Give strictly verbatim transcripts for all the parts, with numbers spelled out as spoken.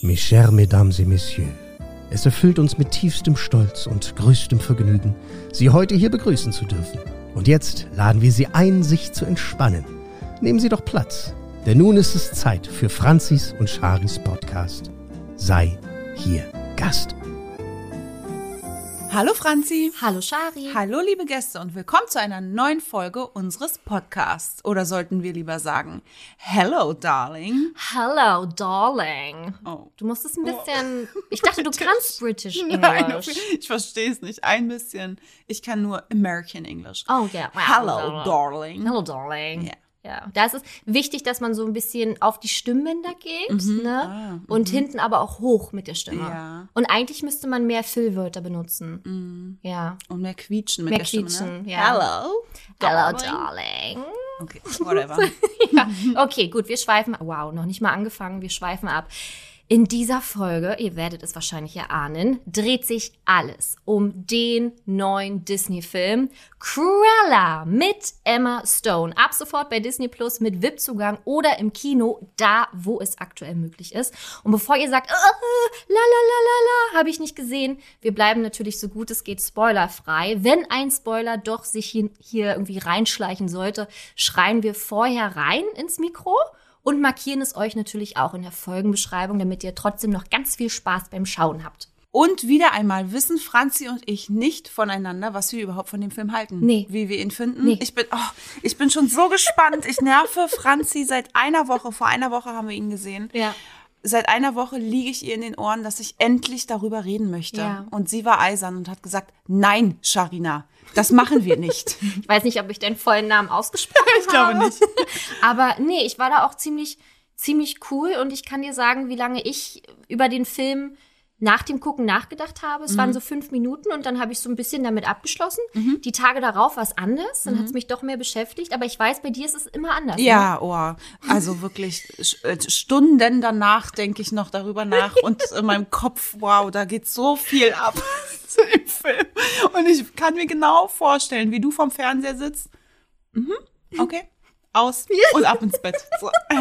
Mes chers Mesdames et Messieurs, es erfüllt uns mit tiefstem Stolz und größtem Vergnügen, Sie heute hier begrüßen zu dürfen. Und jetzt laden wir Sie ein, sich zu entspannen. Nehmen Sie doch Platz, denn nun ist es Zeit für Franzis und Charis Podcast. Sei hier Gast. Hallo Franzi. Hallo Schari. Hallo liebe Gäste und willkommen zu einer neuen Folge unseres Podcasts. Oder sollten wir lieber sagen, hello darling. Hello darling. Oh. Du musst es ein bisschen, oh. Ich dachte, du kannst British English. Nein, ich verstehe es nicht, ein bisschen. Ich kann nur American English. Oh yeah. Wow. Hello, hello darling. Hello darling. Yeah. Ja, da ist es wichtig, dass man so ein bisschen auf die Stimmbänder geht, mhm, ne? Ah, und hinten aber auch hoch mit der Stimme. Ja. Und eigentlich müsste man mehr Füllwörter benutzen. Mhm. Ja. Und mehr quietschen mit mehr der quietschen, Stimme. Ne? Ja. Hello, darling. Hello, darling. Okay, whatever. Ja. Okay, gut, wir schweifen. Wow, noch nicht mal angefangen, wir schweifen ab. In dieser Folge, ihr werdet es wahrscheinlich erahnen, dreht sich alles um den neuen Disney-Film Cruella mit Emma Stone. Ab sofort bei Disney Plus mit V I P-Zugang oder im Kino, da wo es aktuell möglich ist. Und bevor ihr sagt, la la la la la, habe ich nicht gesehen, wir bleiben natürlich so gut es geht spoilerfrei. Wenn ein Spoiler doch sich hier irgendwie reinschleichen sollte, schreien wir vorher rein ins Mikro. Und markieren es euch natürlich auch in der Folgenbeschreibung, damit ihr trotzdem noch ganz viel Spaß beim Schauen habt. Und wieder einmal wissen Franzi und ich nicht voneinander, was wir überhaupt von dem Film halten. Nee. Wie wir ihn finden. Nee. Ich bin, oh, ich bin schon so gespannt. Ich nerve Franzi seit einer Woche. Vor einer Woche haben wir ihn gesehen. Ja. Seit einer Woche liege ich ihr in den Ohren, dass ich endlich darüber reden möchte. Ja. Und sie war eisern und hat gesagt, nein, Scharina, das machen wir nicht. Ich weiß nicht, ob ich deinen vollen Namen ausgesprochen habe. Ich glaube nicht. Aber nee, ich war da auch ziemlich, ziemlich cool. Und ich kann dir sagen, wie lange ich über den Film nach dem Gucken nachgedacht habe. Es mhm. waren so fünf Minuten und dann habe ich so ein bisschen damit abgeschlossen. Mhm. Die Tage darauf war es anders, dann mhm. hat es mich doch mehr beschäftigt. Aber ich weiß, bei dir ist es immer anders. Ja, ne? Oh, also wirklich Stunden danach denke ich noch darüber nach und in meinem Kopf, wow, da geht so viel ab im Film. Und ich kann mir genau vorstellen, wie du vorm Fernseher sitzt. Mhm, okay. Aus und ab ins Bett. So, äh, so,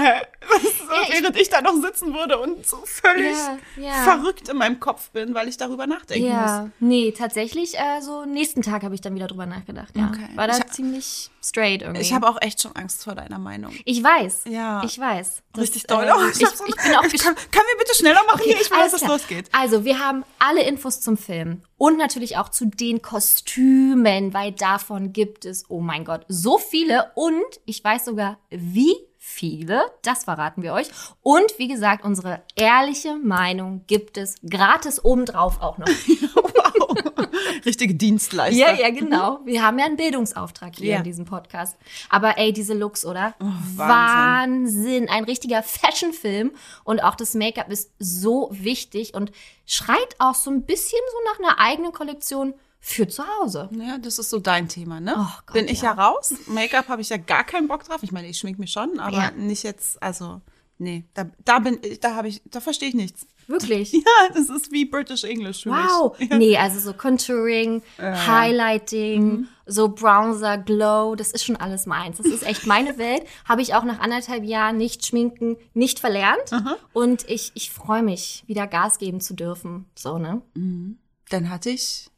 ja, während ich, ich da noch sitzen würde und so völlig ja, ja. verrückt in meinem Kopf bin, weil ich darüber nachdenken ja. muss. Nee, tatsächlich, äh, so nächsten Tag habe ich dann wieder drüber nachgedacht. Ja. Okay. War da ich, ziemlich straight irgendwie. Ich habe auch echt schon Angst vor deiner Meinung. Ich weiß. Ja. Ich weiß. Das, richtig doll. Äh, ich, ich, ich bin auch ich kann, können wir bitte schneller machen? Okay, ich weiß, dass es losgeht. Also, wir haben alle Infos zum Film. Und natürlich auch zu den Kostümen, weil davon gibt es, oh mein Gott, so viele. Und ich weiß sogar, wie viele, das verraten wir euch. Und wie gesagt, unsere ehrliche Meinung gibt es gratis obendrauf auch noch. Wow, richtige Dienstleister. Ja, ja, genau. Wir haben ja einen Bildungsauftrag hier ja. in diesem Podcast. Aber ey, diese Looks, oder? Oh, Wahnsinn. Wahnsinn. Ein richtiger Fashion-Film. Und auch das Make-up ist so wichtig und schreit auch so ein bisschen so nach einer eigenen Kollektion für zu Hause. Ja, das ist so dein Thema, ne? Oh Gott, bin ich ja, ja raus. Make-up habe ich ja gar keinen Bock drauf. Ich meine, ich schmink mich schon, aber ja. nicht jetzt, also, nee. Da, da bin ich, da habe ich, da verstehe ich nichts. Wirklich? Ja, das ist wie British English für wow. mich. Wow. Ja. Nee, also so Contouring, äh. Highlighting, mhm. so Bronzer, Glow, das ist schon alles meins. Das ist echt meine Welt. Habe ich auch nach anderthalb Jahren nicht schminken, nicht verlernt. Aha. Und ich, ich freue mich, wieder Gas geben zu dürfen. So, ne? Mhm. Dann hatte ich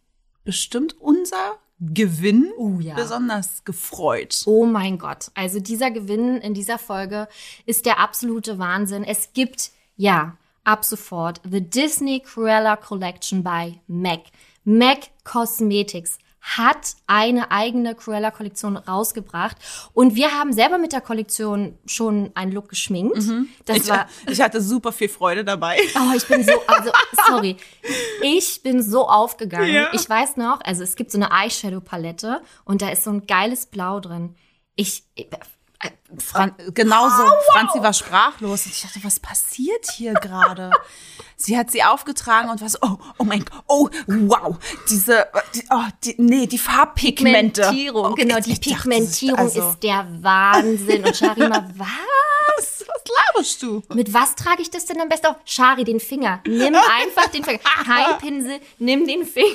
bestimmt unser Gewinn oh, ja. besonders gefreut. Oh mein Gott. Also dieser Gewinn in dieser Folge ist der absolute Wahnsinn. Es gibt, ja, ab sofort The Disney Cruella Collection bei M A C. M A C Cosmetics hat eine eigene Cruella-Kollektion rausgebracht. Und wir haben selber mit der Kollektion schon einen Look geschminkt. Mhm. Das ich, war, ich hatte super viel Freude dabei. Oh, ich bin so, also, sorry. Ich bin so aufgegangen. Ja. Ich weiß noch, also es gibt so eine Eyeshadow-Palette und da ist so ein geiles Blau drin. Ich... ich Fran- genauso, oh, wow. Franzi war sprachlos. Und ich dachte, was passiert hier gerade? Sie hat sie aufgetragen und war so, oh, oh mein Gott, oh, wow. Diese, die, oh, die, nee, die Farbpigmente. Pigmentierung, okay, genau, die Pigmentierung dachte, ist, also ist der Wahnsinn. Und Sharima, was? Was laberst du? Mit was trage ich das denn am besten auf? Shari, den Finger. Nimm einfach den Finger. Kein Pinsel, nimm den Finger.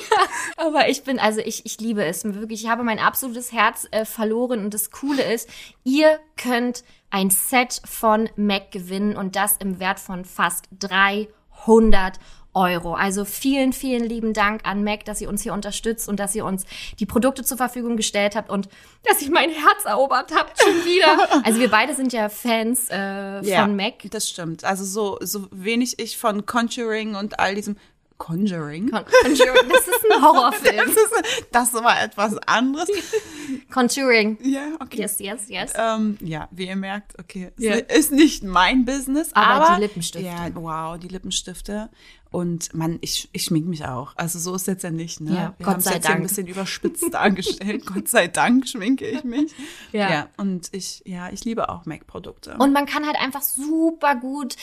Aber ich bin, also ich, ich liebe es. Wirklich, ich habe mein absolutes Herz äh, verloren. Und das Coole ist, ihr könnt ein Set von M A C gewinnen und das im Wert von fast 300 hundert Euro. Also vielen, vielen lieben Dank an M A C, dass ihr uns hier unterstützt und dass ihr uns die Produkte zur Verfügung gestellt habt und dass ich mein Herz erobert habe schon wieder. Also wir beide sind ja Fans äh, ja, von M A C. Das stimmt. Also so, so wenig ich von Conjuring und all diesem Conjuring? Con- Conjuring, das ist ein Horrorfilm. Das ist, das ist mal etwas anderes. Conjuring. Ja, yeah, okay. Yes, yes, yes. Ähm, ja, wie ihr merkt, okay, yeah. Ist nicht mein Business, aber, aber die Lippenstifte. Ja, wow, die Lippenstifte. Und man, ich, ich schmink mich auch. Also so ist jetzt ja nicht, ne? Ja, wir haben es jetzt hier ein bisschen überspitzt dargestellt. Gott sei Dank schminke ich mich. Ja. ja und ich, ja, ich liebe auch M A C-Produkte. Und man kann halt einfach super gut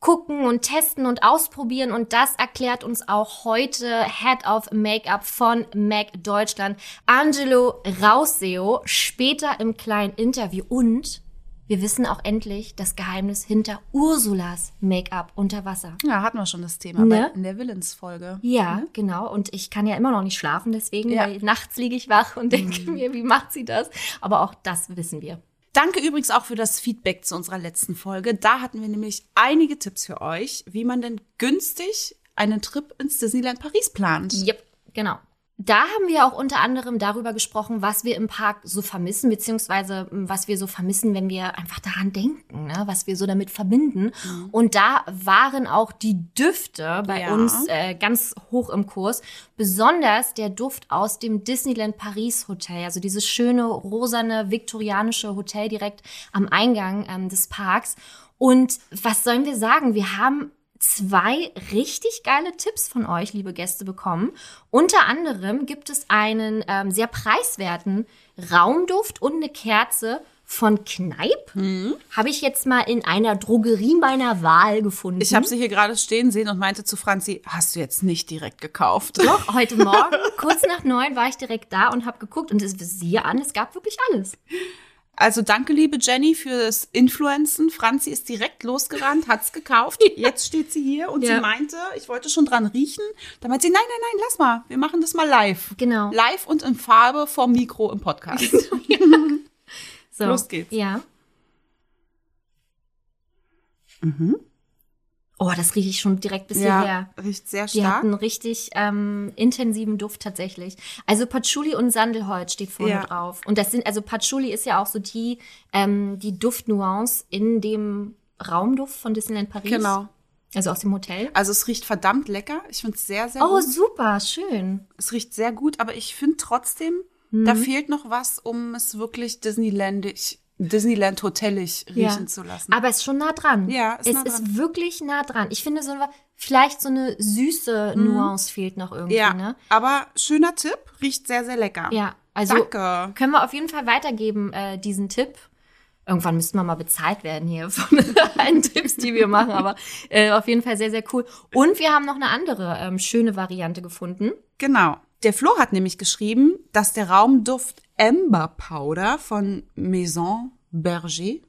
gucken und testen und ausprobieren. Und das erklärt uns auch heute Head of Make-up von M A C Deutschland, Angelo Rausseo, später im kleinen Interview. Und wir wissen auch endlich das Geheimnis hinter Ursulas Make-up unter Wasser. Ja, hatten wir schon das Thema, ne? In der Villains-Folge. Ja, ne? Genau. Und ich kann ja immer noch nicht schlafen, deswegen, ja. Weil nachts liege ich wach und denke mhm. mir, wie macht sie das? Aber auch das wissen wir. Danke übrigens auch für das Feedback zu unserer letzten Folge. Da hatten wir nämlich einige Tipps für euch, wie man denn günstig einen Trip ins Disneyland Paris plant. Yep, genau. Da haben wir auch unter anderem darüber gesprochen, was wir im Park so vermissen, beziehungsweise was wir so vermissen, wenn wir einfach daran denken, ne? Was wir so damit verbinden. Mhm. Und da waren auch die Düfte bei ja. uns äh, ganz hoch im Kurs, besonders der Duft aus dem Disneyland Paris Hotel, also dieses schöne, rosane, viktorianische Hotel direkt am Eingang ähm, des Parks. Und was sollen wir sagen? Wir haben zwei richtig geile Tipps von euch, liebe Gäste, bekommen. Unter anderem gibt es einen ähm, sehr preiswerten Raumduft und eine Kerze von Kneipp. Hm. Habe ich jetzt mal in einer Drogerie meiner Wahl gefunden. Ich habe sie hier gerade stehen sehen und meinte zu Franzi, hast du jetzt nicht direkt gekauft? Doch, heute Morgen, kurz nach neun, war ich direkt da und habe geguckt. Und siehe an, es gab wirklich alles. Also danke, liebe Jenny, fürs Influenzen. Franzi ist direkt losgerannt, hat's gekauft. Jetzt steht sie hier und ja. sie meinte, ich wollte schon dran riechen. Da meinte sie, nein, nein, nein, lass mal. Wir machen das mal live. Genau. Live und in Farbe vorm Mikro im Podcast. ja. So. Los geht's. Ja. Mhm. Oh, das rieche ich schon direkt bis ja, hierher. Riecht sehr stark. Die hat einen richtig ähm, intensiven Duft tatsächlich. Also Patchouli und Sandelholz steht vorne ja. drauf. Und das sind, also Patchouli ist ja auch so die, ähm, die Duftnuance in dem Raumduft von Disneyland Paris. Genau. Also aus dem Hotel. Also es riecht verdammt lecker. Ich finde es sehr, sehr oh, gut. Oh, super, schön. Es riecht sehr gut, aber ich finde trotzdem, mhm. da fehlt noch was, um es wirklich disneylandisch Disneyland hotellig riechen ja. zu lassen. Aber es ist schon nah dran. Ja, ist es nah dran. Ist wirklich nah dran. Ich finde, so vielleicht so eine süße mhm. Nuance fehlt noch irgendwie. Ja, ne? Aber schöner Tipp, riecht sehr, sehr lecker. Ja, also danke. Können wir auf jeden Fall weitergeben, äh, diesen Tipp. Irgendwann müssten wir mal bezahlt werden hier von allen Tipps, die wir machen, aber äh, auf jeden Fall sehr, sehr cool. Und wir haben noch eine andere ähm, schöne Variante gefunden. Genau. Der Flo hat nämlich geschrieben, dass der Raumduft Amber Powder von Maison Berger,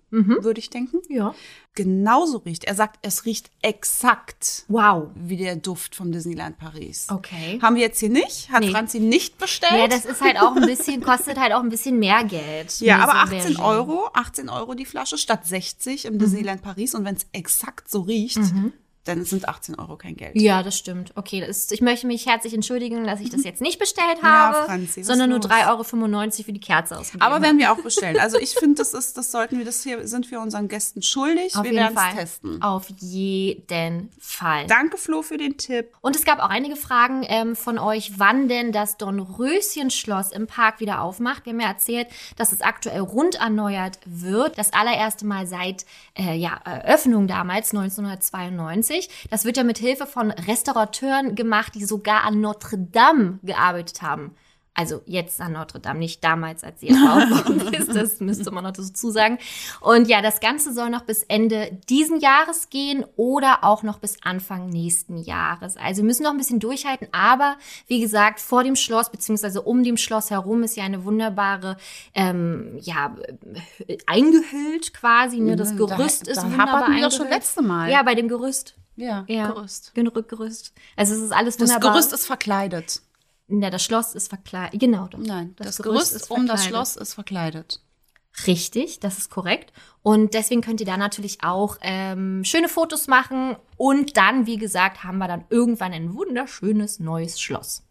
mhm. würde ich denken, ja. genauso riecht. Er sagt, es riecht exakt wow. wie der Duft vom Disneyland Paris. Okay. Haben wir jetzt hier nicht, hat nee. Franzi nicht bestellt. Ja, das ist halt auch ein bisschen, kostet halt auch ein bisschen mehr Geld. Ja, Maison aber achtzehn Euro, achtzehn Euro die Flasche statt sechzig im mhm. Disneyland Paris. Und wenn es exakt so riecht, mhm. dann sind achtzehn Euro kein Geld. Ja, das stimmt. Okay, das ist, ich möchte mich herzlich entschuldigen, dass ich das jetzt nicht bestellt habe, ja, Franzi, sondern nur drei Euro fünfundneunzig für die Kerze ausgegeben. Aber werden wir auch bestellen. Also ich finde, das ist, das sollten wir, das hier sind wir unseren Gästen schuldig. Auf wir werden es testen. Auf jeden Fall. Danke, Flo, für den Tipp. Und es gab auch einige Fragen ähm, von euch, wann denn das Dornröschen-Schloss im Park wieder aufmacht. Wir haben ja erzählt, dass es aktuell rund erneuert wird. Das allererste Mal seit äh, ja, Eröffnung damals, neunzehnhundertzweiundneunzig. Das wird ja mit Hilfe von Restaurateuren gemacht, die sogar an Notre Dame gearbeitet haben. Also jetzt an Notre Dame, nicht damals, als sie erbaut ist. Das müsste man noch dazu sagen. Und ja, das Ganze soll noch bis Ende diesen Jahres gehen oder auch noch bis Anfang nächsten Jahres. Also wir müssen noch ein bisschen durchhalten. Aber wie gesagt, vor dem Schloss beziehungsweise um dem Schloss herum ist ja eine wunderbare, ähm, ja, eingehüllt quasi. Ne? Das Gerüst da, ist da wunderbar eingehüllt. Das schon letzte Mal. Ja, bei dem Gerüst. Ja, ja. Gerüst. Gerüst. Also es ist alles wunderbar. Das Gerüst ist verkleidet. Na, das Schloss ist verkleidet. Genau. Doch. Nein, das, das Gerüst, Gerüst ist um das Schloss ist verkleidet. richtig, das ist korrekt. Und deswegen könnt ihr da natürlich auch ähm, schöne Fotos machen. Und dann, wie gesagt, haben wir dann irgendwann ein wunderschönes neues Schloss.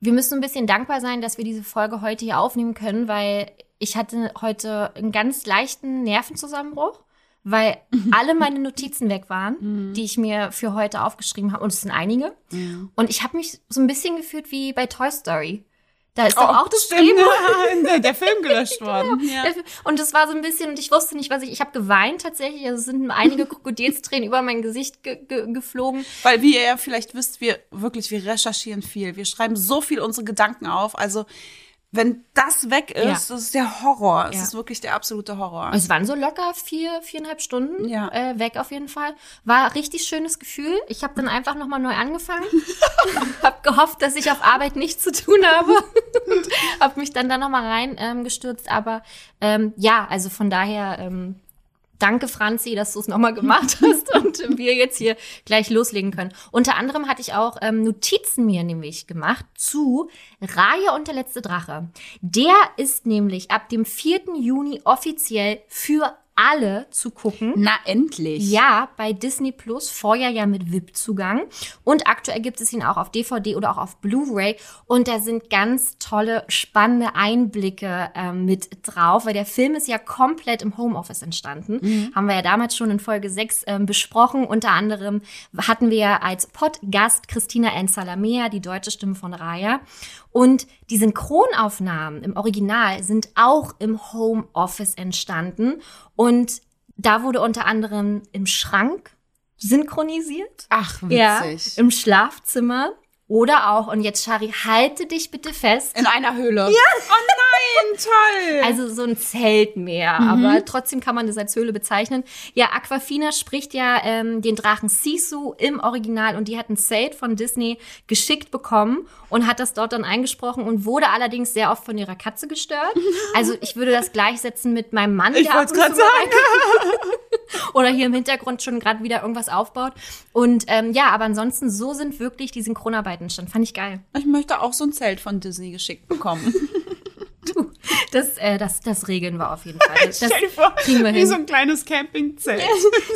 Wir müssen ein bisschen dankbar sein, dass wir diese Folge heute hier aufnehmen können, weil ich hatte heute einen ganz leichten Nervenzusammenbruch, weil alle meine Notizen weg waren, die ich mir für heute aufgeschrieben habe. Und es sind einige. Ja. Und ich habe mich so ein bisschen gefühlt wie bei Toy Story. Da ist oh, doch auch das Drehbuch. Ja, der Film gelöscht worden. Genau. Ja. Und das war so ein bisschen, und ich wusste nicht, was ich, ich habe geweint tatsächlich, also es sind einige Krokodilstränen über mein Gesicht ge- ge- geflogen. Weil, wie ihr ja vielleicht wisst, wir wirklich, wir recherchieren viel. Wir schreiben so viel unsere Gedanken auf, also wenn das weg ist, ja. das ist der Horror. Das ja. ist wirklich der absolute Horror. Es waren so locker vier, viereinhalb Stunden ja. äh, weg auf jeden Fall. War ein richtig schönes Gefühl. Ich habe dann einfach nochmal neu angefangen. Hab gehofft, dass ich auf Arbeit nichts zu tun habe. Und hab mich dann da nochmal rein ähm, gestürzt. Aber ähm, ja, also von daher ähm, danke, Franzi, dass du es nochmal gemacht hast und wir jetzt hier gleich loslegen können. Unter anderem hatte ich auch ähm, Notizen mir nämlich gemacht zu Raya und der letzte Drache. Der ist nämlich ab dem vierten Juni offiziell für alle zu gucken. Na, endlich. Ja, bei Disney Plus, vorher ja mit V I P-Zugang. Und aktuell gibt es ihn auch auf D V D oder auch auf Blu-ray. Und da sind ganz tolle, spannende Einblicke äh, mit drauf, weil der Film ist ja komplett im Homeoffice entstanden. Mhm. Haben wir ja damals schon in Folge sechs äh, besprochen. Unter anderem hatten wir ja als Podcast Christina N. Salamea, die deutsche Stimme von Raya. Und die Synchronaufnahmen im Original sind auch im Homeoffice entstanden. Und da wurde unter anderem im Schrank synchronisiert. Ach, witzig. Ja, im Schlafzimmer. Oder auch, und jetzt, Shari, halte dich bitte fest. In einer Höhle. Ja. Oh nein, toll. Also so ein Zeltmeer, mhm. aber trotzdem kann man das als Höhle bezeichnen. Ja, Aquafina spricht ja ähm, den Drachen Sisu im Original und die hat ein Zelt von Disney geschickt bekommen und hat das dort dann eingesprochen und wurde allerdings sehr oft von ihrer Katze gestört. Also ich würde das gleichsetzen mit meinem Mann, ich der ab und zu sagen. Oder hier im Hintergrund schon gerade wieder irgendwas aufbaut. Und ähm, ja, aber ansonsten, so sind wirklich die Synchronarbeiten entstanden. Fand ich geil. Ich möchte auch so ein Zelt von Disney geschickt bekommen. Du, das, äh, das, das regeln wir auf jeden Fall. Das, stell dir vor, kriegen wir wie hin. So ein kleines Campingzelt.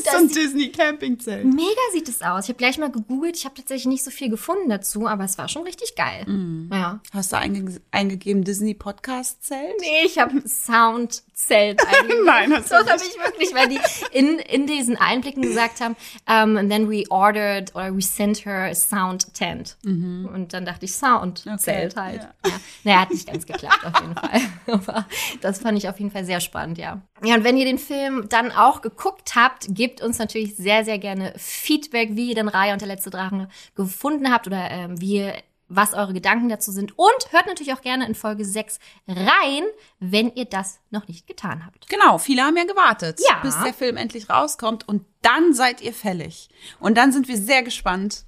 So ein Disney-Campingzelt. Mega sieht es aus. Ich habe gleich mal gegoogelt. Ich habe tatsächlich nicht so viel gefunden dazu, aber es war schon richtig geil. Mm. Ja. Hast du einge- eingegeben Disney-Podcast-Zelt? Nee, ich habe Sound-Zelt eingegeben. Nein, das habe ich wirklich, weil die in, in diesen Einblicken gesagt haben, um, and then we ordered or we sent her a sound tent. Mm-hmm. Und dann dachte ich, Sound-Zelt okay, halt. Ja. Ja. Naja, hat nicht ganz geklappt auf jeden Fall. Aber das fand ich auf jeden Fall sehr spannend, ja. Ja, und wenn ihr den Film dann auch geguckt habt, gebt uns natürlich sehr, sehr gerne Feedback, wie ihr dann Raya und der letzte Drachen gefunden habt oder ähm, wie ihr, was eure Gedanken dazu sind. Und hört natürlich auch gerne in Folge sechs rein, wenn ihr das noch nicht getan habt. Genau, viele haben ja gewartet, ja. bis der Film endlich rauskommt und dann seid ihr fällig. Und dann sind wir sehr gespannt,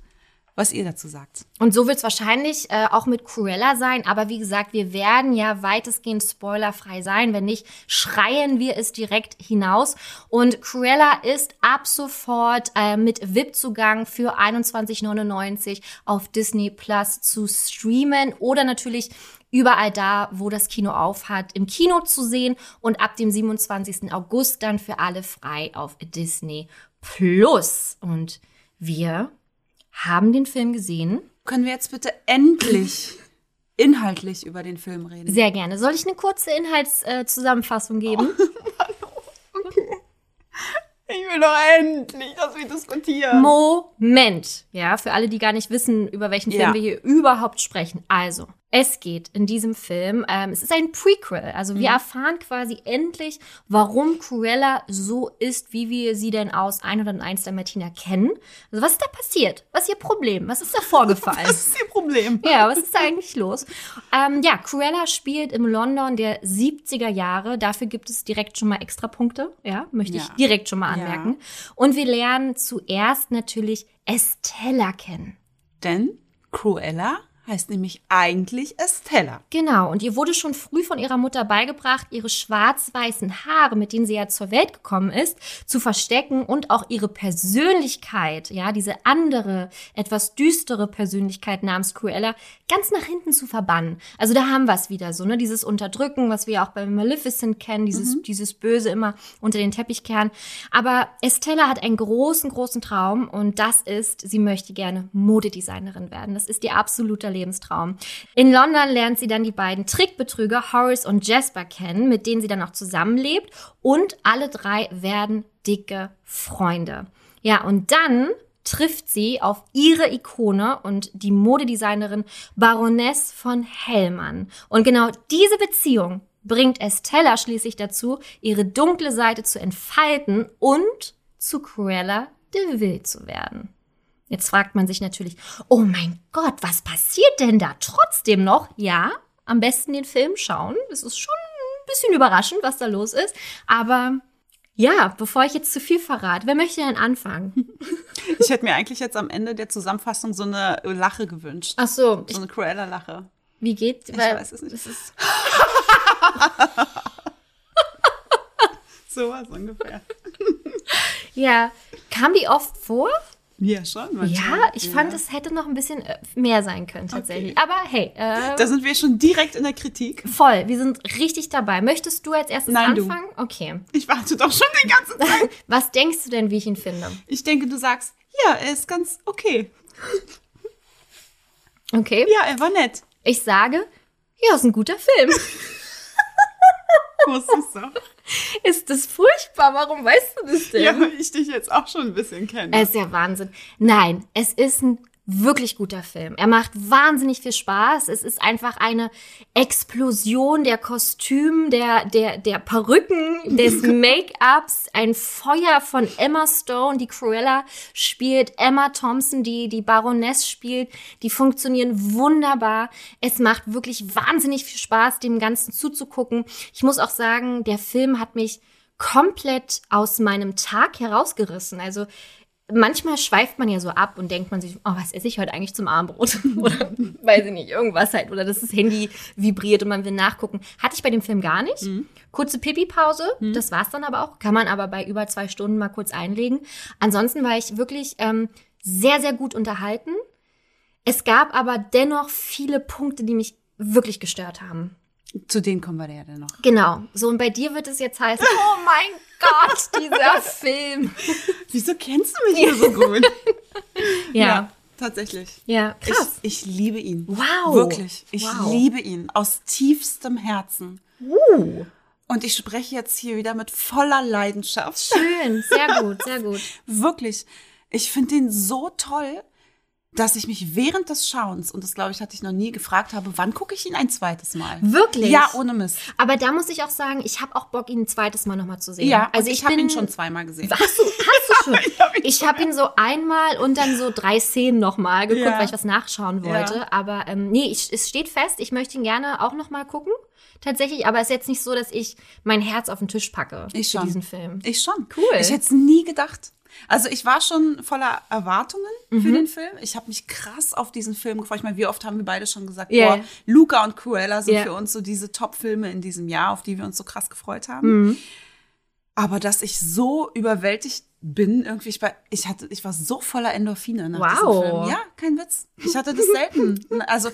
was ihr dazu sagt. Und so wird es wahrscheinlich äh, auch mit Cruella sein. Aber wie gesagt, wir werden ja weitestgehend spoilerfrei sein. Wenn nicht, schreien wir es direkt hinaus. Und Cruella ist ab sofort äh, mit V I P-Zugang für einundzwanzig neunundneunzig auf Disney Plus zu streamen. Oder natürlich überall da, wo das Kino auf hat, im Kino zu sehen. Und ab dem siebenundzwanzigsten August dann für alle frei auf Disney Plus. Und wir haben den Film gesehen. Können wir jetzt bitte endlich inhaltlich über den Film reden? Sehr gerne. Soll ich eine kurze Inhaltszusammenfassung äh, geben? Oh, okay. Ich will doch endlich, dass wir diskutieren. Moment. Ja, für alle, die gar nicht wissen, über welchen Film ja. wir hier überhaupt sprechen. Also, es geht in diesem Film, ähm, es ist ein Prequel. Also wir mhm. erfahren quasi endlich, warum Cruella so ist, wie wir sie denn aus einhunderteins Dalmatiner kennen. Also was ist da passiert? Was ist ihr Problem? Was ist da vorgefallen? Was ist ihr Problem? Ja, was ist da eigentlich los? Ähm, ja, Cruella spielt im London der siebziger Jahre. Dafür gibt es direkt schon mal Extrapunkte. Ja, möchte ja. ich direkt schon mal anmerken. Ja. Und wir lernen zuerst natürlich Estella kennen. Denn Cruella heißt nämlich eigentlich Estella. Genau, und ihr wurde schon früh von ihrer Mutter beigebracht, ihre schwarz-weißen Haare, mit denen sie ja zur Welt gekommen ist, zu verstecken und auch ihre Persönlichkeit, ja, diese andere, etwas düstere Persönlichkeit namens Cruella, ganz nach hinten zu verbannen. Also da haben wir es wieder so, ne, dieses Unterdrücken, was wir ja auch bei Maleficent kennen, dieses, mhm. dieses Böse immer unter den Teppichkern. Aber Estella hat einen großen, großen Traum und das ist, sie möchte gerne Modedesignerin werden. Das ist ihr absoluter Lebenstraum. In London lernt sie dann die beiden Trickbetrüger Horace und Jasper kennen, mit denen sie dann auch zusammenlebt. Und alle drei werden dicke Freunde. Ja, und dann trifft sie auf ihre Ikone und die Modedesignerin Baroness von Hellmann. Und genau diese Beziehung bringt Estella schließlich dazu, ihre dunkle Seite zu entfalten und zu Cruella de Vil zu werden. Jetzt fragt man sich natürlich, oh mein Gott, was passiert denn da trotzdem noch? Ja, am besten den Film schauen. Es ist schon ein bisschen überraschend, was da los ist. Aber ja, bevor ich jetzt zu viel verrate, wer möchte denn anfangen? Ich hätte mir eigentlich jetzt am Ende der Zusammenfassung so eine Lache gewünscht. Ach so. So eine Cruella-Lache. Wie geht's? Ich Weil, weiß es nicht. Es ist so was ungefähr. Ja, kam die oft vor? Ja, schon. Manchmal. Ja, ich ja. fand, es hätte noch ein bisschen mehr sein können tatsächlich. Okay. Aber hey. Äh, da sind wir schon direkt in der Kritik. Voll, wir sind richtig dabei. Möchtest du als erstes Nein, anfangen? Du. Okay. Ich warte doch schon die ganze Zeit. Was denkst du denn, wie ich ihn finde? Ich denke, du sagst, ja, er ist ganz okay. Okay. Ja, er war nett. Ich sage, ja, ist ein guter Film. Wusstest du? Ist das furchtbar? Warum weißt du das denn? Ja, weil ich dich jetzt auch schon ein bisschen kenne. Es ist ja Wahnsinn. Nein, es ist ein wirklich guter Film. Er macht wahnsinnig viel Spaß. Es ist einfach eine Explosion der Kostüme, der, der, der Perücken, des Make-ups, ein Feuer von Emma Stone, die Cruella spielt, Emma Thompson, die die Baroness spielt. Die funktionieren wunderbar. Es macht wirklich wahnsinnig viel Spaß, dem Ganzen zuzugucken. Ich muss auch sagen, der Film hat mich komplett aus meinem Tag herausgerissen. Also manchmal schweift man ja so ab und denkt man sich, oh, was esse ich heute eigentlich zum Abendbrot? Oder weiß ich nicht, irgendwas halt. Oder dass das Handy vibriert und man will nachgucken. Hatte ich bei dem Film gar nicht. Mhm. Kurze Pipi-Pause, mhm. das war's dann aber auch. Kann man aber bei über zwei Stunden mal kurz einlegen. Ansonsten war ich wirklich ähm, sehr, sehr gut unterhalten. Es gab aber dennoch viele Punkte, die mich wirklich gestört haben. Zu denen kommen wir ja dann noch. Genau. So, und bei dir wird es jetzt heißen, oh mein Gott, dieser Film. Wieso kennst du mich hier so gut? ja. ja. Tatsächlich. Ja, krass. Ich, ich liebe ihn. Wow. Wirklich. Ich wow. liebe ihn. Aus tiefstem Herzen. Uh. Und ich spreche jetzt hier wieder mit voller Leidenschaft. Schön. Sehr gut, sehr gut. Wirklich. Ich finde ihn so toll, dass ich mich während des Schauens, und das glaube ich, hatte ich noch nie, gefragt habe, wann gucke ich ihn ein zweites Mal? Wirklich? Ja, ohne Mist. Aber da muss ich auch sagen, ich habe auch Bock, ihn ein zweites Mal nochmal zu sehen. Ja, also ich, ich habe ihn schon zweimal gesehen. Hast du, hast du schon? ich habe ihn, ich hab ihn so einmal und dann so drei Szenen nochmal geguckt, ja. weil ich was nachschauen wollte. Ja. Aber ähm, nee, ich, es steht fest, ich möchte ihn gerne auch nochmal gucken. Tatsächlich, aber es ist jetzt nicht so, dass ich mein Herz auf den Tisch packe ich für schon. diesen Film. Ich schon. Cool. Ich hätte es nie gedacht. Also ich war schon voller Erwartungen mhm. für den Film. Ich habe mich krass auf diesen Film gefreut. Ich meine, wie oft haben wir beide schon gesagt, yeah. boah, Luca und Cruella sind yeah. für uns so diese Top-Filme in diesem Jahr, auf die wir uns so krass gefreut haben. Mhm. Aber dass ich so überwältigt bin, irgendwie, ich war, ich hatte, ich war so voller Endorphine nach wow. diesem Film. Ja, kein Witz. Ich hatte das selten. Also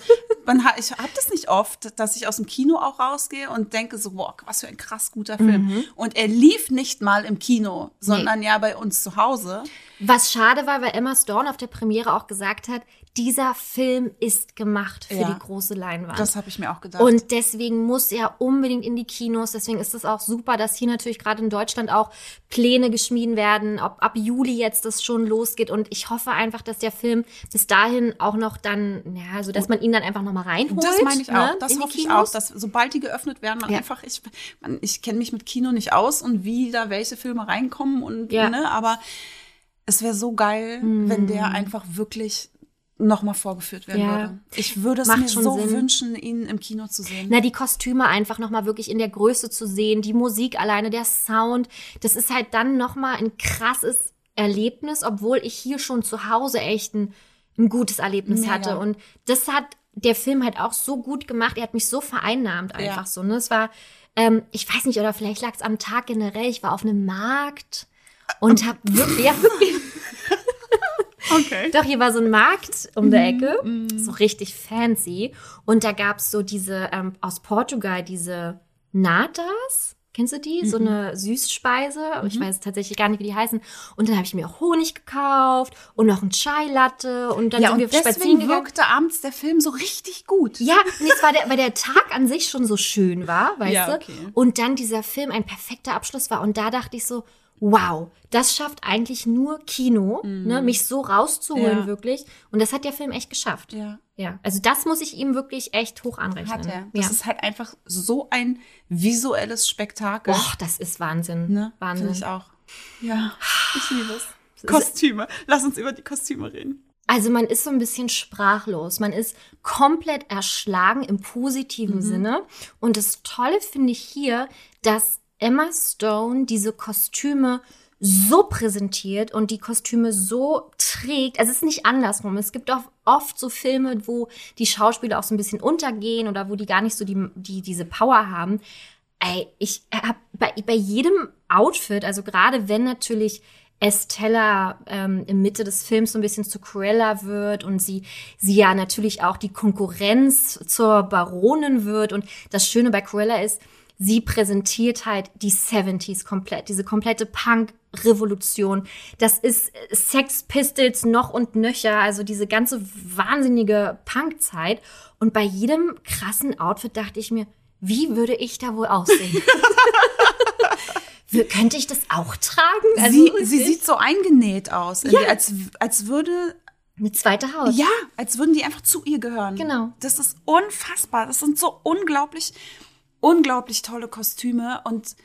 man, ich habe das nicht oft, dass ich aus dem Kino auch rausgehe und denke so, boah, was für ein krass guter Film. Mhm. Und er lief nicht mal im Kino, sondern nee. ja bei uns zu Hause. Was schade war, weil Emma Stone auf der Premiere auch gesagt hat, dieser Film ist gemacht für ja, die große Leinwand. Das habe ich mir auch gedacht. Und deswegen muss er unbedingt in die Kinos. Deswegen ist es auch super, dass hier natürlich gerade in Deutschland auch Pläne geschmieden werden, ob ab Juli jetzt das schon losgeht. Und ich hoffe einfach, dass der Film bis dahin auch noch dann, ja, so dass man ihn dann einfach nochmal reinholt. Das meine ich ne? auch. Das hoffe ich auch, dass sobald die geöffnet werden, man ja. einfach, ich, man, ich kenne mich mit Kino nicht aus und wie da welche Filme reinkommen und ja. ne, aber es wäre so geil, mm. wenn der einfach wirklich nochmal vorgeführt werden ja. würde. Ich würde es Macht mir so Sinn. wünschen, ihn im Kino zu sehen. Na, die Kostüme einfach nochmal wirklich in der Größe zu sehen, die Musik alleine, der Sound, das ist halt dann nochmal ein krasses Erlebnis, obwohl ich hier schon zu Hause echt ein, ein gutes Erlebnis Mega. hatte. Und das hat der Film halt auch so gut gemacht. Er hat mich so vereinnahmt einfach ja. so. Ne? Es war, ähm, ich weiß nicht, oder vielleicht lag es am Tag generell. Ich war auf einem Markt und habe wirklich... Ja, wirklich okay. Doch, hier war so ein Markt um der Ecke, mm, mm. so richtig fancy. Und da gab's so diese, ähm, aus Portugal, diese Natas, kennst du die? Mm-mm. So eine Süßspeise, mm-hmm. ich weiß tatsächlich gar nicht, wie die heißen. Und dann habe ich mir auch Honig gekauft und noch ein Chai-Latte. Und dann ja, sind wir spazieren gegangen. Deswegen wirkte abends der Film so richtig gut. Ja, nee, es war der, weil der Tag an sich schon so schön war, weißt ja, du? Okay. Und dann dieser Film ein perfekter Abschluss war. Und da dachte ich so, wow, das schafft eigentlich nur Kino, mm. ne, mich so rauszuholen ja. wirklich. Und das hat der Film echt geschafft. Ja. ja. Also das muss ich ihm wirklich echt hoch anrechnen. Hat er. Das ja. ist halt einfach so ein visuelles Spektakel. Och, das ist Wahnsinn. Ne? Wahnsinn. Finde ich auch. Ja, ich liebe es. Kostüme. Lass uns über die Kostüme reden. Also man ist so ein bisschen sprachlos. Man ist komplett erschlagen im positiven mhm. Sinne. Und das Tolle finde ich hier, dass Emma Stone diese Kostüme so präsentiert und die Kostüme so trägt. Also es ist nicht andersrum. Es gibt auch oft so Filme, wo die Schauspieler auch so ein bisschen untergehen oder wo die gar nicht so die, die diese Power haben. Ey, ich hab bei, bei jedem Outfit, also gerade wenn natürlich Estella ähm, in Mitte des Films so ein bisschen zu Cruella wird und sie sie ja natürlich auch die Konkurrenz zur Baronin wird. Und das Schöne bei Cruella ist, sie präsentiert halt die siebziger komplett, diese komplette Punk-Revolution. Das ist Sex Pistols noch und nöcher, also diese ganze wahnsinnige Punk-Zeit. Und bei jedem krassen Outfit dachte ich mir, wie würde ich da wohl aussehen? Könnte ich das auch tragen? Also sie sie sieht so eingenäht aus, ja. als, als würde... Eine zweite Haut. Ja, als würden die einfach zu ihr gehören. Genau. Das ist unfassbar, das sind so unglaublich... Unglaublich tolle Kostüme und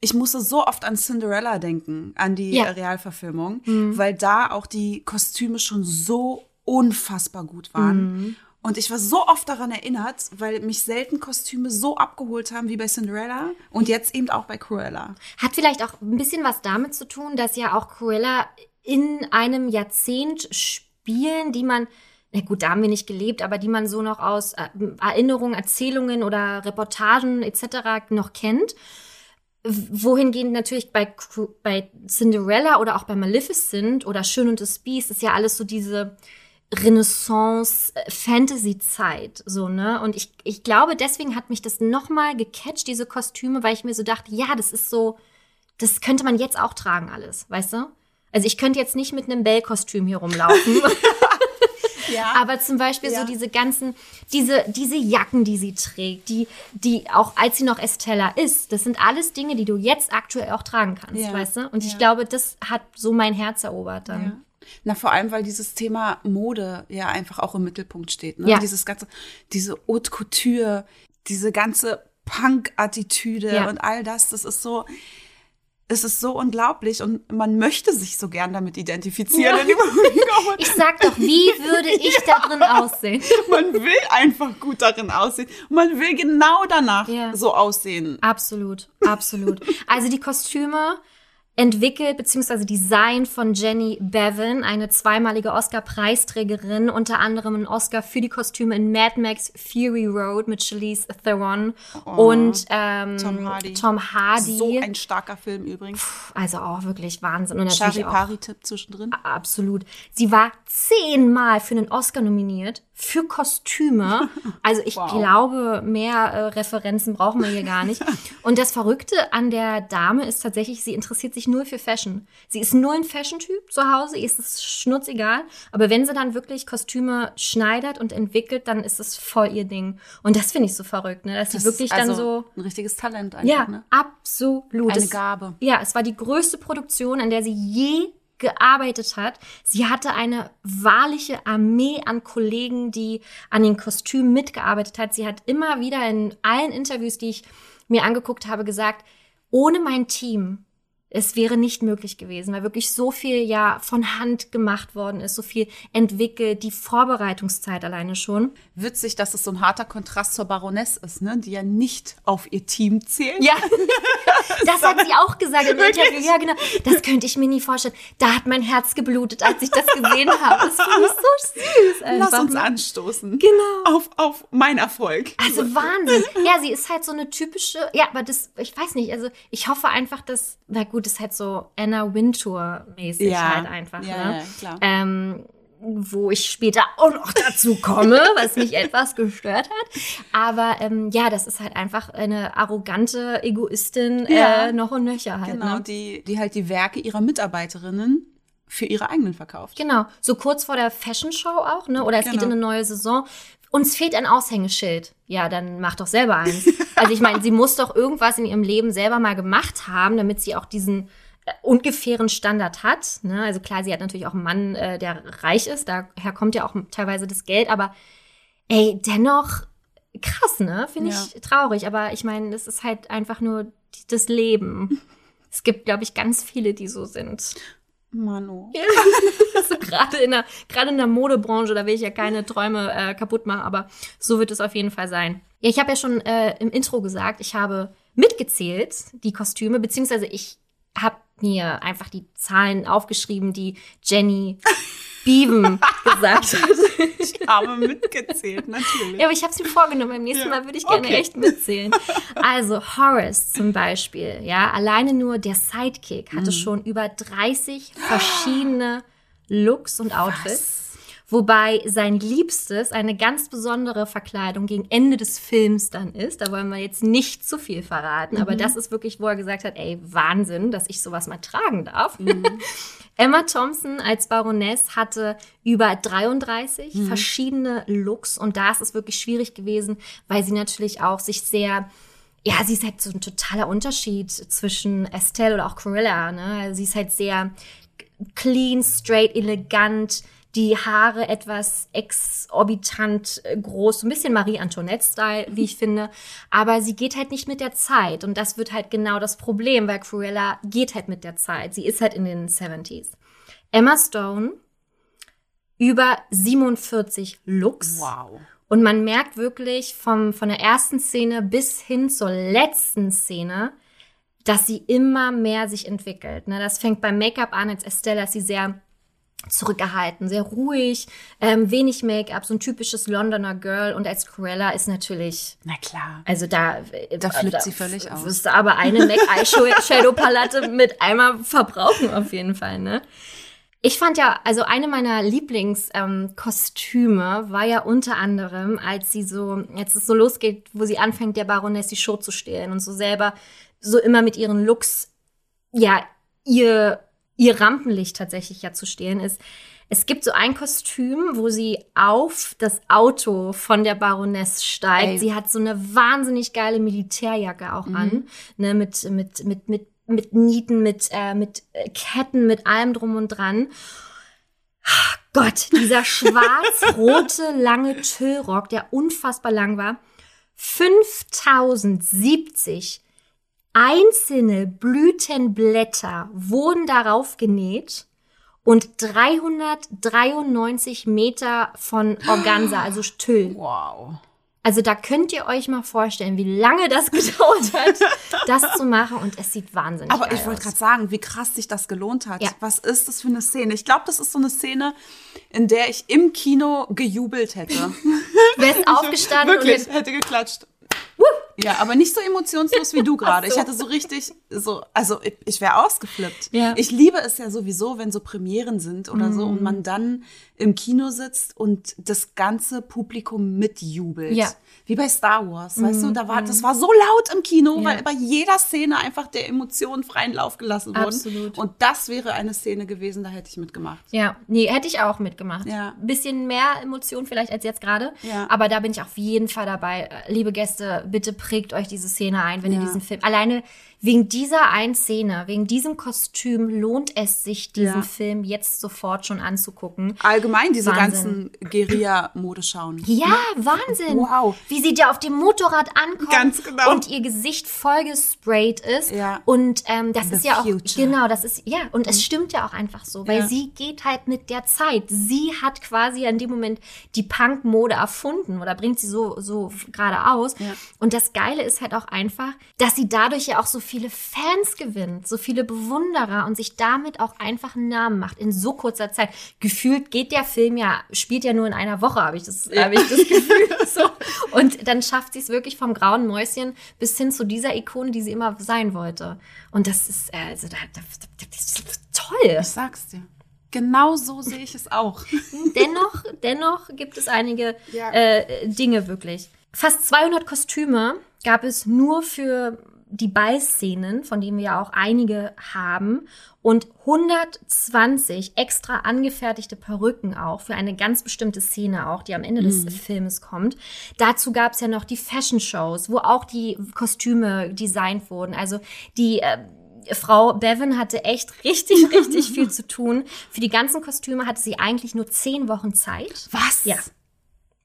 ich musste so oft an Cinderella denken, an die ja. Realverfilmung, mhm. weil da auch die Kostüme schon so unfassbar gut waren. Mhm. Und ich war so oft daran erinnert, weil mich selten Kostüme so abgeholt haben wie bei Cinderella und jetzt eben auch bei Cruella. Hat vielleicht auch ein bisschen was damit zu tun, dass ja auch Cruella in einem Jahrzehnt spielen, die man... Na gut, da haben wir nicht gelebt, aber die man so noch aus Erinnerungen, Erzählungen oder Reportagen et cetera noch kennt. Wohingehend natürlich bei, bei Cinderella oder auch bei Maleficent oder Schön und das Biest ist ja alles so diese Renaissance-Fantasy-Zeit, so, ne? Und ich, ich glaube, deswegen hat mich das nochmal gecatcht, diese Kostüme, weil ich mir so dachte, ja, das ist so, das könnte man jetzt auch tragen alles, weißt du? Also ich könnte jetzt nicht mit einem Bell-Kostüm hier rumlaufen. Ja. Aber zum Beispiel ja. so diese ganzen, diese, diese Jacken, die sie trägt, die, die auch als sie noch Estella ist, das sind alles Dinge, die du jetzt aktuell auch tragen kannst, ja. weißt du? Und ja. ich glaube, das hat so mein Herz erobert dann. Ja. Na, vor allem, weil dieses Thema Mode ja einfach auch im Mittelpunkt steht, ne? Ja. Dieses ganze, diese Haute Couture, diese ganze Punk-Attitüde ja. und all das, das ist so, es ist so unglaublich und man möchte sich so gern damit identifizieren. Ja. Ich sag doch, wie würde ich ja. da drin aussehen? Man will einfach gut darin aussehen. Man will genau danach ja. so aussehen. Absolut, absolut. Also die Kostüme entwickelt bzw. Design von Jenny Bevan, eine zweimalige Oscar-Preisträgerin, unter anderem einen Oscar für die Kostüme in Mad Max Fury Road mit Charlize Theron oh, und ähm, Tom Hardy. Tom Hardy. So ein starker Film übrigens. Puh, also auch wirklich Wahnsinn. Und Chari-Pari-Tipp zwischendrin. Absolut. Sie war zehnmal für einen Oscar nominiert für Kostüme. Also ich wow. glaube, mehr äh, Referenzen brauchen wir hier gar nicht. Und das Verrückte an der Dame ist tatsächlich, sie interessiert sich nur für Fashion. Sie ist nur ein Fashion-Typ zu Hause, ihr ist es schnurzegal, aber wenn sie dann wirklich Kostüme schneidert und entwickelt, dann ist es voll ihr Ding. Und das finde ich so verrückt, ne? Dass das sie wirklich also dann so... ein richtiges Talent einfach, ja, ne? Absolut. Eine Gabe. Ja, es war die größte Produktion, an der sie je gearbeitet hat. Sie hatte eine wahrliche Armee an Kollegen, die an den Kostümen mitgearbeitet hat. Sie hat immer wieder in allen Interviews, die ich mir angeguckt habe, gesagt, ohne mein Team... Es wäre nicht möglich gewesen, weil wirklich so viel ja von Hand gemacht worden ist, so viel entwickelt, die Vorbereitungszeit alleine schon. Witzig, dass es so ein harter Kontrast zur Baroness ist, ne? Die ja nicht auf ihr Team zählt. Ja, das hat sie auch gesagt im wirklich? Interview. Ja, genau. Das könnte ich mir nie vorstellen. Da hat mein Herz geblutet, als ich das gesehen habe. Das fand ich so süß. Alter. lass uns mal anstoßen. Genau. Auf, auf meinen Erfolg. Also Wahnsinn. Ja, sie ist halt so eine typische, ja, aber das, ich weiß nicht, also ich hoffe einfach, dass, na gut, ist halt so Anna Wintour-mäßig ja. halt einfach. Ja, ne? Ja, klar. Ähm, wo ich später auch noch dazu komme, was mich etwas gestört hat. Aber ähm, ja, das ist halt einfach eine arrogante Egoistin ja. äh, noch und nöcher halt. Genau, ne? die, die halt die Werke ihrer Mitarbeiterinnen für ihre eigenen verkauft. Genau, so kurz vor der Fashion Show auch, ne? Oder es genau. geht in eine neue Saison. Uns fehlt ein Aushängeschild. Ja, dann mach doch selber eins. Also ich meine, sie muss doch irgendwas in ihrem Leben selber mal gemacht haben, damit sie auch diesen ungefähren Standard hat. Ne? Also klar, sie hat natürlich auch einen Mann, äh, der reich ist. Daher kommt ja auch teilweise das Geld. Aber ey, dennoch krass, ne? Finde ja. ich traurig. Aber ich meine, das ist halt einfach nur die, das Leben. Es gibt, glaube ich, ganz viele, die so sind. Manu. Also gerade in der, gerade in der Modebranche, da will ich ja keine Träume äh, kaputt machen. Aber so wird es auf jeden Fall sein. Ja, ich habe ja schon äh, im Intro gesagt, ich habe mitgezählt, die Kostüme. Beziehungsweise ich habe mir einfach die Zahlen aufgeschrieben, die Jenny Beaven gesagt hat. Ich habe mitgezählt, natürlich. Ja, aber ich habe es mir vorgenommen. Beim nächsten ja. Mal würde ich gerne okay. echt mitzählen. Also Horace zum Beispiel, ja, alleine nur der Sidekick hatte mhm. schon über dreißig verschiedene Looks und Outfits. Was? Wobei sein Liebstes eine ganz besondere Verkleidung gegen Ende des Films dann ist. Da wollen wir jetzt nicht zu viel verraten. Mhm. Aber das ist wirklich, wo er gesagt hat, ey, Wahnsinn, dass ich sowas mal tragen darf. Mhm. Emma Thompson als Baroness hatte über dreiunddreißig mhm. verschiedene Looks. Und da ist es wirklich schwierig gewesen, weil sie natürlich auch sich sehr... Ja, sie ist halt so ein totaler Unterschied zwischen Estelle oder auch Cruella. Ne? Sie ist halt sehr clean, straight, elegant, die Haare etwas exorbitant groß, ein bisschen Marie-Antoinette-Style, wie ich finde. Aber sie geht halt nicht mit der Zeit. Und das wird halt genau das Problem, weil Cruella geht halt mit der Zeit. Sie ist halt in den siebziger. Emma Stone, über siebenundvierzig Looks. Wow. Und man merkt wirklich vom, von der ersten Szene bis hin zur letzten Szene, dass sie immer mehr sich entwickelt. Das fängt beim Make-up an. Als Estella ist sie sehr zurückgehalten, sehr ruhig, ähm, wenig Make-up, so ein typisches Londoner Girl. Und als Cruella ist natürlich... Na klar. Also da... Da flippt da, sie völlig f- aus. Wirst du aber eine MAC-Eyeshadow-Palette mit einmal verbrauchen auf jeden Fall, ne? Ich fand ja, also eine meiner Lieblingskostüme ähm, war ja unter anderem, als sie so, jetzt es so losgeht, wo sie anfängt, der Baroness die Show zu stehlen und so selber so immer mit ihren Looks, ja, ihr... ihr Rampenlicht tatsächlich ja zu stehlen ist. Es gibt so ein Kostüm, wo sie auf das Auto von der Baroness steigt. Ey. Sie hat so eine wahnsinnig geile Militärjacke auch mhm. an, ne, mit, mit, mit, mit, mit Nieten, mit, äh, mit Ketten, mit allem drum und dran. Ach Gott, dieser schwarz-rote lange Tüllrock, der unfassbar lang war. fünftausendsiebzig einzelne Blütenblätter wurden darauf genäht und dreihundertdreiundneunzig Meter von Organza, also Tüll. Wow. Also da könnt ihr euch mal vorstellen, wie lange das gedauert hat, das zu machen. Und es sieht wahnsinnig aus. Aber ich wollte gerade sagen, wie krass sich das gelohnt hat. Ja. Was ist das für eine Szene? Ich glaube, das ist so eine Szene, in der ich im Kino gejubelt hätte. Du wärst aufgestanden. Wirklich, und hätte geklatscht. Ja, aber nicht so emotionslos wie du gerade. So. Ich hatte so richtig, so, also ich, ich wäre ausgeflippt. Ja. Ich liebe es ja sowieso, wenn so Premieren sind oder mm. so und man dann im Kino sitzt und das ganze Publikum mitjubelt. Ja. Wie bei Star Wars, mm. weißt du, da war, mm. das war so laut im Kino, ja. weil bei jeder Szene einfach der Emotionen freien Lauf gelassen wurden. Absolut. Und das wäre eine Szene gewesen, da hätte ich mitgemacht. Ja, nee, hätte ich auch mitgemacht. Ja. Ein bisschen mehr Emotion vielleicht als jetzt gerade, ja. aber da bin ich auf jeden Fall dabei. Liebe Gäste, bitte prägt euch diese Szene ein, wenn ja. ihr diesen Film, alleine wegen dieser einen Szene, wegen diesem Kostüm lohnt es sich, diesen ja. Film jetzt sofort schon anzugucken. Allgemein diese Wahnsinn. ganzen Guerilla-Modeschauen. Ja, ne? Wahnsinn. Wow. Wie sie dir auf dem Motorrad ankommt Ganz genau. und ihr Gesicht vollgesprayt ist. Ja. Und ähm, das The ist ja auch, future. genau, das ist, ja, und es stimmt ja auch einfach so, weil ja. sie geht halt mit der Zeit. Sie hat quasi in dem Moment die Punk-Mode erfunden oder bringt sie so, so geradeaus. Ja. Und das Geile ist halt auch einfach, dass sie dadurch ja auch so viel viele Fans gewinnt, so viele Bewunderer und sich damit auch einfach einen Namen macht in so kurzer Zeit. Gefühlt geht der Film ja, spielt ja nur in einer Woche, habe ich das, ja. hab ich das Gefühl. So. Und dann schafft sie es wirklich vom grauen Mäuschen bis hin zu dieser Ikone, die sie immer sein wollte. Und das ist, also, das ist toll. Ich sag's dir. Genau so sehe ich es auch. Dennoch, dennoch gibt es einige ja. äh, Dinge wirklich. Fast zweihundert Kostüme gab es nur für die Ballszenen, von denen wir ja auch einige haben. Und hundertzwanzig extra angefertigte Perücken auch für eine ganz bestimmte Szene auch, die am Ende des mm. Filmes kommt. Dazu gab es ja noch die Fashion-Shows, wo auch die Kostüme designt wurden. Also die... Äh, Frau Bevan hatte echt richtig, richtig viel zu tun. Für die ganzen Kostüme hatte sie eigentlich nur zehn Wochen Zeit. Was? Ja.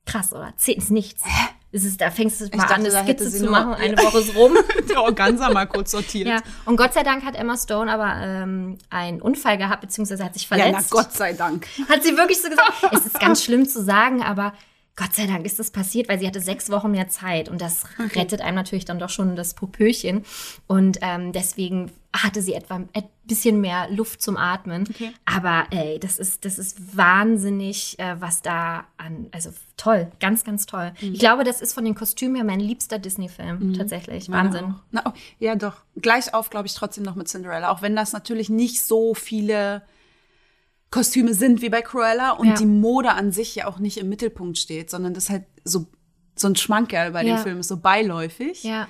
Krass, oder? Zehn ist nichts. Hä? Es ist, da fängst du mal dachte, an, eine Skizze zu machen, eine Woche ist rum. Der Organza mal kurz sortiert. Ja. Und Gott sei Dank hat Emma Stone aber ähm, einen Unfall gehabt, beziehungsweise hat sich verletzt. Ja, na Gott sei Dank. Hat sie wirklich so gesagt. Es ist ganz schlimm zu sagen, aber... Gott sei Dank ist das passiert, weil sie hatte sechs Wochen mehr Zeit. Und das okay. rettet einem natürlich dann doch schon das Popöchen. Und ähm, deswegen hatte sie etwa ein bisschen mehr Luft zum Atmen. Okay. Aber ey, das ist, das ist wahnsinnig, äh, was da an... Also toll, ganz, ganz toll. Mhm. Ich glaube, das ist von den Kostümen her mein liebster Disney-Film. Mhm. Tatsächlich, Wahnsinn. Na, oh, ja, doch. Gleich auf, glaube ich, trotzdem noch mit Cinderella. Auch wenn das natürlich nicht so viele... Kostüme sind wie bei Cruella und ja. die Mode an sich ja auch nicht im Mittelpunkt steht, sondern das halt so, so ein Schmankerl bei ja. den Filmen ist, so beiläufig. Ja.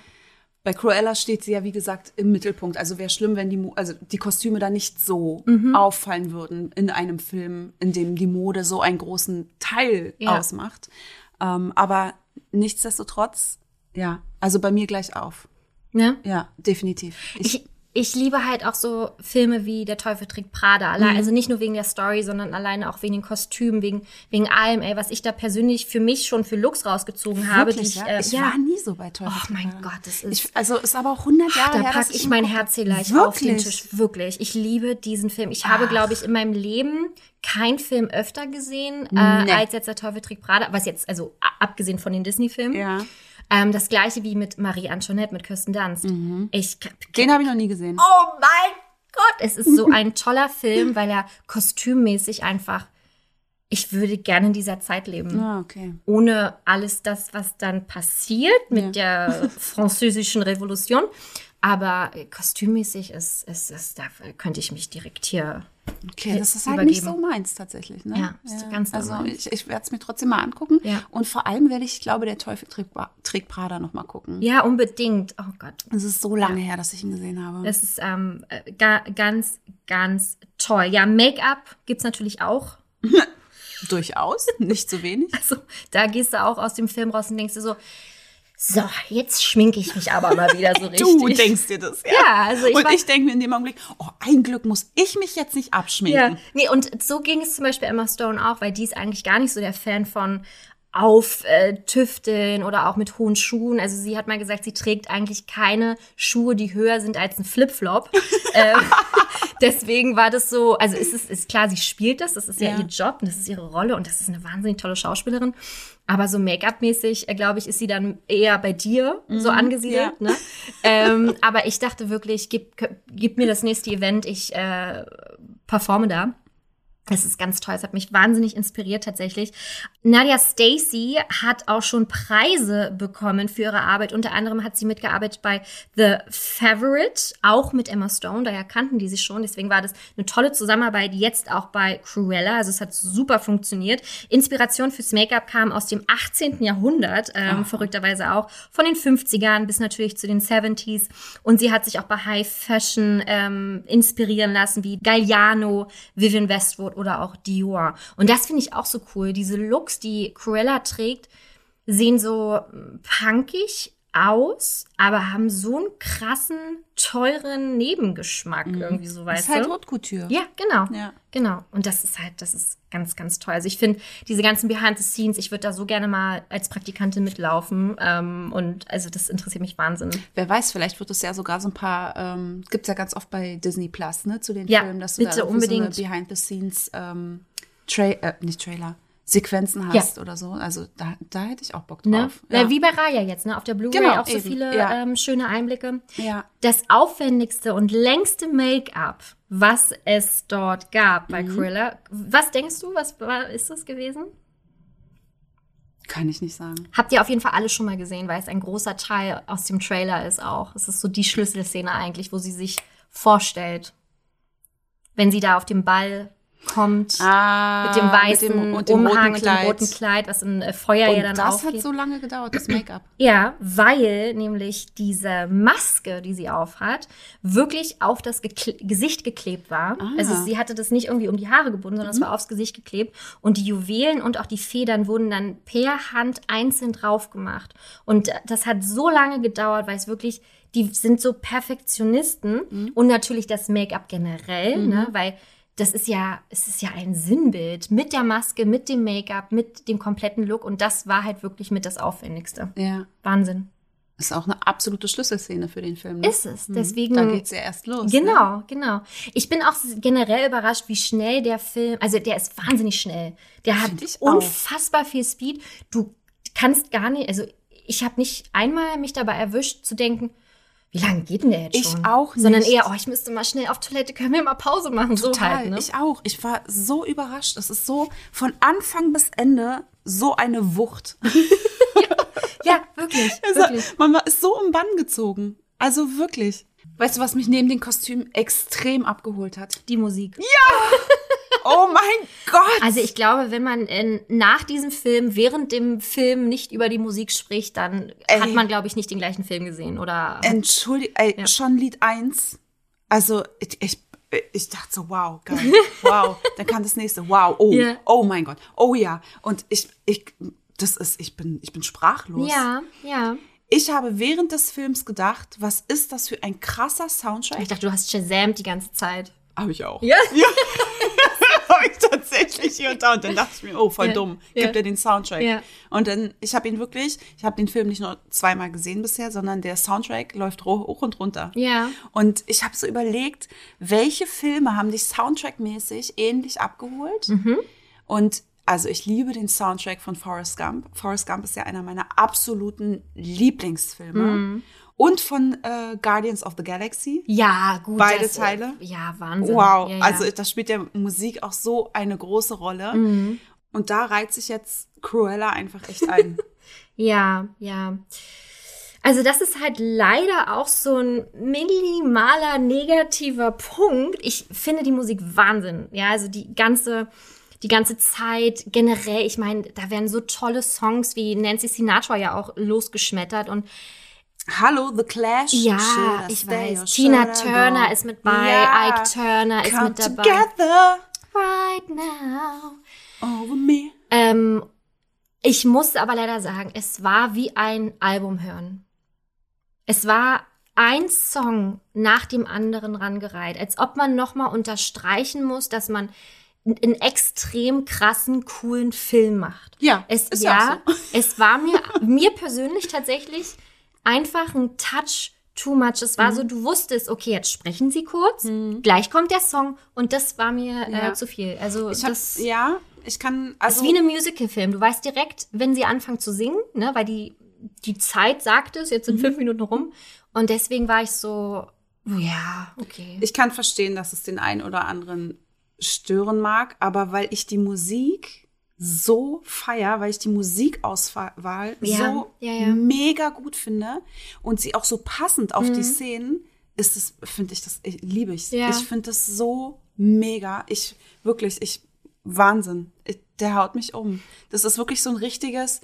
Bei Cruella steht sie ja, wie gesagt, im Mittelpunkt. Also wäre schlimm, wenn die, Mo- also die Kostüme da nicht so mhm. auffallen würden in einem Film, in dem die Mode so einen großen Teil ja. ausmacht. Ähm, aber nichtsdestotrotz, ja, also bei mir gleich auf. Ja, ja definitiv. Ich, ich- Ich liebe halt auch so Filme wie Der Teufel trägt Prada. Allein, mhm. Also nicht nur wegen der Story, sondern alleine auch wegen den Kostümen, wegen, wegen allem, ey, was ich da persönlich für mich schon für Looks rausgezogen wirklich, habe. Die ich, ja? äh, ich ja. war nie so bei Teufel. Oh mein Gott, das ist... Ich, also ist aber auch hundert Jahre da her, da packe ich mein Herz hier gleich auf den Tisch. Wirklich, ich liebe diesen Film. Ich Ach. habe, glaube ich, in meinem Leben keinen Film öfter gesehen, nee. äh, als jetzt Der Teufel trägt Prada. Was jetzt, also abgesehen von den Disney-Filmen. Ja. Ähm, das gleiche wie mit Marie Antoinette, mit Kirsten Dunst. Mhm. Ich, Den habe ich noch nie gesehen. Oh mein Gott! Es ist so ein toller Film, weil er kostümmäßig einfach, ich würde gerne in dieser Zeit leben. Ah, okay. Ohne alles das, was dann passiert mit ja. der französischen Revolution. Aber kostümmäßig ist, ist, ist, da könnte ich mich direkt hier Okay, das ist halt übergeben. Nicht so meins tatsächlich. Ne? Ja, das ist ja. ganz normal. Also ich, ich werde es mir trotzdem mal angucken. Ja. Und vor allem werde ich, ich glaube, Der Teufel trägt, trägt Prada noch mal gucken. Ja, unbedingt. Oh Gott. Es ist so lange ja. her, dass ich ihn gesehen habe. Das ist ähm, ga, ganz, ganz toll. Ja, Make-up gibt's natürlich auch. Durchaus, nicht zu wenig. Also da gehst du auch aus dem Film raus und denkst dir so, so, jetzt schminke ich mich aber mal wieder so richtig. Du denkst dir das, ja. ja also ich und war, ich denke mir in dem Augenblick, oh, ein Glück muss ich mich jetzt nicht abschminken. Ja. Nee, und so ging es zum Beispiel Emma Stone auch, weil die ist eigentlich gar nicht so der Fan von auftüfteln äh, oder auch mit hohen Schuhen. Also sie hat mal gesagt, sie trägt eigentlich keine Schuhe, die höher sind als ein Flipflop. ähm, deswegen war das so, also es ist, ist klar, sie spielt das, das ist ja, ja ihr Job und das ist ihre Rolle und das ist eine wahnsinnig tolle Schauspielerin. Aber so Make-up-mäßig, glaube ich, ist sie dann eher bei dir mm, so angesiedelt. Ja. Ne? ähm, aber ich dachte wirklich, gib, gib mir das nächste Event, ich äh, performe da. Das ist ganz toll, es hat mich wahnsinnig inspiriert tatsächlich. Nadia Stacy hat auch schon Preise bekommen für ihre Arbeit. Unter anderem hat sie mitgearbeitet bei The Favorite, auch mit Emma Stone. Daher kannten die sich schon, deswegen war das eine tolle Zusammenarbeit, jetzt auch bei Cruella. Also es hat super funktioniert. Inspiration fürs Make-up kam aus dem achtzehnten Jahrhundert, ähm, oh. verrückterweise auch, von den fünfzigern bis natürlich zu den siebziger. Und sie hat sich auch bei High Fashion ähm, inspirieren lassen, wie Galliano, Vivienne Westwood oder auch Dior. Und das finde ich auch so cool. Diese Looks, die Cruella trägt, sehen so punkig aus, aber haben so einen krassen, teuren Nebengeschmack mhm. irgendwie so, weißt du? Das ist halt Haute Couture. Ja, genau. Ja. Genau. Und das ist halt, das ist ganz, ganz toll. Also ich finde, diese ganzen Behind the Scenes, ich würde da so gerne mal als Praktikantin mitlaufen. Ähm, und also das interessiert mich wahnsinnig. Wer weiß, vielleicht wird es ja sogar so ein paar, ähm, gibt es ja ganz oft bei Disney Plus, ne, zu den ja, Filmen, dass du da so eine Behind the Scenes ähm, Tra- äh, nicht Trailer, Sequenzen hast ja. oder so. Also da, da hätte ich auch Bock drauf. Ne? Ja. Wie bei Raya jetzt, ne? Auf der Blu-ray genau, auch eben. so viele ja. ähm, schöne Einblicke. Ja. Das aufwendigste und längste Make-up, was es dort gab bei mhm. Cruella. Was denkst du, was war, ist das gewesen? Kann ich nicht sagen. Habt ihr auf jeden Fall alle schon mal gesehen, weil es ein großer Teil aus dem Trailer ist auch. Es ist so die Schlüsselszene eigentlich, wo sie sich vorstellt, wenn sie da auf dem Ball kommt, ah, mit dem weißen mit dem, Umhang, mit dem roten Kleid, was in Feuer und ja dann aufgeht. Und das hat so lange gedauert, das Make-up. Ja, weil nämlich diese Maske, die sie aufhat, wirklich auf das Gekle- Gesicht geklebt war. Ah. Also sie hatte das nicht irgendwie um die Haare gebunden, sondern mhm. es war aufs Gesicht geklebt. Und die Juwelen und auch die Federn wurden dann per Hand einzeln drauf gemacht. Und das hat so lange gedauert, weil es wirklich... Die sind so Perfektionisten mhm. und natürlich das Make-up generell, mhm. ne, weil das ist ja, es ist ja ein Sinnbild mit der Maske, mit dem Make-up, mit dem kompletten Look und das war halt wirklich mit das Aufwendigste. Ja. Wahnsinn. Ist auch eine absolute Schlüsselszene für den Film. Ne? Ist es, deswegen... Da geht's ja erst los. Genau, ne? genau. Ich bin auch generell überrascht, wie schnell der Film, also der ist wahnsinnig schnell. Der hat unfassbar viel Speed. Du kannst gar nicht, also ich habe nicht einmal mich dabei erwischt zu denken, wie lange geht denn der jetzt schon? Ich auch nicht. Sondern eher, oh, ich müsste mal schnell auf Toilette, können wir mal Pause machen? Total, so halt, ne? Ich auch. Ich war so überrascht. Es ist so von Anfang bis Ende so eine Wucht. ja, ja, wirklich. wirklich. Hat, man ist so im Bann gezogen. Also wirklich. Weißt du, was mich neben den Kostümen extrem abgeholt hat? Die Musik. Ja! Oh mein Gott! Also ich glaube, wenn man in, nach diesem Film, während dem Film nicht über die Musik spricht, dann ey. hat man, glaube ich, nicht den gleichen Film gesehen, oder? Entschuldigung, ja. schon Lied eins. Also ich, ich, ich dachte so, wow, geil, wow. Dann kam das nächste, wow, oh, yeah. oh mein Gott, oh ja. Und ich, ich, das ist, ich bin, ich bin sprachlos. Ja, ja. Ich habe während des Films gedacht, was ist das für ein krasser Soundtrack? Ich dachte, du hast shazamt die ganze Zeit. Habe ich auch. Ja. ja. Habe ich tatsächlich hier und da. Und dann dachte ich mir, oh, voll ja, dumm, gibt ja. er den Soundtrack. Ja. Und dann, ich habe ihn wirklich, ich habe den Film nicht nur zweimal gesehen bisher, sondern der Soundtrack läuft hoch und runter. Ja. Und ich habe so überlegt, welche Filme haben dich soundtrackmäßig ähnlich abgeholt? Mhm. Und also ich liebe den Soundtrack von Forrest Gump. Forrest Gump ist ja einer meiner absoluten Lieblingsfilme. Mhm. Und von äh, Guardians of the Galaxy. Ja, gut. Beide das, Teile. Ja, Wahnsinn. Wow, ja, ja. Also da spielt ja Musik auch so eine große Rolle. Mhm. Und da reiht sich jetzt Cruella einfach echt ein. ja, ja. Also das ist halt leider auch so ein minimaler negativer Punkt. Ich finde die Musik Wahnsinn. Ja, also die ganze... Die ganze Zeit generell, ich meine, da werden so tolle Songs wie Nancy Sinatra ja auch losgeschmettert und Hallo, The Clash. Ja, Schöner ich weiß. Tina Turner ist mit bei, ja. Ike Turner Come ist mit dabei. Together. Right now. Over me. Ähm, ich muss aber leider sagen, es war wie ein Album hören. Es war ein Song nach dem anderen rangereiht, als ob man nochmal unterstreichen muss, dass man einen extrem krassen, coolen Film macht. Ja, es, ist ja auch so. Es war mir, mir persönlich tatsächlich einfach ein Touch too much. Es war mhm. so, du wusstest, okay, jetzt sprechen sie kurz, mhm. gleich kommt der Song und das war mir ja. äh, zu viel. Also ich hab, das ja, ich kann, also, ist wie ein Musical-Film. Du weißt direkt, wenn sie anfangen zu singen, ne, weil die, die Zeit sagt es, jetzt sind mhm. fünf Minuten rum und deswegen war ich so, ja, okay. Ich kann verstehen, dass es den einen oder anderen stören mag, aber weil ich die Musik so feier, weil ich die Musikauswahl ja, so ja, ja. mega gut finde und sie auch so passend auf mhm. die Szenen, ist es, finde ich das, ich, liebe ich's. Ja. Ich finde das so mega. Ich, wirklich, ich, Wahnsinn. Ich, der haut mich um. Das ist wirklich so ein richtiges,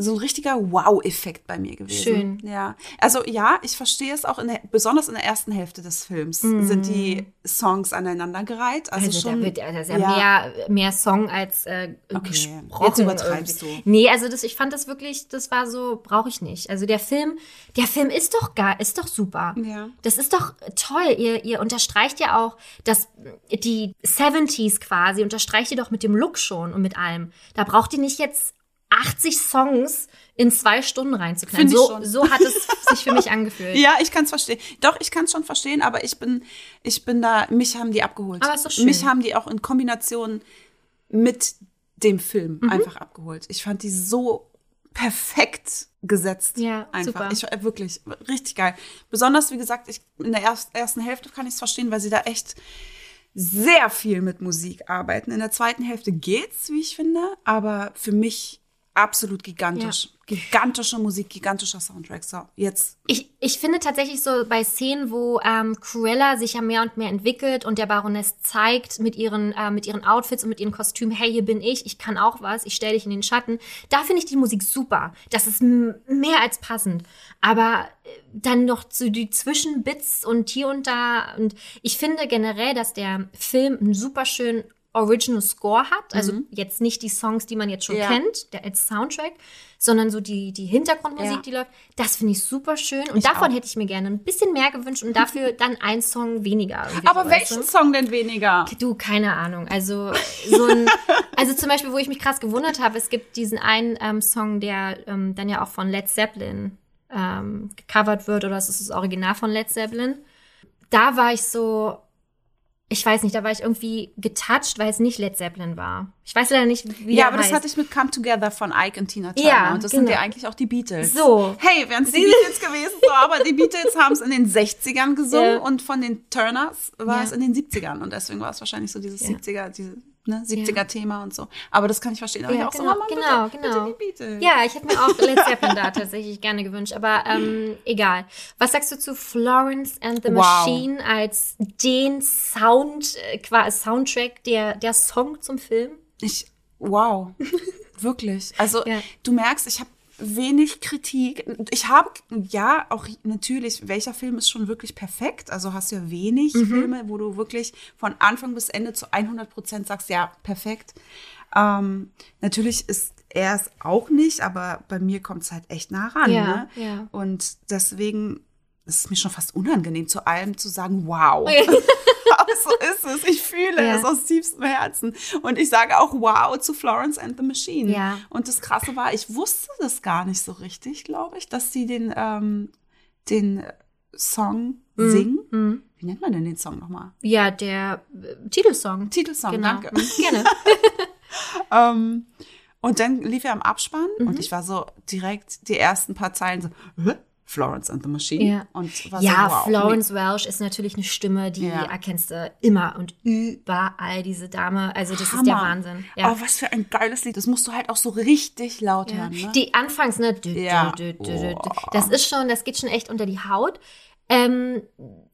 so ein richtiger Wow-Effekt bei mir gewesen. Schön. Ja. Also ja, ich verstehe es auch, in der, besonders in der ersten Hälfte des Films mm. sind die Songs aneinandergereiht. Also, also schon, da wird also ja, ja. Mehr, mehr Song als äh, okay. gesprochen. Jetzt übertreibst irgendwie. du. Nee, also das, ich fand das wirklich, das war so, brauche ich nicht. Also der Film, der Film ist doch gar, ist doch super. Ja. Das ist doch toll. Ihr, ihr unterstreicht ja auch, dass die seventies quasi, unterstreicht ihr doch mit dem Look schon und mit allem. Da braucht ihr nicht jetzt achtzig Songs in zwei Stunden reinzuknallen. So, so hat es sich für mich angefühlt. Ja, ich kann es verstehen. Doch, ich kann es schon verstehen, aber ich bin, ich bin da, mich haben die abgeholt. Aber ist doch schön. Mich haben die auch in Kombination mit dem Film mhm. einfach abgeholt. Ich fand die so perfekt gesetzt. Ja, einfach. Super. Ich, wirklich, richtig geil. Besonders, wie gesagt, ich, in der erst, ersten Hälfte kann ich es verstehen, weil sie da echt sehr viel mit Musik arbeiten. In der zweiten Hälfte geht's, wie ich finde, aber für mich absolut gigantisch. Ja. Gigantische Musik, gigantischer Soundtrack. So, jetzt. Ich, ich finde tatsächlich so bei Szenen, wo ähm, Cruella sich ja mehr und mehr entwickelt und der Baroness zeigt mit ihren, äh, mit ihren Outfits und mit ihren Kostümen, hey, hier bin ich, ich kann auch was, ich stelle dich in den Schatten. Da finde ich die Musik super. Das ist m- mehr als passend. Aber dann noch zu die Zwischenbits und hier und da. Und ich finde generell, dass der Film einen super schönen Original Score hat, also mhm. jetzt nicht die Songs, die man jetzt schon ja. kennt, der, als Soundtrack, sondern so die, die Hintergrundmusik, ja. die läuft, das finde ich super schön und ich davon auch. Hätte ich mir gerne ein bisschen mehr gewünscht und dafür dann ein Song weniger. Aber so, welchen weißt du? Song denn weniger? Du, keine Ahnung, also so ein, also zum Beispiel, wo ich mich krass gewundert habe, es gibt diesen einen ähm, Song, der ähm, dann ja auch von Led Zeppelin ähm, gecovert wird oder es ist das Original von Led Zeppelin. Da war ich so, ich weiß nicht, da war ich irgendwie getouched, weil es nicht Led Zeppelin war. Ich weiß leider nicht, wie ja, er aber heißt. Das hatte ich mit Come Together von Ike und Tina Turner. Ja, und das genau. sind ja eigentlich auch die Beatles. So. Hey, wären es die Beatles gewesen, so, aber die Beatles haben es in den sechzigern gesungen yeah. und von den Turners war es yeah. in den siebzigern. Und deswegen war es wahrscheinlich so dieses yeah. siebziger, diese, ne, siebziger-Thema yeah. und so. Aber das kann ich verstehen. Aber ja, ich auch genau, so, Mann, genau, bitte, genau. bitte die Beatles. Ja, ich hätte mir auch Led Zeppelin da tatsächlich gerne gewünscht. Aber ähm, egal. Was sagst du zu Florence and the wow. Machine als den Sound, äh, Soundtrack, der, der Song zum Film? Ich, wow, wirklich. Also ja. du merkst, ich habe wenig Kritik. Ich habe, ja, auch natürlich, welcher Film ist schon wirklich perfekt? Also hast du ja wenig mhm. Filme, wo du wirklich von Anfang bis Ende zu hundert Prozent sagst, ja, perfekt. Ähm, natürlich ist er es auch nicht, aber bei mir kommt es halt echt nah ran. Ja, ne? ja. Und deswegen ist es mir schon fast unangenehm, zu allem zu sagen, wow. So ist es. Ich fühle ja. es aus tiefstem Herzen. Und ich sage auch wow zu Florence and the Machine. Ja. Und das Krasse war, ich wusste das gar nicht so richtig, glaube ich, dass sie den, ähm, den Song mhm. singen. Mhm. Wie nennt man denn den Song nochmal? Ja, der äh, Titelsong. Titelsong, genau. Danke. Gerne. ähm, und dann lief er am Abspann mhm. und ich war so direkt die ersten paar Zeilen so, Florence and the Machine. Ja, und was ja so, wow. Florence Welsh ist natürlich eine Stimme, die ja. erkennst du immer und überall, diese Dame. Also das Hammer. Ist der Wahnsinn. Ja. Oh, was für ein geiles Lied. Das musst du halt auch so richtig laut ja. hören. Ne? Die anfangs, ne? Dü, ja. dü, dü, dü, dü, dü. Das ist schon, das geht schon echt unter die Haut. Ähm,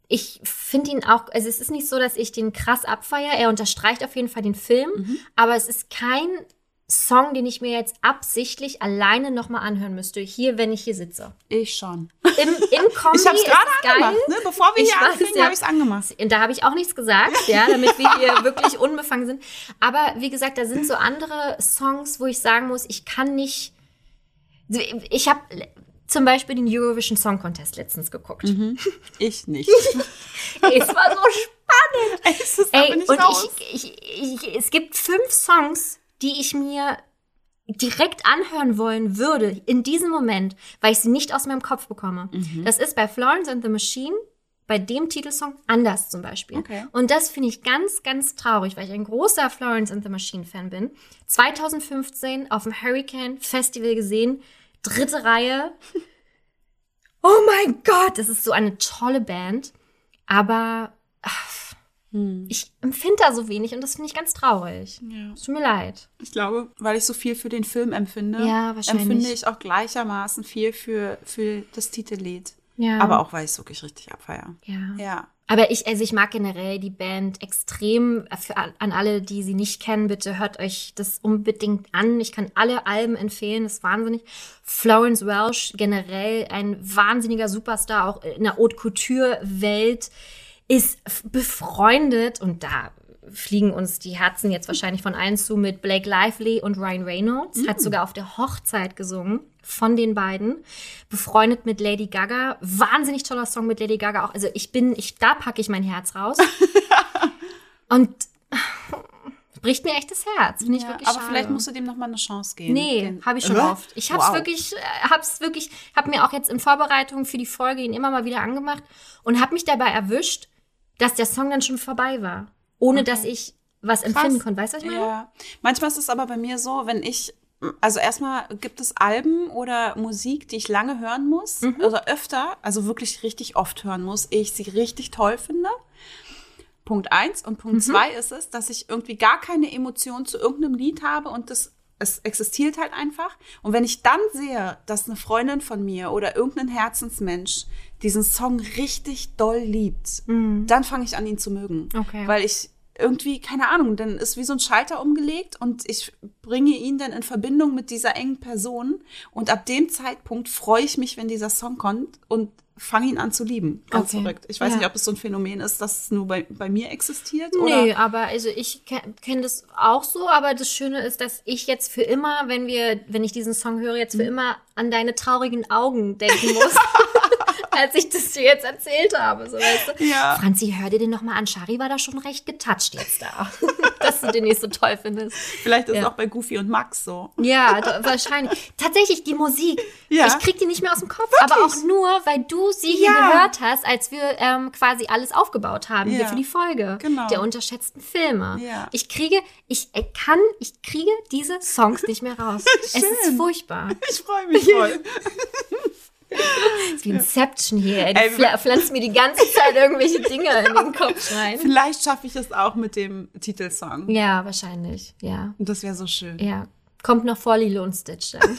ich finde ihn auch, also es ist nicht so, dass ich den krass abfeiere. Er unterstreicht auf jeden Fall den Film, mhm. aber es ist kein Song, den ich mir jetzt absichtlich alleine nochmal anhören müsste, hier, wenn ich hier sitze. Ich schon. Im, im Kombi. Ich hab's gerade angemacht, geil. Ne? Bevor wir ich hier anfingen, ja. habe ich's angemacht. Da habe ich auch nichts gesagt, ja, damit wir hier wirklich unbefangen sind. Aber wie gesagt, da sind so andere Songs, wo ich sagen muss, ich kann nicht. Ich habe zum Beispiel den Eurovision Song Contest letztens geguckt. Mhm. Ich nicht. Es war so spannend. Es ist Ey, aber nicht und raus. Ich, ich, ich, es gibt fünf Songs, die ich mir direkt anhören wollen würde, in diesem Moment, weil ich sie nicht aus meinem Kopf bekomme. Mhm. Das ist bei Florence and the Machine, bei dem Titelsong, anders zum Beispiel. Okay. Und das finde ich ganz, ganz traurig, weil ich ein großer Florence and the Machine-Fan bin. zwanzig fünfzehn auf dem Hurricane-Festival gesehen, dritte Reihe. Oh mein Gott, das ist so eine tolle Band. Aber ach, ich empfinde da so wenig und das finde ich ganz traurig. Ja. Es tut mir leid. Ich glaube, weil ich so viel für den Film empfinde, ja, empfinde ich auch gleichermaßen viel für, für das Titellied. Ja. Aber auch, weil ich es wirklich richtig abfeiere. Ja. ja. Aber ich, also ich mag generell die Band extrem. Für, an alle, die sie nicht kennen, bitte hört euch das unbedingt an. Ich kann alle Alben empfehlen, das ist wahnsinnig. Florence Welsh generell ein wahnsinniger Superstar, auch in der Haute Couture-Welt. Ist befreundet, und da fliegen uns die Herzen jetzt wahrscheinlich von allen zu, mit Blake Lively und Ryan Reynolds. Mm. Hat sogar auf der Hochzeit gesungen von den beiden. Befreundet mit Lady Gaga. Wahnsinnig toller Song mit Lady Gaga auch. Also ich bin, ich da packe ich mein Herz raus. Und bricht mir echt das Herz. Finde ich ja, wirklich schade. Aber vielleicht musst du dem nochmal eine Chance geben. Nee, habe ich schon äh? oft. Ich habe es wow. wirklich, hab's wirklich, habe mir auch jetzt in Vorbereitung für die Folge ihn immer mal wieder angemacht und habe mich dabei erwischt, dass der Song dann schon vorbei war. Ohne, okay. dass ich was Krass. empfinden konnte. Weißt du, was ich meine? Ja. Manchmal ist es aber bei mir so, wenn ich, also erstmal gibt es Alben oder Musik, die ich lange hören muss, mhm. also öfter, also wirklich richtig oft hören muss, ehe ich sie richtig toll finde. Punkt eins. Und Punkt mhm. zwei ist es, dass ich irgendwie gar keine Emotion zu irgendeinem Lied habe und das, es existiert halt einfach. Und wenn ich dann sehe, dass eine Freundin von mir oder irgendein Herzensmensch diesen Song richtig doll liebt, mhm. dann fange ich an, ihn zu mögen. Okay. Weil ich irgendwie, keine Ahnung, dann ist wie so ein Schalter umgelegt und ich bringe ihn dann in Verbindung mit dieser engen Person und ab dem Zeitpunkt freue ich mich, wenn dieser Song kommt und fange ihn an zu lieben. Ganz okay. verrückt. Ich weiß ja. nicht, ob es so ein Phänomen ist, dass es nur bei, bei mir existiert. Nee, oder? aber also ich kenne kenn das auch so, aber das Schöne ist, dass ich jetzt für immer, wenn wir, wenn ich diesen Song höre, jetzt für mhm. immer an deine traurigen Augen denken muss. Als ich das dir jetzt erzählt habe. So, weißt du? Ja. Franzi, hör dir den nochmal an. Shari war da schon recht getatscht jetzt da. Dass du den nicht so toll findest. Vielleicht ist ja. es auch bei Goofy und Max so. Ja, da, wahrscheinlich. Tatsächlich, die Musik. Ja. Ich krieg die nicht mehr aus dem Kopf. Wirklich? Aber auch nur, weil du sie ja. hier gehört hast, als wir ähm, quasi alles aufgebaut haben ja. hier für die Folge genau. der unterschätzten Filme. Ja. Ich kriege, ich kann, ich kriege diese Songs nicht mehr raus. Schön. Es ist furchtbar. Ich freue mich voll. Wie Inception hier. Ey. Du Ey, pflanzt mir die ganze Zeit irgendwelche Dinge in den Kopf rein. Vielleicht schaffe ich es auch mit dem Titelsong. Ja, wahrscheinlich. Ja. Und das wäre so schön. Ja. Kommt noch vor Lilo und Stitch dann.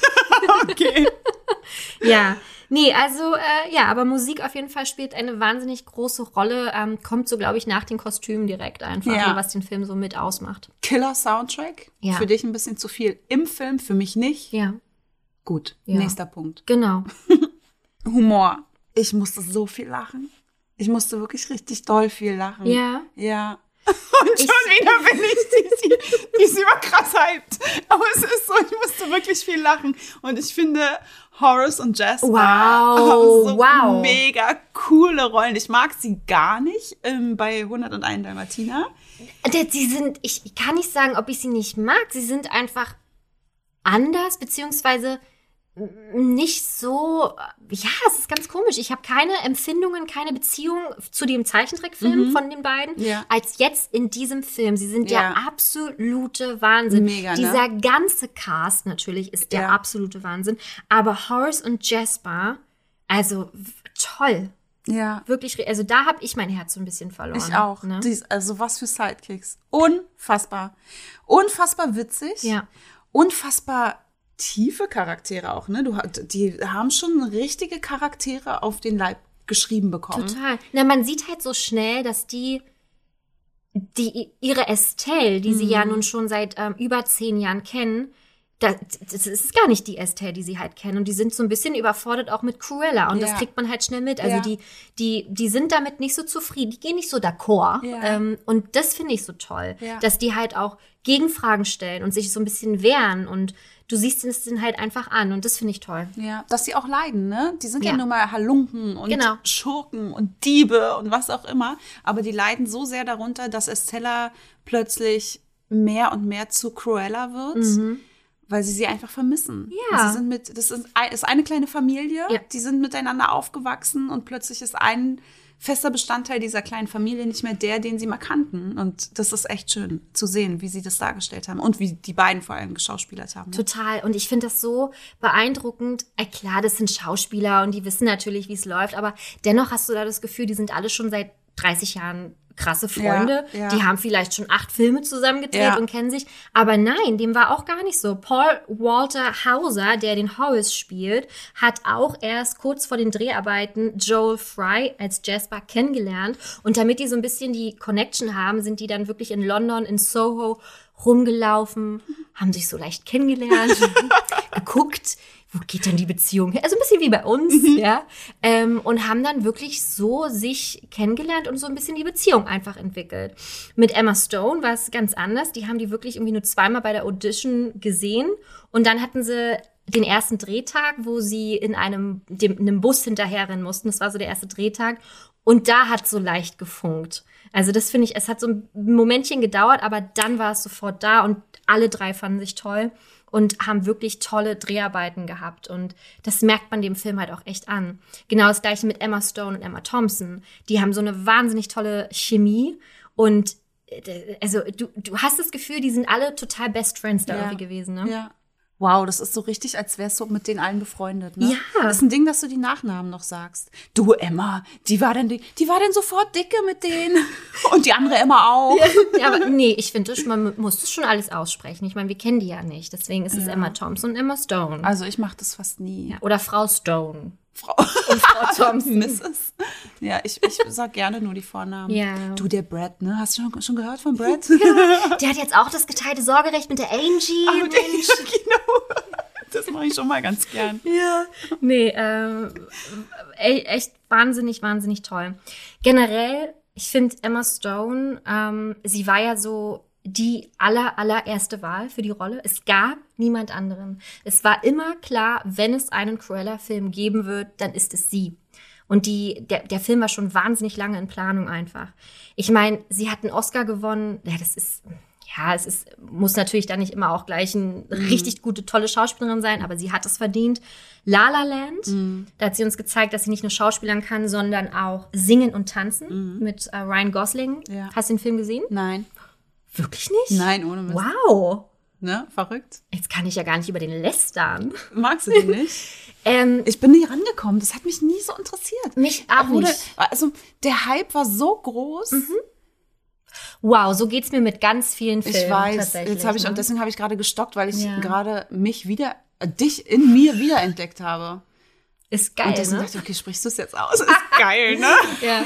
Okay. Ja. Nee, also äh, ja, aber Musik auf jeden Fall spielt eine wahnsinnig große Rolle. Ähm, kommt so, glaube ich, nach den Kostümen direkt einfach, ja. was den Film so mit ausmacht. Killer-Soundtrack. Ja. Für dich ein bisschen zu viel im Film, für mich nicht. Ja. Gut, ja. Nächster Punkt. Genau. Humor. Ich musste so viel lachen. Ich musste wirklich richtig doll viel lachen. Ja. Ja. Und schon ich, wieder bin ich die, die, die ist überkrass hyped. Aber es ist so, ich musste wirklich viel lachen. Und ich finde, Horace und Jasper wow, haben so wow. mega coole Rollen. Ich mag sie gar nicht ähm, bei hunderteins Dalmatiner. Sie sind, ich kann nicht sagen, ob ich sie nicht mag. Sie sind einfach anders, beziehungsweise nicht so, ja, es ist ganz komisch. Ich habe keine Empfindungen, keine Beziehung zu dem Zeichentrickfilm mhm. von den beiden, ja. als jetzt in diesem Film. Sie sind ja. der absolute Wahnsinn. Mega, ne? Dieser ganze Cast natürlich ist der ja. absolute Wahnsinn. Aber Horace und Jasper, also toll. Ja. Wirklich, also da habe ich mein Herz so ein bisschen verloren. Ich auch. Ne? Dies, also was für Sidekicks. Unfassbar. Unfassbar witzig. Ja. Unfassbar tiefe Charaktere auch, ne? Du, die haben schon richtige Charaktere auf den Leib geschrieben bekommen. Total. Na, man sieht halt so schnell, dass die, die ihre Estelle, die mhm. sie ja nun schon seit ähm, über zehn Jahren kennen, das, das ist gar nicht die Estelle, die sie halt kennen. Und die sind so ein bisschen überfordert auch mit Cruella. Und ja. das kriegt man halt schnell mit. Also ja. die, die, die sind damit nicht so zufrieden. Die gehen nicht so d'accord. Ja. Ähm, und das finde ich so toll, ja. dass die halt auch Gegenfragen stellen und sich so ein bisschen wehren. Und du siehst es dann halt einfach an. Und das finde ich toll. Ja, dass sie auch leiden, ne? Die sind ja, ja nun mal Halunken und genau. Schurken und Diebe und was auch immer. Aber die leiden so sehr darunter, dass Estella plötzlich mehr und mehr zu Cruella wird. Mhm. Weil sie sie einfach vermissen. Ja. Sie sind mit, das ist eine kleine Familie, ja. die sind miteinander aufgewachsen und plötzlich ist ein fester Bestandteil dieser kleinen Familie nicht mehr der, den sie mal kannten. Und das ist echt schön zu sehen, wie sie das dargestellt haben und wie die beiden vor allem geschauspielert haben. Total. Und ich finde das so beeindruckend. Ey, klar, das sind Schauspieler und die wissen natürlich, wie es läuft, aber dennoch hast du da das Gefühl, die sind alle schon seit dreißig Jahren krasse Freunde, ja, ja. die haben vielleicht schon acht Filme zusammen gedreht ja. und kennen sich. Aber nein, dem war auch gar nicht so. Paul Walter Hauser, der den Horace spielt, hat auch erst kurz vor den Dreharbeiten Joel Fry als Jasper kennengelernt. Und damit die so ein bisschen die Connection haben, sind die dann wirklich in London, in Soho rumgelaufen, haben sich so leicht kennengelernt, geguckt, wo geht denn die Beziehung her? Also ein bisschen wie bei uns, mhm. ja. Ähm, und haben dann wirklich so sich kennengelernt und so ein bisschen die Beziehung einfach entwickelt. Mit Emma Stone war es ganz anders. Die haben die wirklich irgendwie nur zweimal bei der Audition gesehen. Und dann hatten sie den ersten Drehtag, wo sie in einem, dem, einem Bus hinterherrennen mussten. Das war so der erste Drehtag. Und da hat es so leicht gefunkt. Also das finde ich, es hat so ein Momentchen gedauert, aber dann war es sofort da und alle drei fanden sich toll. Und haben wirklich tolle Dreharbeiten gehabt. Und das merkt man dem Film halt auch echt an. Genau das Gleiche mit Emma Stone und Emma Thompson. Die haben so eine wahnsinnig tolle Chemie. Und also du, du hast das Gefühl, die sind alle total Best Friends da ja. irgendwie gewesen, ne? Ja. Wow, das ist so richtig, als wärst du mit den allen befreundet, ne? Ja. Das ist ein Ding, dass du die Nachnamen noch sagst. Du, Emma, die war denn, die, die war denn sofort dicke mit denen. Und die andere Emma auch. Ja, aber nee, ich finde, man muss das schon alles aussprechen. Ich meine, wir kennen die ja nicht. Deswegen ist es ja. Emma Thompson und Emma Stone. Also ich mache das fast nie. Ja, oder Frau Stone. Frau, und Frau Thompson. Misses. Ja, ich, ich sag gerne nur die Vornamen. Ja. Du, der Brad, ne? Hast du schon, schon gehört von Brad? Ja. Der hat jetzt auch das geteilte Sorgerecht mit der Angie. Ach, mit der Angie, genau. Das mache ich schon mal ganz gern. Ja. Nee, äh, echt wahnsinnig, wahnsinnig toll. Generell, ich finde Emma Stone, ähm, sie war ja so die aller, allererste Wahl für die Rolle. Es gab niemand anderen. Es war immer klar, wenn es einen Cruella-Film geben wird, dann ist es sie. Und die, der, der Film war schon wahnsinnig lange in Planung einfach. Ich meine, sie hat einen Oscar gewonnen. Ja, das ist, ja, es ist, muss natürlich dann nicht immer auch gleich eine mhm. richtig gute, tolle Schauspielerin sein, aber sie hat es verdient. La La Land, mhm. da hat sie uns gezeigt, dass sie nicht nur schauspielern kann, sondern auch singen und tanzen mhm. mit äh, Ryan Gosling. Ja. Hast du den Film gesehen? Nein. Wirklich nicht? Nein, ohne Mist. Wow. Ne, verrückt. Jetzt kann ich ja gar nicht über den lästern. Magst du den nicht? ähm, ich bin nie rangekommen. Das hat mich nie so interessiert. Mich auch wurde, nicht. Also der Hype war so groß. Mhm. Wow, so geht's mir mit ganz vielen Filmen. Ich weiß. Jetzt habe ich, ne? Und deswegen habe ich gerade gestockt, weil ich ja. gerade mich wieder, äh, dich in mir wiederentdeckt habe. Ist geil, und deswegen ne? dachte ich, okay, sprichst du es jetzt aus? Ist geil, ne? Ja.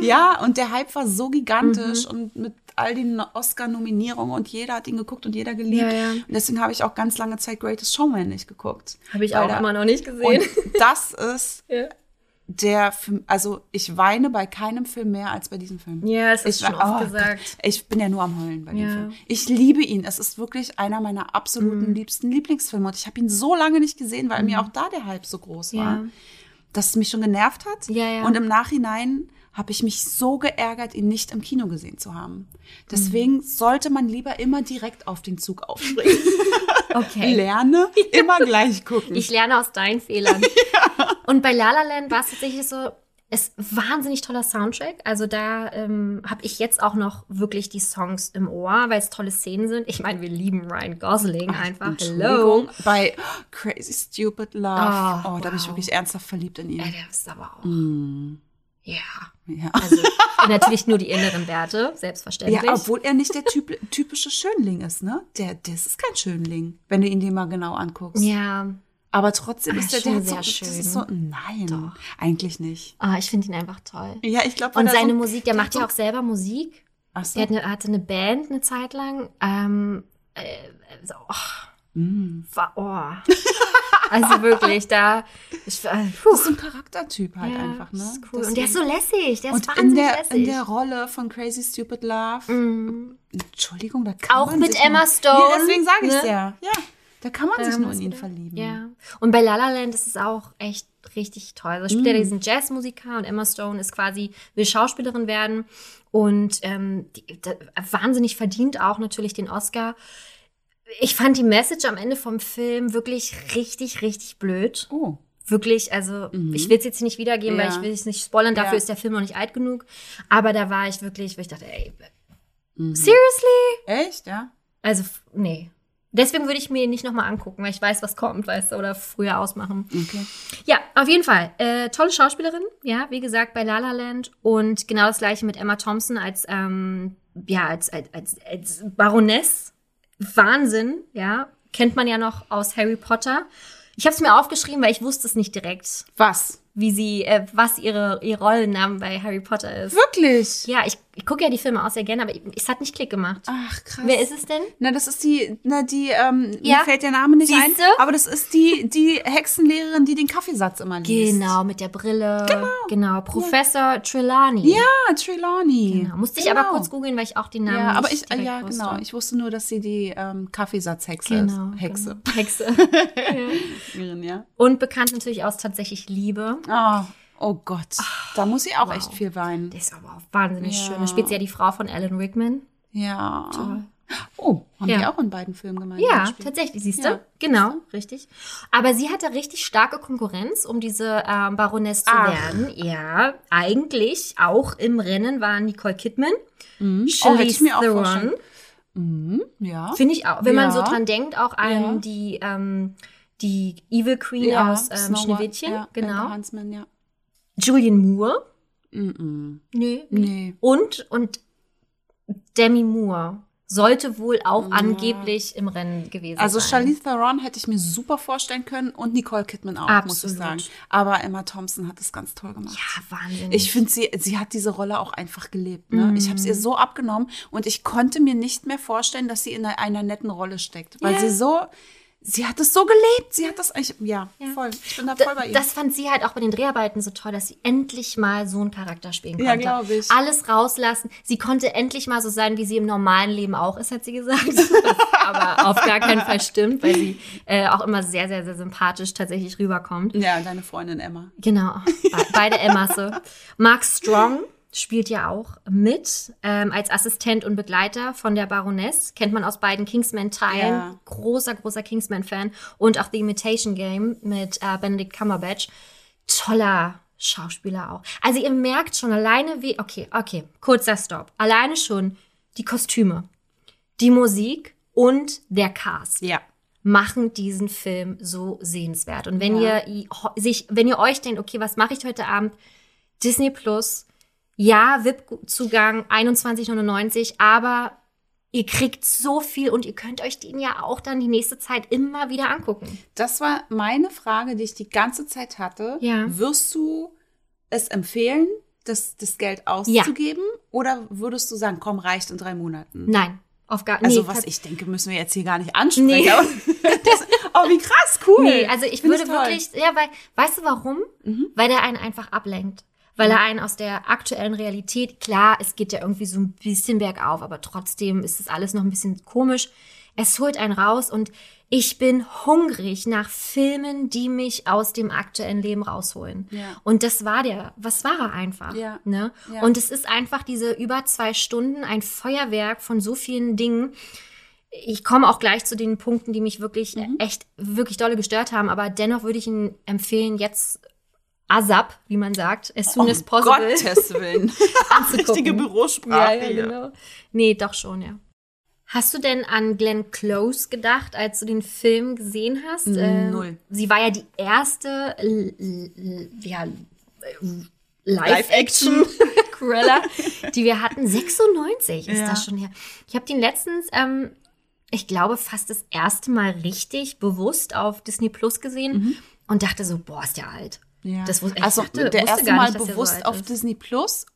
Ja, und der Hype war so gigantisch mhm. und mit all den Oscar-Nominierungen und jeder hat ihn geguckt und jeder geliebt. Ja, ja. Und deswegen habe ich auch ganz lange Zeit Greatest Showman nicht geguckt. Habe ich auch da, immer noch nicht gesehen. Und das ist ja. der Film, also ich weine bei keinem Film mehr als bei diesem Film. Ja, das ist schon oft oh, gesagt. Gott, ich bin ja nur am Heulen bei ja. dem Film. Ich liebe ihn. Es ist wirklich einer meiner absoluten mhm. liebsten Lieblingsfilme. Und ich habe ihn so lange nicht gesehen, weil mhm. mir auch da der Hype so groß ja. war, dass es mich schon genervt hat. Ja, ja. Und im Nachhinein habe ich mich so geärgert, ihn nicht im Kino gesehen zu haben. Deswegen mhm. sollte man lieber immer direkt auf den Zug aufspringen. Okay. Lerne, immer gleich gucken. Ich lerne aus deinen Fehlern. Ja. Und bei La La Land war es tatsächlich so, es ist ein wahnsinnig toller Soundtrack. Also da ähm, habe ich jetzt auch noch wirklich die Songs im Ohr, weil es tolle Szenen sind. Ich meine, wir lieben Ryan Gosling Ach, einfach. Hello. Bei Crazy Stupid Love. Oh, oh wow. Da bin ich wirklich ernsthaft verliebt in ihn. Ja, der ist aber auch. Mm. Ja. ja. Also natürlich nur die inneren Werte, selbstverständlich. Ja, obwohl er nicht der typ, typische Schönling ist, ne? Der, das ist kein Schönling, wenn du ihn dir mal genau anguckst. Ja. Aber trotzdem ah, ist der, der hat sehr so, schön. Das ist so, nein, Doch. eigentlich nicht. Ah, ich finde ihn einfach toll. Ja, ich glaube. Und seine so, Musik, der, der macht ja auch selber Musik. Ach so. Der hat, hatte eine Band eine Zeit lang. Ähm, äh, so, oh. Mm. War, oh. Also wirklich, da... Ich, äh, das ist so ein Charaktertyp halt ja, einfach, ne? Das ist cool. Deswegen. Und der ist so lässig, der ist und wahnsinnig in der, lässig. in der Rolle von Crazy Stupid Love... Mm. Entschuldigung, da kann Auch man Auch mit Emma Stone. Ja, deswegen sage ich es ne? ja. Ja, da kann man ähm, sich nur in ihn verlieben. Ja. Und bei La La Land ist es auch echt richtig toll. Da spielt mm. er diesen Jazzmusiker und Emma Stone ist quasi, will Schauspielerin werden und ähm, die, da, wahnsinnig verdient auch natürlich den Oscar. Ich fand die Message am Ende vom Film wirklich richtig, richtig blöd. Oh. Wirklich, also mhm. ich will es jetzt nicht wiedergeben, ja. weil ich will es nicht spoilern. Dafür ja. ist der Film noch nicht alt genug. Aber da war ich wirklich, weil ich dachte, ey, mhm. seriously? Echt, ja? Also, nee. Deswegen würde ich mir ihn nicht nochmal angucken, weil ich weiß, was kommt, weißt du, oder früher ausmachen. Okay. Ja, auf jeden Fall. Äh, tolle Schauspielerin, ja, wie gesagt, bei La La Land. Und genau das Gleiche mit Emma Thompson als, ähm, ja, als, als, als, als Baroness. Wahnsinn, ja. Kennt man ja noch aus Harry Potter. Ich habe es mir aufgeschrieben, weil ich wusste es nicht direkt. Was? Wie sie, äh, was ihre, ihr Rollennamen bei Harry Potter ist. Wirklich? Ja, ich, ich gucke ja die Filme auch sehr gerne, aber ich, es hat nicht Klick gemacht. Ach, krass. Wer ist es denn? Na, das ist die, na, die, ähm, ja? mir fällt der Name nicht Siehste? ein. Aber das ist die, die Hexenlehrerin, die den Kaffeesatz immer liest. Genau, mit der Brille. Genau. Genau, Professor ja. Trelawney. Ja, Trelawney. Genau. Musste genau. ich aber kurz googeln, weil ich auch den Namen ja, nicht aber ich, direkt ja, wusste. Genau. Ich wusste nur, dass sie die ähm, Kaffeesatzhexe genau, ist. Hexe. Genau. Hexe. ja. Ja. Und bekannt natürlich aus tatsächlich Liebe. Oh, oh Gott, oh, da muss ich auch wow. echt viel weinen. Das ist aber auch wahnsinnig ja. schön. Da spielt sie ja die Frau von Alan Rickman. Ja. Toll. Oh, haben ja. die auch in beiden Filmen gemeinsam ja, gespielt? Ja, tatsächlich, siehst du? Ja. Genau, richtig. Aber sie hatte richtig starke Konkurrenz, um diese ähm, Baroness zu Ach. werden. Ja, eigentlich auch im Rennen waren Nicole Kidman, mhm. Charlize Theron. Mhm, ja. Finde ich auch. Wenn ja. man so dran denkt, auch an ja. die, ähm, die Evil Queen ja, aus ähm, Schneewittchen. Ja, genau. Huntsman, ja. Julianne Moore. Mhm. Nee. nee. Und, und Demi Moore. Sollte wohl auch ja. angeblich im Rennen gewesen also sein. Also Charlize Theron hätte ich mir super vorstellen können und Nicole Kidman auch, Absolut. muss ich sagen. Aber Emma Thompson hat es ganz toll gemacht. Ja, Wahnsinn. Ich finde, sie sie hat diese Rolle auch einfach gelebt. Ne? Mhm. Ich habe es ihr so abgenommen und ich konnte mir nicht mehr vorstellen, dass sie in einer, einer netten Rolle steckt. Weil yeah. sie so... Sie hat es so gelebt. Sie hat das eigentlich, ja, ja, voll. Ich bin da voll bei ihr. Das fand sie halt auch bei den Dreharbeiten so toll, dass sie endlich mal so einen Charakter spielen konnte. Ja, glaube ich. Alles rauslassen. Sie konnte endlich mal so sein, wie sie im normalen Leben auch ist, hat sie gesagt. Das aber auf gar keinen Fall stimmt, weil sie äh, auch immer sehr, sehr, sehr sympathisch tatsächlich rüberkommt. Ja, deine Freundin Emma. Genau. Be- beide Emmasse. Mark Strong spielt ja auch mit ähm, als Assistent und Begleiter von der Baroness. Kennt man aus beiden Kingsman-Teilen. Ja. Großer, großer Kingsman-Fan. Und auch The Imitation Game mit äh, Benedict Cumberbatch. Toller Schauspieler auch. Also ihr merkt schon alleine, wie... Okay, okay, kurzer Stopp. Alleine schon die Kostüme, die Musik und der Cast. Ja. Machen diesen Film so sehenswert. Und wenn, ja. ihr, sich, wenn ihr euch denkt, okay, was mache ich heute Abend? Disney Plus... Ja, V I P-Zugang einundzwanzig neunundneunzig, aber ihr kriegt so viel und ihr könnt euch den ja auch dann die nächste Zeit immer wieder angucken. Das war meine Frage, die ich die ganze Zeit hatte. Ja. Wirst du es empfehlen, das, das Geld auszugeben? Ja. Oder würdest du sagen, komm, reicht in drei Monaten? Nein. Auf gar, also nee, was ich denke, müssen wir jetzt hier gar nicht ansprechen. Nee. Das, oh, wie krass, cool. Nee, also ich Find würde wirklich, ja, weil, weißt du warum? Mhm. Weil der einen einfach ablenkt. Weil er einen aus der aktuellen Realität, klar, es geht ja irgendwie so ein bisschen bergauf, aber trotzdem ist das alles noch ein bisschen komisch. Es holt einen raus und ich bin hungrig nach Filmen, die mich aus dem aktuellen Leben rausholen. Ja. Und das war der, was war er einfach. Ja. Ne? Ja. Und es ist einfach diese über zwei Stunden ein Feuerwerk von so vielen Dingen. Ich komme auch gleich zu den Punkten, die mich wirklich mhm. echt, wirklich dolle gestört haben, aber dennoch würde ich Ihnen empfehlen, jetzt ASAP, wie man sagt, as soon as possible. Um Gottes Willen. Richtige Bürosprache. Ja, ja, genau. Nee, doch schon, ja. Hast du denn an Glenn Close gedacht, als du den Film gesehen hast? Null. Ähm, sie war ja die erste l- l- ja, Live-Action Cruella, die wir hatten. sechsundneunzig ist ja. das schon her. Ich habe den letztens, ähm, ich glaube, fast das erste Mal richtig bewusst auf Disney Plus gesehen mhm. und dachte so, boah, ist der alt. Ja. Das wusste, also dachte, der erste Mal nicht, bewusst so auf ist. Disney Plus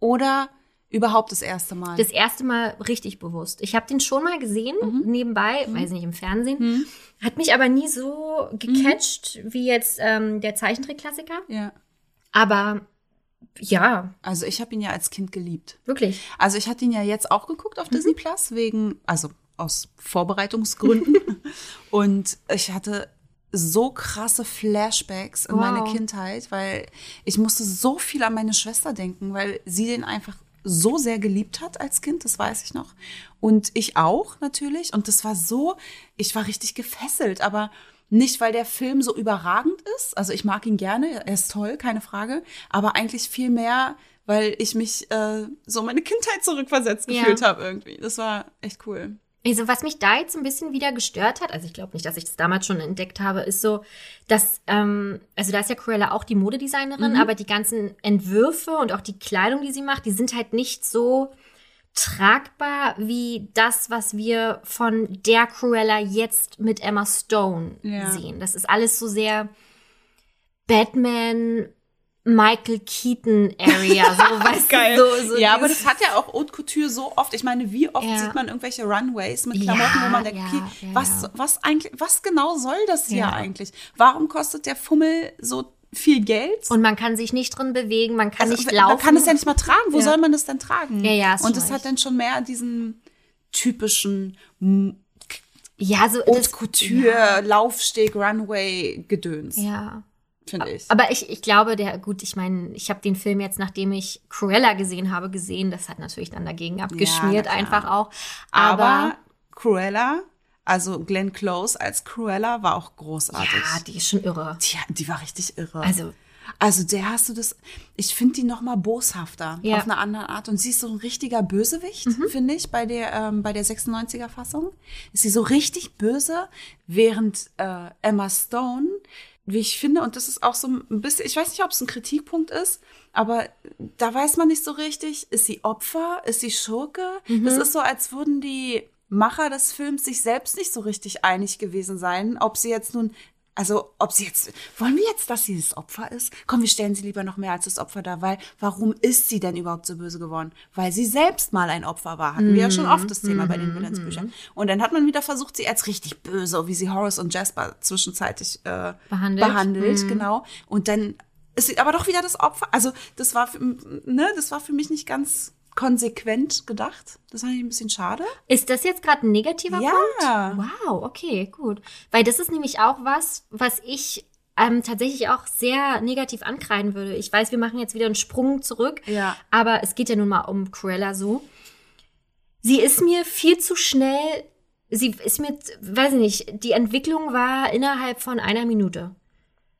oder überhaupt das erste Mal? Das erste Mal richtig bewusst. Ich habe den schon mal gesehen, mhm. nebenbei, mhm. weiß nicht, im Fernsehen. Mhm. Hat mich aber nie so gecatcht mhm. wie jetzt ähm, der Zeichentrickklassiker. Ja. Aber ja. Also ich habe ihn ja als Kind geliebt. Wirklich? Also ich hatte ihn ja jetzt auch geguckt auf mhm. Disney Plus, wegen, also aus Vorbereitungsgründen. Und ich hatte... so krasse Flashbacks in wow. meine Kindheit, weil ich musste so viel an meine Schwester denken, weil sie den einfach so sehr geliebt hat als Kind, das weiß ich noch. Und ich auch natürlich. Und das war so, ich war richtig gefesselt, aber nicht, weil der Film so überragend ist. Also ich mag ihn gerne, er ist toll, keine Frage. Aber eigentlich viel mehr, weil ich mich äh, so meine Kindheit zurückversetzt gefühlt ja. habe irgendwie. Das war echt cool. Also was mich da jetzt ein bisschen wieder gestört hat, also ich glaube nicht, dass ich das damals schon entdeckt habe, ist so, dass, ähm, also da ist ja Cruella auch die Modedesignerin, mhm. aber die ganzen Entwürfe und auch die Kleidung, die sie macht, die sind halt nicht so tragbar wie das, was wir von der Cruella jetzt mit Emma Stone ja. sehen. Das ist alles so sehr Batman, Michael Keaton-Area, so, weißt Geil. du. So, so ja, aber das hat ja auch Haute Couture so oft. Ich meine, wie oft ja. sieht man irgendwelche Runways mit Klamotten, ja, wo man denkt, ja, okay, ja, was, ja. was eigentlich, was genau soll das hier ja. eigentlich? Warum kostet der Fummel so viel Geld? Und man kann sich nicht drin bewegen, man kann also, nicht laufen. Man kann es ja nicht mal tragen. Wo ja. soll man das denn tragen? Ja, ja, und das recht. hat dann schon mehr diesen typischen m- ja, so Haute Couture, ja. Laufsteg, Runway-Gedöns. Ja. finde ich. Aber ich, ich glaube, der, gut, ich meine, ich habe den Film jetzt, nachdem ich Cruella gesehen habe, gesehen. Das hat natürlich dann dagegen abgeschmiert, ja, einfach auch. Aber, aber Cruella, also Glenn Close als Cruella war auch großartig. Ja, die ist schon irre. Tja, die war richtig irre. Also, also der hast du das, ich finde die noch mal boshafter, ja, auf eine andere Art. Und sie ist so ein richtiger Bösewicht, mhm, finde ich, bei der, ähm, bei der sechsundneunziger-Fassung. Ist sie so richtig böse, während äh, Emma Stone, wie ich finde, und das ist auch so ein bisschen, ich weiß nicht, ob es ein Kritikpunkt ist, aber da weiß man nicht so richtig, ist sie Opfer, ist sie Schurke? Mhm. Das ist so, als würden die Macher des Films sich selbst nicht so richtig einig gewesen sein, ob sie jetzt nun, also ob sie jetzt, wollen wir jetzt, dass sie das Opfer ist? Komm, wir stellen sie lieber noch mehr als das Opfer dar, weil warum ist sie denn überhaupt so böse geworden? Weil sie selbst mal ein Opfer war, hatten mm-hmm. wir ja schon oft das Thema bei den Willensbüchern. Und dann hat man wieder versucht, sie als richtig böse, wie sie Horace und Jasper zwischenzeitlich äh, behandelt, behandelt mm-hmm. genau. Und dann ist sie aber doch wieder das Opfer. Also das war, für, ne, das war für mich nicht ganz konsequent gedacht. Das fand ich ein bisschen schade. Ist das jetzt gerade ein negativer ja. Punkt? Wow, okay, gut. Weil das ist nämlich auch was, was ich ähm, tatsächlich auch sehr negativ ankreiden würde. Ich weiß, wir machen jetzt wieder einen Sprung zurück, ja. aber es geht ja nun mal um Cruella so. Sie ist mir viel zu schnell, sie ist mir, weiß ich nicht, die Entwicklung war innerhalb von einer Minute.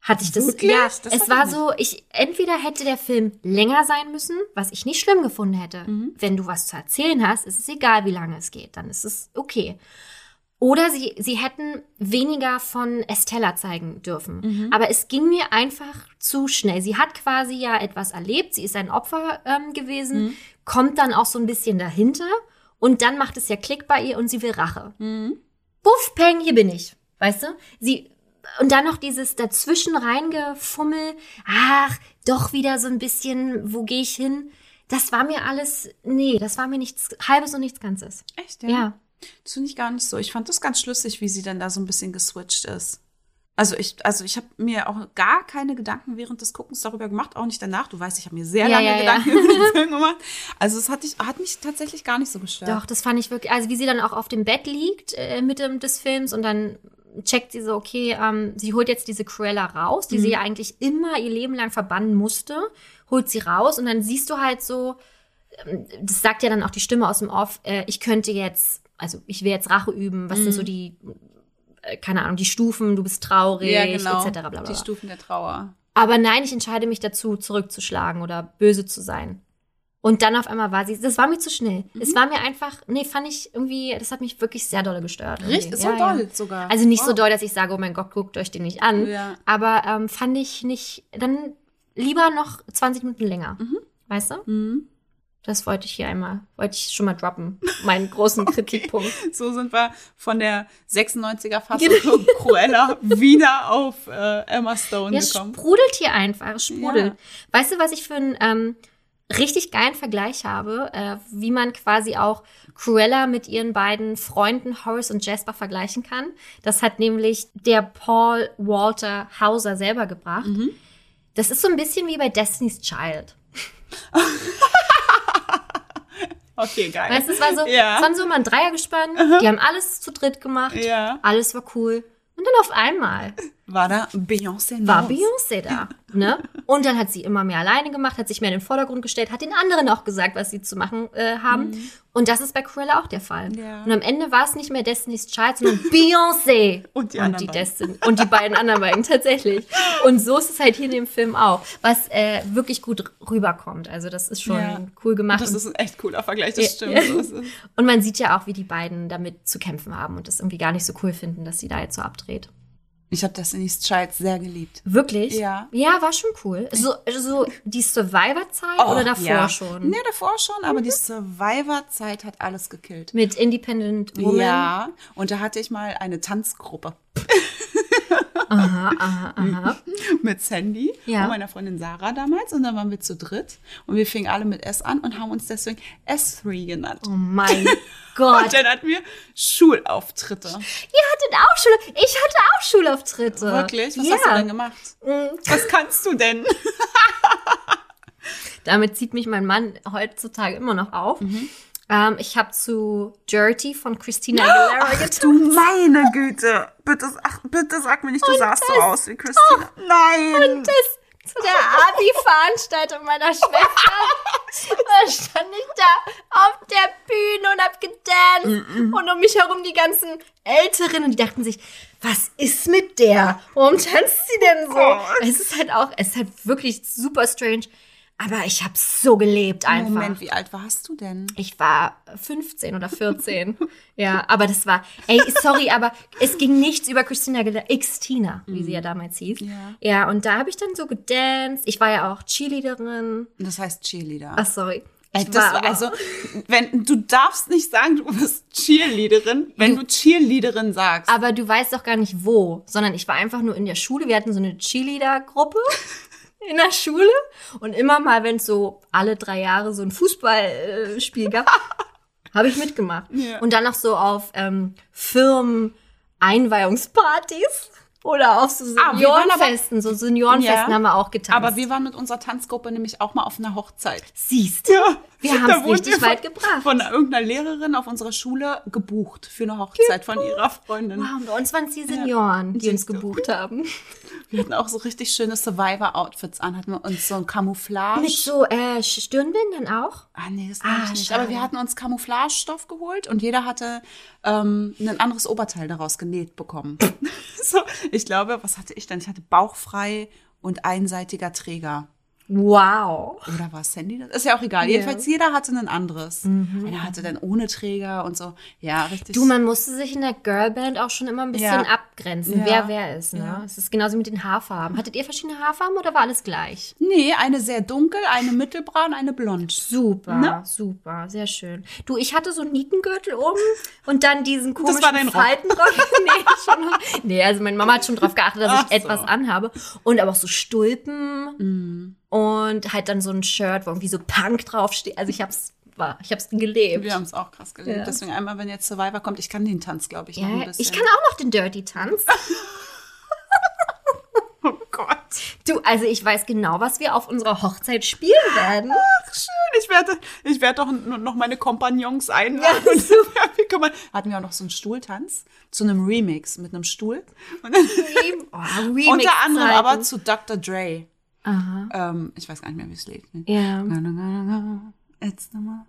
Hatte ich das? Wirklich? Ja, das es war ich so, ich entweder hätte der Film länger sein müssen, was ich nicht schlimm gefunden hätte. Mhm. Wenn du was zu erzählen hast, ist es egal, wie lange es geht, dann ist es okay. Oder sie sie hätten weniger von Estella zeigen dürfen. Mhm. Aber es ging mir einfach zu schnell. Sie hat quasi ja etwas erlebt, sie ist ein Opfer ähm, gewesen, mhm. kommt dann auch so ein bisschen dahinter und dann macht es ja Klick bei ihr und sie will Rache. Mhm. Buff, peng, hier bin ich. Weißt du? Sie Und dann noch dieses dazwischen reingefummel, ach, doch wieder so ein bisschen, wo gehe ich hin? Das war mir alles, nee, das war mir nichts Halbes und nichts Ganzes. Echt, ja? Ja. Das finde ich gar nicht so. Ich fand das ganz schlüssig, wie sie dann da so ein bisschen geswitcht ist. Also ich, also ich habe mir auch gar keine Gedanken während des Guckens darüber gemacht, auch nicht danach. Du weißt, ich habe mir sehr ja, lange ja, Gedanken über ja. den Film gemacht. Also es hat, hat mich tatsächlich gar nicht so gestört. Doch, das fand ich wirklich, also wie sie dann auch auf dem Bett liegt äh, Mitte des Films und dann checkt sie so, okay, ähm, sie holt jetzt diese Cruella raus, die mhm. sie ja eigentlich immer ihr Leben lang verbannen musste, holt sie raus und dann siehst du halt so, das sagt ja dann auch die Stimme aus dem Off, äh, ich könnte jetzt, also ich will jetzt Rache üben, was mhm. sind so die, äh, keine Ahnung, die Stufen, du bist traurig, ja, genau. et cetera. Blablabla. Die Stufen der Trauer. Aber nein, ich entscheide mich dazu, zurückzuschlagen oder böse zu sein. Und dann auf einmal war sie, das war mir zu schnell. Mhm. Es war mir einfach, nee, fand ich irgendwie, das hat mich wirklich sehr doll gestört. Richtig, so ja, doll ja. sogar. Also nicht wow. so doll, dass ich sage, oh mein Gott, guckt euch den nicht an. Ja. Aber ähm, fand ich nicht, dann lieber noch zwanzig Minuten länger. Mhm. Weißt du? Mhm. Das wollte ich hier einmal, wollte ich schon mal droppen, meinen großen okay. Kritikpunkt. So sind wir von der sechsundneunziger-Fassung Cruella wieder auf äh, Emma Stone ja, gekommen. Ja, sprudelt hier einfach, sprudelt. Ja. Weißt du, was ich für ein... Ähm, richtig geilen Vergleich habe, äh, wie man quasi auch Cruella mit ihren beiden Freunden Horace und Jasper vergleichen kann. Das hat nämlich der Paul Walter Hauser selber gebracht. Mhm. Das ist so ein bisschen wie bei Destiny's Child. Okay, geil. Weißt du, es war so, ja. es waren so immer ein Dreiergespann, uh-huh. die haben alles zu dritt gemacht, ja. alles war cool. Und dann auf einmal war da Beyoncé war Beyoncé da, ne? Und dann hat sie immer mehr alleine gemacht, hat sich mehr in den Vordergrund gestellt, hat den anderen auch gesagt, was sie zu machen äh, haben. Mhm. Und das ist bei Cruella auch der Fall. Ja. Und am Ende war es nicht mehr Destiny's Child, sondern Beyoncé und die, und anderen die Destiny und die beiden anderen beiden tatsächlich. Und so ist es halt hier in dem Film auch, was äh, wirklich gut rüberkommt. Also das ist schon ja. cool gemacht. Und das ist ein echt cooler Vergleich, das stimmt. Ja. Und man sieht ja auch, wie die beiden damit zu kämpfen haben und das irgendwie gar nicht so cool finden, dass sie da jetzt so abdreht. Ich habe Destiny's Child sehr geliebt. Wirklich? Ja. Ja, war schon cool. So, so die Survivor-Zeit oh, oder davor ja. schon? Nee, davor schon, aber mhm. die Survivor-Zeit hat alles gekillt. Mit Independent Woman? Ja, und da hatte ich mal eine Tanzgruppe. Aha, aha, aha. Mit Sandy ja. und meiner Freundin Sarah damals. Und dann waren wir zu dritt. Und wir fingen alle mit S an und haben uns deswegen S drei genannt. Oh mein Gott. Und dann hatten wir Schulauftritte. Ihr hattet auch Schule. Ich hatte auch Schulauftritte. Wirklich? Was ja. hast du denn gemacht? Mhm. Was kannst du denn? Damit zieht mich mein Mann heutzutage immer noch auf. Mhm. Ähm, ich habe zu Dirty von Christina Aguilera oh, getanzt. Ach du meine Güte. Bitte, ach, bitte sag mir nicht, du und sahst das, so aus wie Christina. Oh, nein. Und das zu der Abi-Veranstaltung meiner Schwester. Da stand ich da auf der Bühne und hab gedanced. Mm-mm. Und um mich herum die ganzen Älteren. Und die dachten sich, was ist mit der? Warum tanzt sie denn so? Oh, es ist halt auch, es ist halt wirklich super strange. Aber ich hab's so gelebt einfach. Moment, wie alt warst du denn? Ich war fünfzehn oder vierzehn. Ja, aber das war, ey, sorry, aber es ging nichts über Christina X-Tina, wie mhm. sie ja damals hieß. Ja, ja, und da habe ich dann so gedanced. Ich war ja auch Cheerleaderin. Das heißt Cheerleader. Ach, sorry. Ich das war, war also, wenn du darfst nicht sagen, du bist Cheerleaderin, wenn du, du Cheerleaderin sagst. Aber du weißt doch gar nicht wo, sondern ich war einfach nur in der Schule. Wir hatten so eine Cheerleader-Gruppe. In der Schule. Und immer mal, wenn es so alle drei Jahre so ein Fußballspiel gab, habe ich mitgemacht. Yeah. Und dann noch so auf ähm, Firmen-Einweihungspartys oder auf so Seniorenfesten. Ah, so Seniorenfesten ja, haben wir auch getanzt. Aber wir waren mit unserer Tanzgruppe nämlich auch mal auf einer Hochzeit. Siehst du? Ja. Wir haben es richtig von, weit gebracht. Von irgendeiner Lehrerin auf unserer Schule gebucht für eine Hochzeit gebucht. Von ihrer Freundin. Wow, und bei uns waren es die Senioren, ja, die uns gebucht du. haben. Wir hatten auch so richtig schöne Survivor-Outfits an, hatten wir uns so ein Camouflage. Mit so äh, Stirnbändern auch? Ah, nee, das ah, ich nicht. Schade. Aber wir hatten uns Camouflage-Stoff geholt und jeder hatte ähm, ein anderes Oberteil daraus genäht bekommen. So, ich glaube, was hatte ich denn? Ich hatte bauchfrei und einseitiger Träger. Wow. Oder war Sandy das? Ist ja auch egal. Yeah. Jedenfalls jeder hatte ein anderes. Mhm. Einer hatte dann ohne Träger und so. Ja, richtig. Du, man musste sich in der Girlband auch schon immer ein bisschen ja. abgrenzen, ja. wer wer ist. Ne? Ja. Es ist genauso mit den Haarfarben. Hattet ihr verschiedene Haarfarben oder war alles gleich? Nee, eine sehr dunkel, eine mittelbraun, eine blond. Super, ne? Super, sehr schön. Du, ich hatte so einen Nietengürtel um und dann diesen komischen Faltenrock. Nee, schon, nee, also meine Mama hat schon drauf geachtet, dass Ach ich so. etwas anhabe. Und aber auch so Stulpen. Mhm. Und halt dann so ein Shirt, wo irgendwie so Punk draufsteht. Also ich hab's, war, ich hab's gelebt. Wir haben's auch krass gelebt. Ja. Deswegen einmal, wenn jetzt Survivor kommt, ich kann den Tanz, glaube ich, ja, noch ein bisschen. Ich kann auch noch den Dirty-Tanz. Oh Gott. Du, also ich weiß genau, was wir auf unserer Hochzeit spielen werden. Ach, schön. Ich werde, ich werde doch noch meine Kompagnons einladen. Ja, super. Hatten wir auch noch so einen Stuhltanz zu einem Remix mit einem Stuhl. Und dann oh, Remix unter anderem Zeiten. Aber zu Doktor Dre. Aha. Ähm, ich weiß gar nicht mehr, wie es lebt. Ne? Yeah.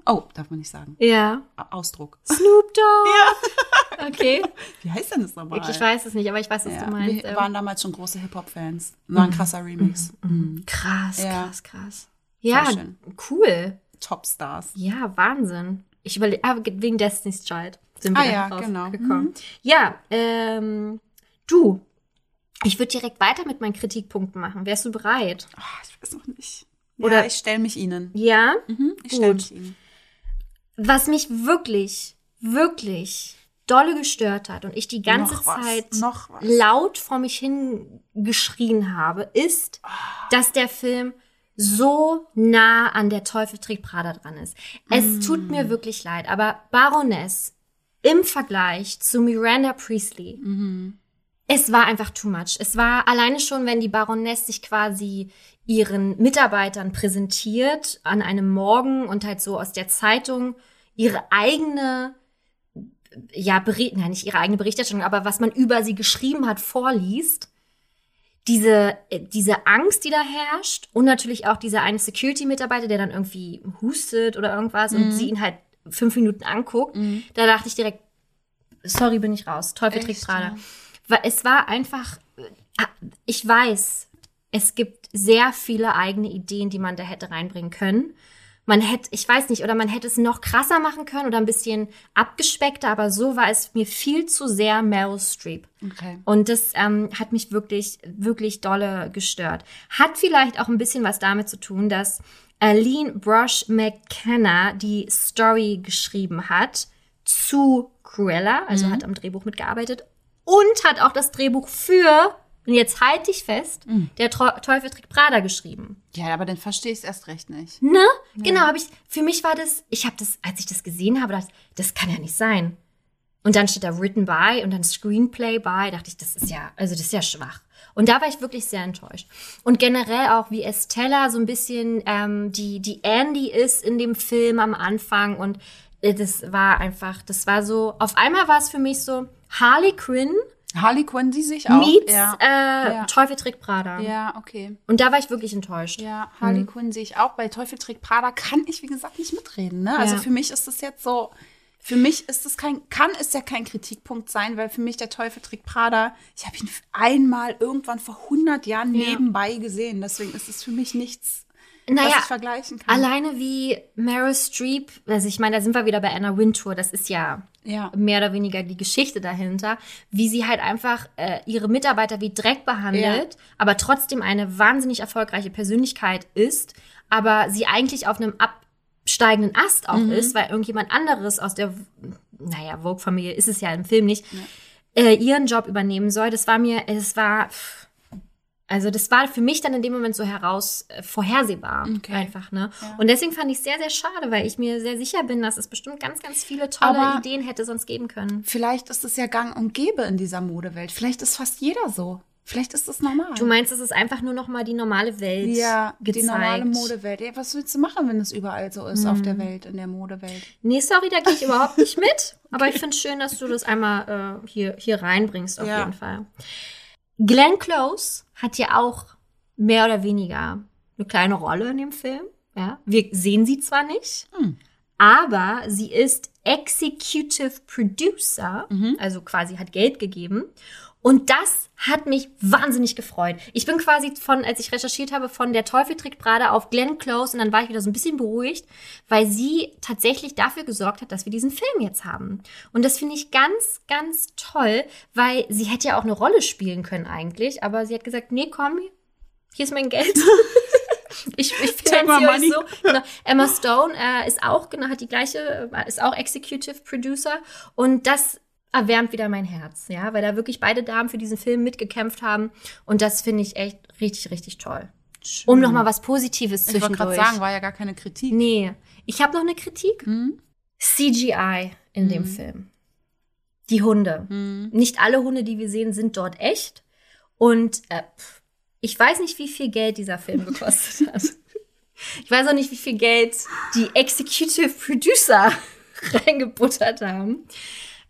Oh, darf man nicht sagen. Ja. Yeah. Ausdruck. Snoop Dogg. Ja. Okay. Wie heißt denn das nochmal? Ich weiß es nicht, aber ich weiß, was ja. du meinst. Wir waren damals schon große Hip-Hop-Fans. War ein krasser Remix. Mhm. Mhm. Krass, ja. krass, krass. Ja, cool. Topstars. Ja, Wahnsinn. Ich überlege, ah, wegen Destiny's Child sind wir ah, ja, drauf genau. gekommen. Mhm. Ja, ähm, du. Ich würde direkt weiter mit meinen Kritikpunkten machen. Wärst du bereit? Oh, ich weiß noch nicht. Oder ja, ich stelle mich Ihnen. Ja? Mhm, ich stelle mich Ihnen. Was mich wirklich, wirklich dolle gestört hat und ich die ganze noch Zeit was, noch was. laut vor mich hingeschrien habe, ist, oh. dass der Film so nah an der Teufel trägt Prada dran ist. Es mm. tut mir wirklich leid, aber Baroness im Vergleich zu Miranda Priestley mhm. es war einfach too much. Es war alleine schon, wenn die Baroness sich quasi ihren Mitarbeitern präsentiert an einem Morgen und halt so aus der Zeitung ihre eigene, ja, Bericht, nein, nicht ihre eigene Berichterstattung, aber was man über sie geschrieben hat, vorliest. Diese, diese Angst, die da herrscht und natürlich auch dieser eine Security-Mitarbeiter, der dann irgendwie hustet oder irgendwas mhm. und sie ihn halt fünf Minuten anguckt. Mhm. Da dachte ich direkt, sorry, bin ich raus. Teufel trägt Prada. Es war einfach, ich weiß, es gibt sehr viele eigene Ideen, die man da hätte reinbringen können. Man hätte, ich weiß nicht, oder man hätte es noch krasser machen können oder ein bisschen abgespeckter, aber so war es mir viel zu sehr Meryl Streep. Okay. Und das ähm, hat mich wirklich, wirklich dolle gestört. Hat vielleicht auch ein bisschen was damit zu tun, dass Aline Brosh McKenna die Story geschrieben hat zu Cruella, also mhm. hat am Drehbuch mitgearbeitet. Und hat auch das Drehbuch für, und jetzt halte ich fest, mm. der Teufel trägt Prada geschrieben. Ja, aber dann verstehe ich es erst recht nicht. Ne? Ja. Genau, habe ich, für mich war das, ich habe das, als ich das gesehen habe, dachte ich, das kann ja nicht sein. Und dann steht da written by und dann Screenplay by, dachte ich, das ist ja, also das ist ja schwach. Und da war ich wirklich sehr enttäuscht. Und generell auch, wie Estella so ein bisschen ähm, die, die Andy ist in dem Film am Anfang und Das war einfach, das war so, auf einmal war es für mich so Harley Quinn. Harley Quinn, die sich auch. Meets, ja. Äh, ja. Teufel trägt Prada. Ja, okay. Und da war ich wirklich enttäuscht. Ja, Harley mhm. Quinn sehe ich auch. Bei Teufel trägt Prada kann ich, wie gesagt, nicht mitreden. Ne? Also ja. für mich ist das jetzt so, für mich ist das kein, kann es ja kein Kritikpunkt sein, weil für mich der Teufel trägt Prada, ich habe ihn einmal irgendwann vor hundert Jahren ja. nebenbei gesehen. Deswegen ist es für mich nichts... Naja, was ich vergleichen kann. Alleine wie Meryl Streep, also ich meine, da sind wir wieder bei Anna Wintour, das ist ja, ja. mehr oder weniger die Geschichte dahinter, wie sie halt einfach äh, ihre Mitarbeiter wie Dreck behandelt, ja. aber trotzdem eine wahnsinnig erfolgreiche Persönlichkeit ist, aber sie eigentlich auf einem absteigenden Ast auch mhm. ist, weil irgendjemand anderes aus der, naja, Vogue-Familie ist es ja im Film nicht, ja. äh, ihren Job übernehmen soll. Das war mir, es war... Also das war für mich dann in dem Moment so heraus äh, vorhersehbar okay. einfach, ne? Ja. Und deswegen fand ich es sehr, sehr schade, weil ich mir sehr sicher bin, dass es bestimmt ganz, ganz viele tolle Aber Ideen hätte sonst geben können. Vielleicht ist es ja gang und gäbe in dieser Modewelt. Vielleicht ist fast jeder so. Vielleicht ist das normal. Du meinst, es ist einfach nur noch mal die normale Welt ja, gezeigt. Ja, die normale Modewelt. Ja, was willst du machen, wenn es überall so ist hm. auf der Welt, in der Modewelt? Nee, sorry, da gehe ich überhaupt nicht mit. Okay. Aber ich finde es schön, dass du das einmal äh, hier, hier reinbringst auf ja. jeden Fall. Glenn Close hat ja auch mehr oder weniger eine kleine Rolle in dem Film. Ja, wir sehen sie zwar nicht, hm. aber sie ist Executive Producer, mhm. also quasi hat Geld gegeben. Und das hat mich wahnsinnig gefreut. Ich bin quasi von, als ich recherchiert habe, von der Teufel trägt Prada auf Glenn Close und dann war ich wieder so ein bisschen beruhigt, weil sie tatsächlich dafür gesorgt hat, dass wir diesen Film jetzt haben. Und das finde ich ganz, ganz toll, weil sie hätte ja auch eine Rolle spielen können eigentlich, aber sie hat gesagt, nee, komm, hier ist mein Geld. Ich, ich finanziere euch so. Genau. Emma Stone äh, ist auch, genau, hat die gleiche, ist auch Executive Producer und das erwärmt wieder mein Herz, ja, weil da wirklich beide Damen für diesen Film mitgekämpft haben und das finde ich echt richtig, richtig toll. Schön. Um nochmal was Positives ich zwischendurch. Ich wollte gerade sagen, war ja gar keine Kritik. Nee, ich habe noch eine Kritik. Hm? C G I in hm. dem Film. Die Hunde. Hm. Nicht alle Hunde, die wir sehen, sind dort echt und äh, ich weiß nicht, wie viel Geld dieser Film gekostet hat. Ich weiß auch nicht, wie viel Geld die Executive Producer reingebuttert haben.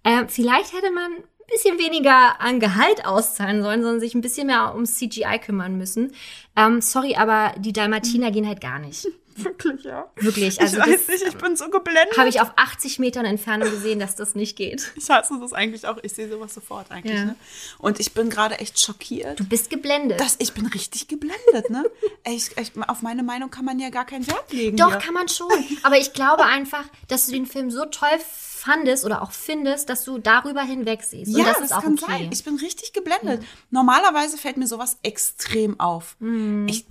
Ähm, vielleicht hätte man ein bisschen weniger an Gehalt auszahlen sollen, sondern sich ein bisschen mehr ums C G I kümmern müssen. Ähm, sorry, aber die Dalmatiner gehen halt gar nicht. Wirklich, ja. Wirklich. Also ich weiß das, nicht, ich bin so geblendet. Habe ich auf achtzig Metern Entfernung gesehen, dass das nicht geht. Ich hasse das eigentlich auch. Ich sehe sowas sofort eigentlich. Ja. Ne? Und ich bin gerade echt schockiert. Du bist geblendet. Das, ich bin richtig geblendet, ne? ich, ich, auf meine Meinung kann man ja gar keinen Wert legen. Doch, hier. Kann man schon. Aber ich glaube einfach, dass du den Film so toll fandest oder auch findest, dass du darüber hinweg siehst. Und ja, das, das ist auch kann okay. sein. Ich bin richtig geblendet. Ja. Normalerweise fällt mir sowas extrem auf. Mhm. Ich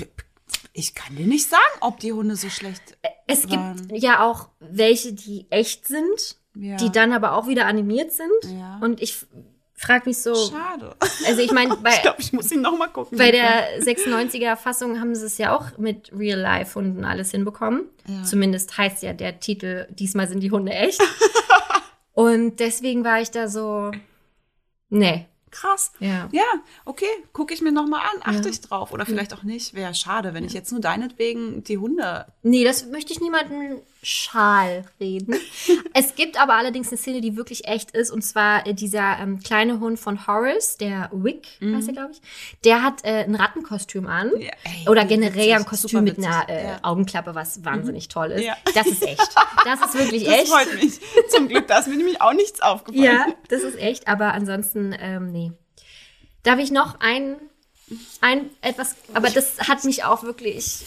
Ich kann dir nicht sagen, ob die Hunde so schlecht es waren. Es gibt ja auch welche, die echt sind, ja. die dann aber auch wieder animiert sind. Ja. Und ich frage mich so... Schade. Also ich meine, bei, ich glaub, ich muss ihn noch mal gucken. Bei der sechsundneunziger-Fassung haben sie es ja auch mit Real-Life-Hunden alles hinbekommen. Ja. Zumindest heißt ja der Titel, diesmal sind die Hunde echt. Und deswegen war ich da so... Nee. Krass. Ja, ja okay, gucke ich mir nochmal an, achte ja. ich drauf. Oder vielleicht auch nicht, wäre schade, wenn ja. ich jetzt nur deinetwegen die Hunde... Nee, das möchte ich niemandem schal reden. Es gibt aber allerdings eine Szene, die wirklich echt ist. Und zwar dieser ähm, kleine Hund von Horace, der Wick, mhm. heißt er, glaube ich. Der hat äh, ein Rattenkostüm an. Ja, ey, oder generell ein Kostüm mit einer äh, ja. Augenklappe, was wahnsinnig mhm. toll ist. Ja. Das ist echt. Das ist wirklich das echt. Das freut mich. Zum Glück, da ist mir nämlich auch nichts aufgefallen. Ja, das ist echt. Aber ansonsten, ähm, nee. Darf ich noch ein, ein etwas, aber das hat mich auch wirklich...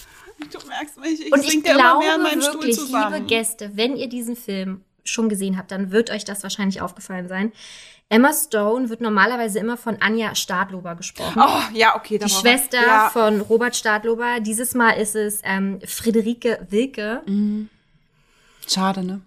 Du merkst mich, ich sinke immer mehr in meinem Stuhl zusammen. Und ich glaube wirklich, liebe Gäste, wenn ihr diesen Film schon gesehen habt, dann wird euch das wahrscheinlich aufgefallen sein. Emma Stone wird normalerweise immer von Anja Stadlober gesprochen. Oh, ja, okay. Die Schwester ja. von Robert Stadlober. Dieses Mal ist es ähm, Friederike Wilke. Mhm. Schade, ne?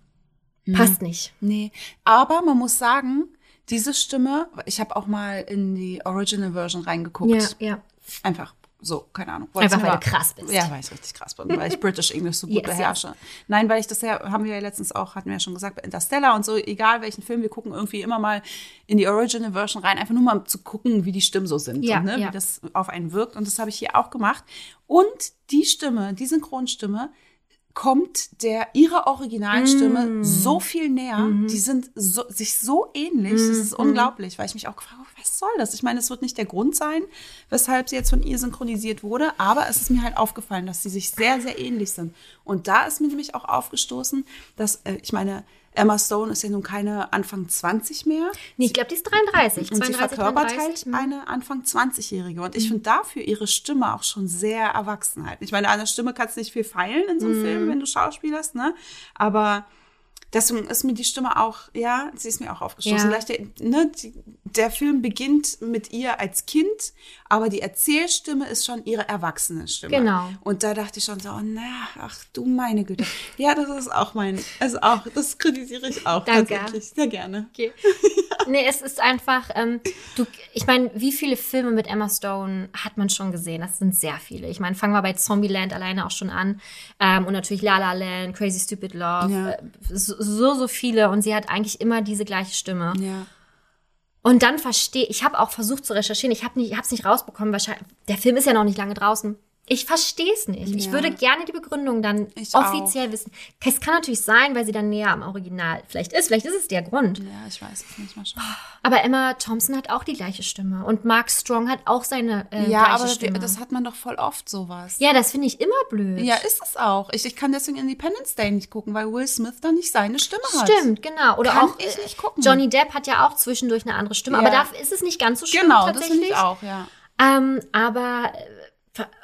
Mhm. Passt nicht. Nee, aber man muss sagen... Diese Stimme, ich habe auch mal in die Original Version reingeguckt. Ja, ja. Einfach so, keine Ahnung. Wollt's Einfach, weil mal. Du krass bist. Ja, weil ich richtig krass bin, weil ich British English so gut yes, beherrsche. Yes. Nein, weil ich das ja, haben wir ja letztens auch, hatten wir ja schon gesagt, bei Interstellar und so, egal welchen Film, wir gucken irgendwie immer mal in die Original Version rein, einfach nur mal um zu gucken, wie die Stimmen so sind, ja, und, ne, ja. wie das auf einen wirkt. Und das habe ich hier auch gemacht. Und die Stimme, die Synchronstimme, kommt der ihrer Originalstimme mm. so viel näher. Mm. Die sind so, sich so ähnlich. Mm. Das ist unglaublich, weil ich mich auch gefragt habe, was soll das? Ich meine, es wird nicht der Grund sein, weshalb sie jetzt von ihr synchronisiert wurde. Aber es ist mir halt aufgefallen, dass sie sich sehr, sehr ähnlich sind. Und da ist mir nämlich auch aufgestoßen, dass, äh, ich meine, Emma Stone ist ja nun keine Anfang zwanzig mehr. Nee, ich glaube, die ist dreiunddreißig. Und zweiunddreißig, sie verkörpert dreiunddreißig, halt eine Anfang zwanzigjährige. Und ich mhm. finde dafür ihre Stimme auch schon sehr erwachsen halt. Ich meine, an der Stimme kannst du nicht viel feilen in so einem mhm. Film, wenn du schauspielerst, ne? Aber deswegen ist mir die Stimme auch, ja, sie ist mir auch aufgestoßen. Ja. Der, ne, die, der Film beginnt mit ihr als Kind, aber die Erzählstimme ist schon ihre Erwachsenenstimme. Genau. Und da dachte ich schon so, oh, na, ach du meine Güte. Ja, das ist auch mein, also auch, das kritisiere ich auch. Danke. Tatsächlich, sehr gerne. Okay. Ja. Nee, es ist einfach, ähm, du, ich meine, wie viele Filme mit Emma Stone hat man schon gesehen? Das sind sehr viele. Ich meine, fangen wir bei Zombieland alleine auch schon an. Ähm, und natürlich La La Land, Crazy Stupid Love, ja. äh, so, so, so viele, und sie hat eigentlich immer diese gleiche Stimme. Ja. Und dann verstehe ich, habe auch versucht zu recherchieren, ich habe es nicht rausbekommen, wahrscheinlich, der Film ist ja noch nicht lange draußen. Ich verstehe es nicht. Ja. Ich würde gerne die Begründung dann ich offiziell auch. wissen. Es kann natürlich sein, weil sie dann näher am Original vielleicht ist. Vielleicht ist es der Grund. Ja, ich weiß es nicht mal schon. Aber Emma Thompson hat auch die gleiche Stimme. Und Mark Strong hat auch seine äh, ja, gleiche aber Stimme. Ja, aber das hat man doch voll oft sowas. Ja, das finde ich immer blöd. Ja, ist es auch. Ich, ich kann deswegen Independence Day nicht gucken, weil Will Smith da nicht seine Stimme hat. Stimmt, genau. Oder kann auch ich nicht gucken. Johnny Depp hat ja auch zwischendurch eine andere Stimme. Ja. Aber da ist es nicht ganz so schlimm, genau, tatsächlich. Genau, das finde ich auch, ja. Ähm, aber...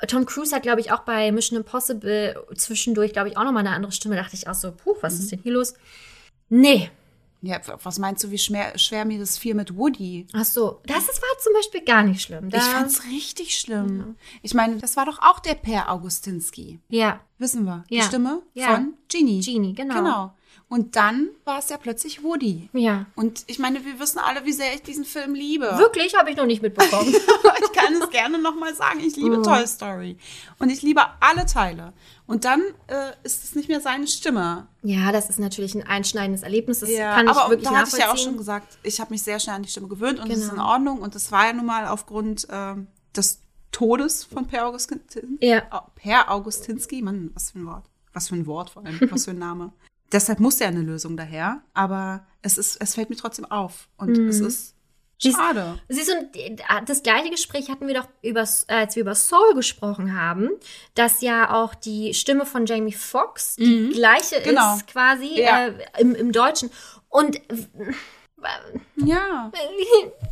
Tom Cruise hat, glaube ich, auch bei Mission Impossible zwischendurch, glaube ich, auch nochmal eine andere Stimme. Da dachte ich auch so, puh, was mhm. ist denn hier los? Nee. Ja, was meinst du, wie schwer, schwer mir das fiel mit Woody? Ach so, das ist, war zum Beispiel gar nicht schlimm. Das ich fand's richtig schlimm. Mhm. Ich meine, das war doch auch der Per Augustinski. Ja. Wissen wir. Ja. Die Stimme ja. von Genie. Genie, genau. Genau. Und dann war es ja plötzlich Woody. Ja. Und ich meine, wir wissen alle, wie sehr ich diesen Film liebe. Wirklich? Habe ich noch nicht mitbekommen. Ich kann es gerne nochmal sagen. Ich liebe mm. Toy Story. Und ich liebe alle Teile. Und dann äh, ist es nicht mehr seine Stimme. Ja, das ist natürlich ein einschneidendes Erlebnis. Das ja, kann ich aber wirklich nachvollziehen. Aber da hatte ich ja auch schon gesagt, ich habe mich sehr schnell an die Stimme gewöhnt. Und es genau. ist in Ordnung. Und das war ja nun mal aufgrund äh, des Todes von Per Augustinski. Ja. Per Augustinski? Mann, was für ein Wort. Was für ein Wort vor allem. Was für ein Name. Deshalb muss ja eine Lösung daher, aber es ist, es fällt mir trotzdem auf und mm. es ist schade. Siehst du, das gleiche Gespräch hatten wir doch, über, als wir über Soul gesprochen haben, dass ja auch die Stimme von Jamie Foxx mm. die gleiche genau. ist quasi ja. äh, im, im Deutschen. Und ja,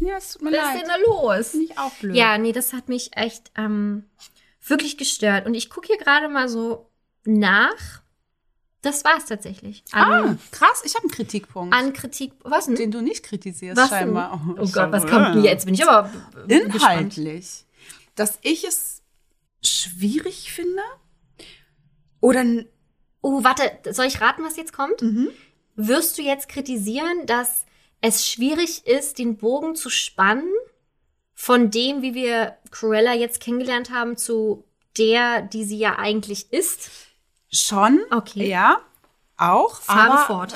ja es tut mir leid. Was ist denn da los? Finde ich auch blöd. Ja, nee, das hat mich echt ähm, wirklich gestört. Und ich gucke hier gerade mal so nach. Das war's tatsächlich. An, ah, krass, ich habe einen Kritikpunkt. An Kritik, was denn? Den du nicht kritisierst, was scheinbar. Oh, oh Gott, was kommt denn jetzt? Bin ich aber inhaltlich, gespannt. Dass ich es schwierig finde oder... Oh, warte, soll ich raten, was jetzt kommt? Mhm. Wirst du jetzt kritisieren, dass es schwierig ist, den Bogen zu spannen von dem, wie wir Cruella jetzt kennengelernt haben, zu der, die sie ja eigentlich ist? Schon, okay. Ja, auch. Fahre aber fort.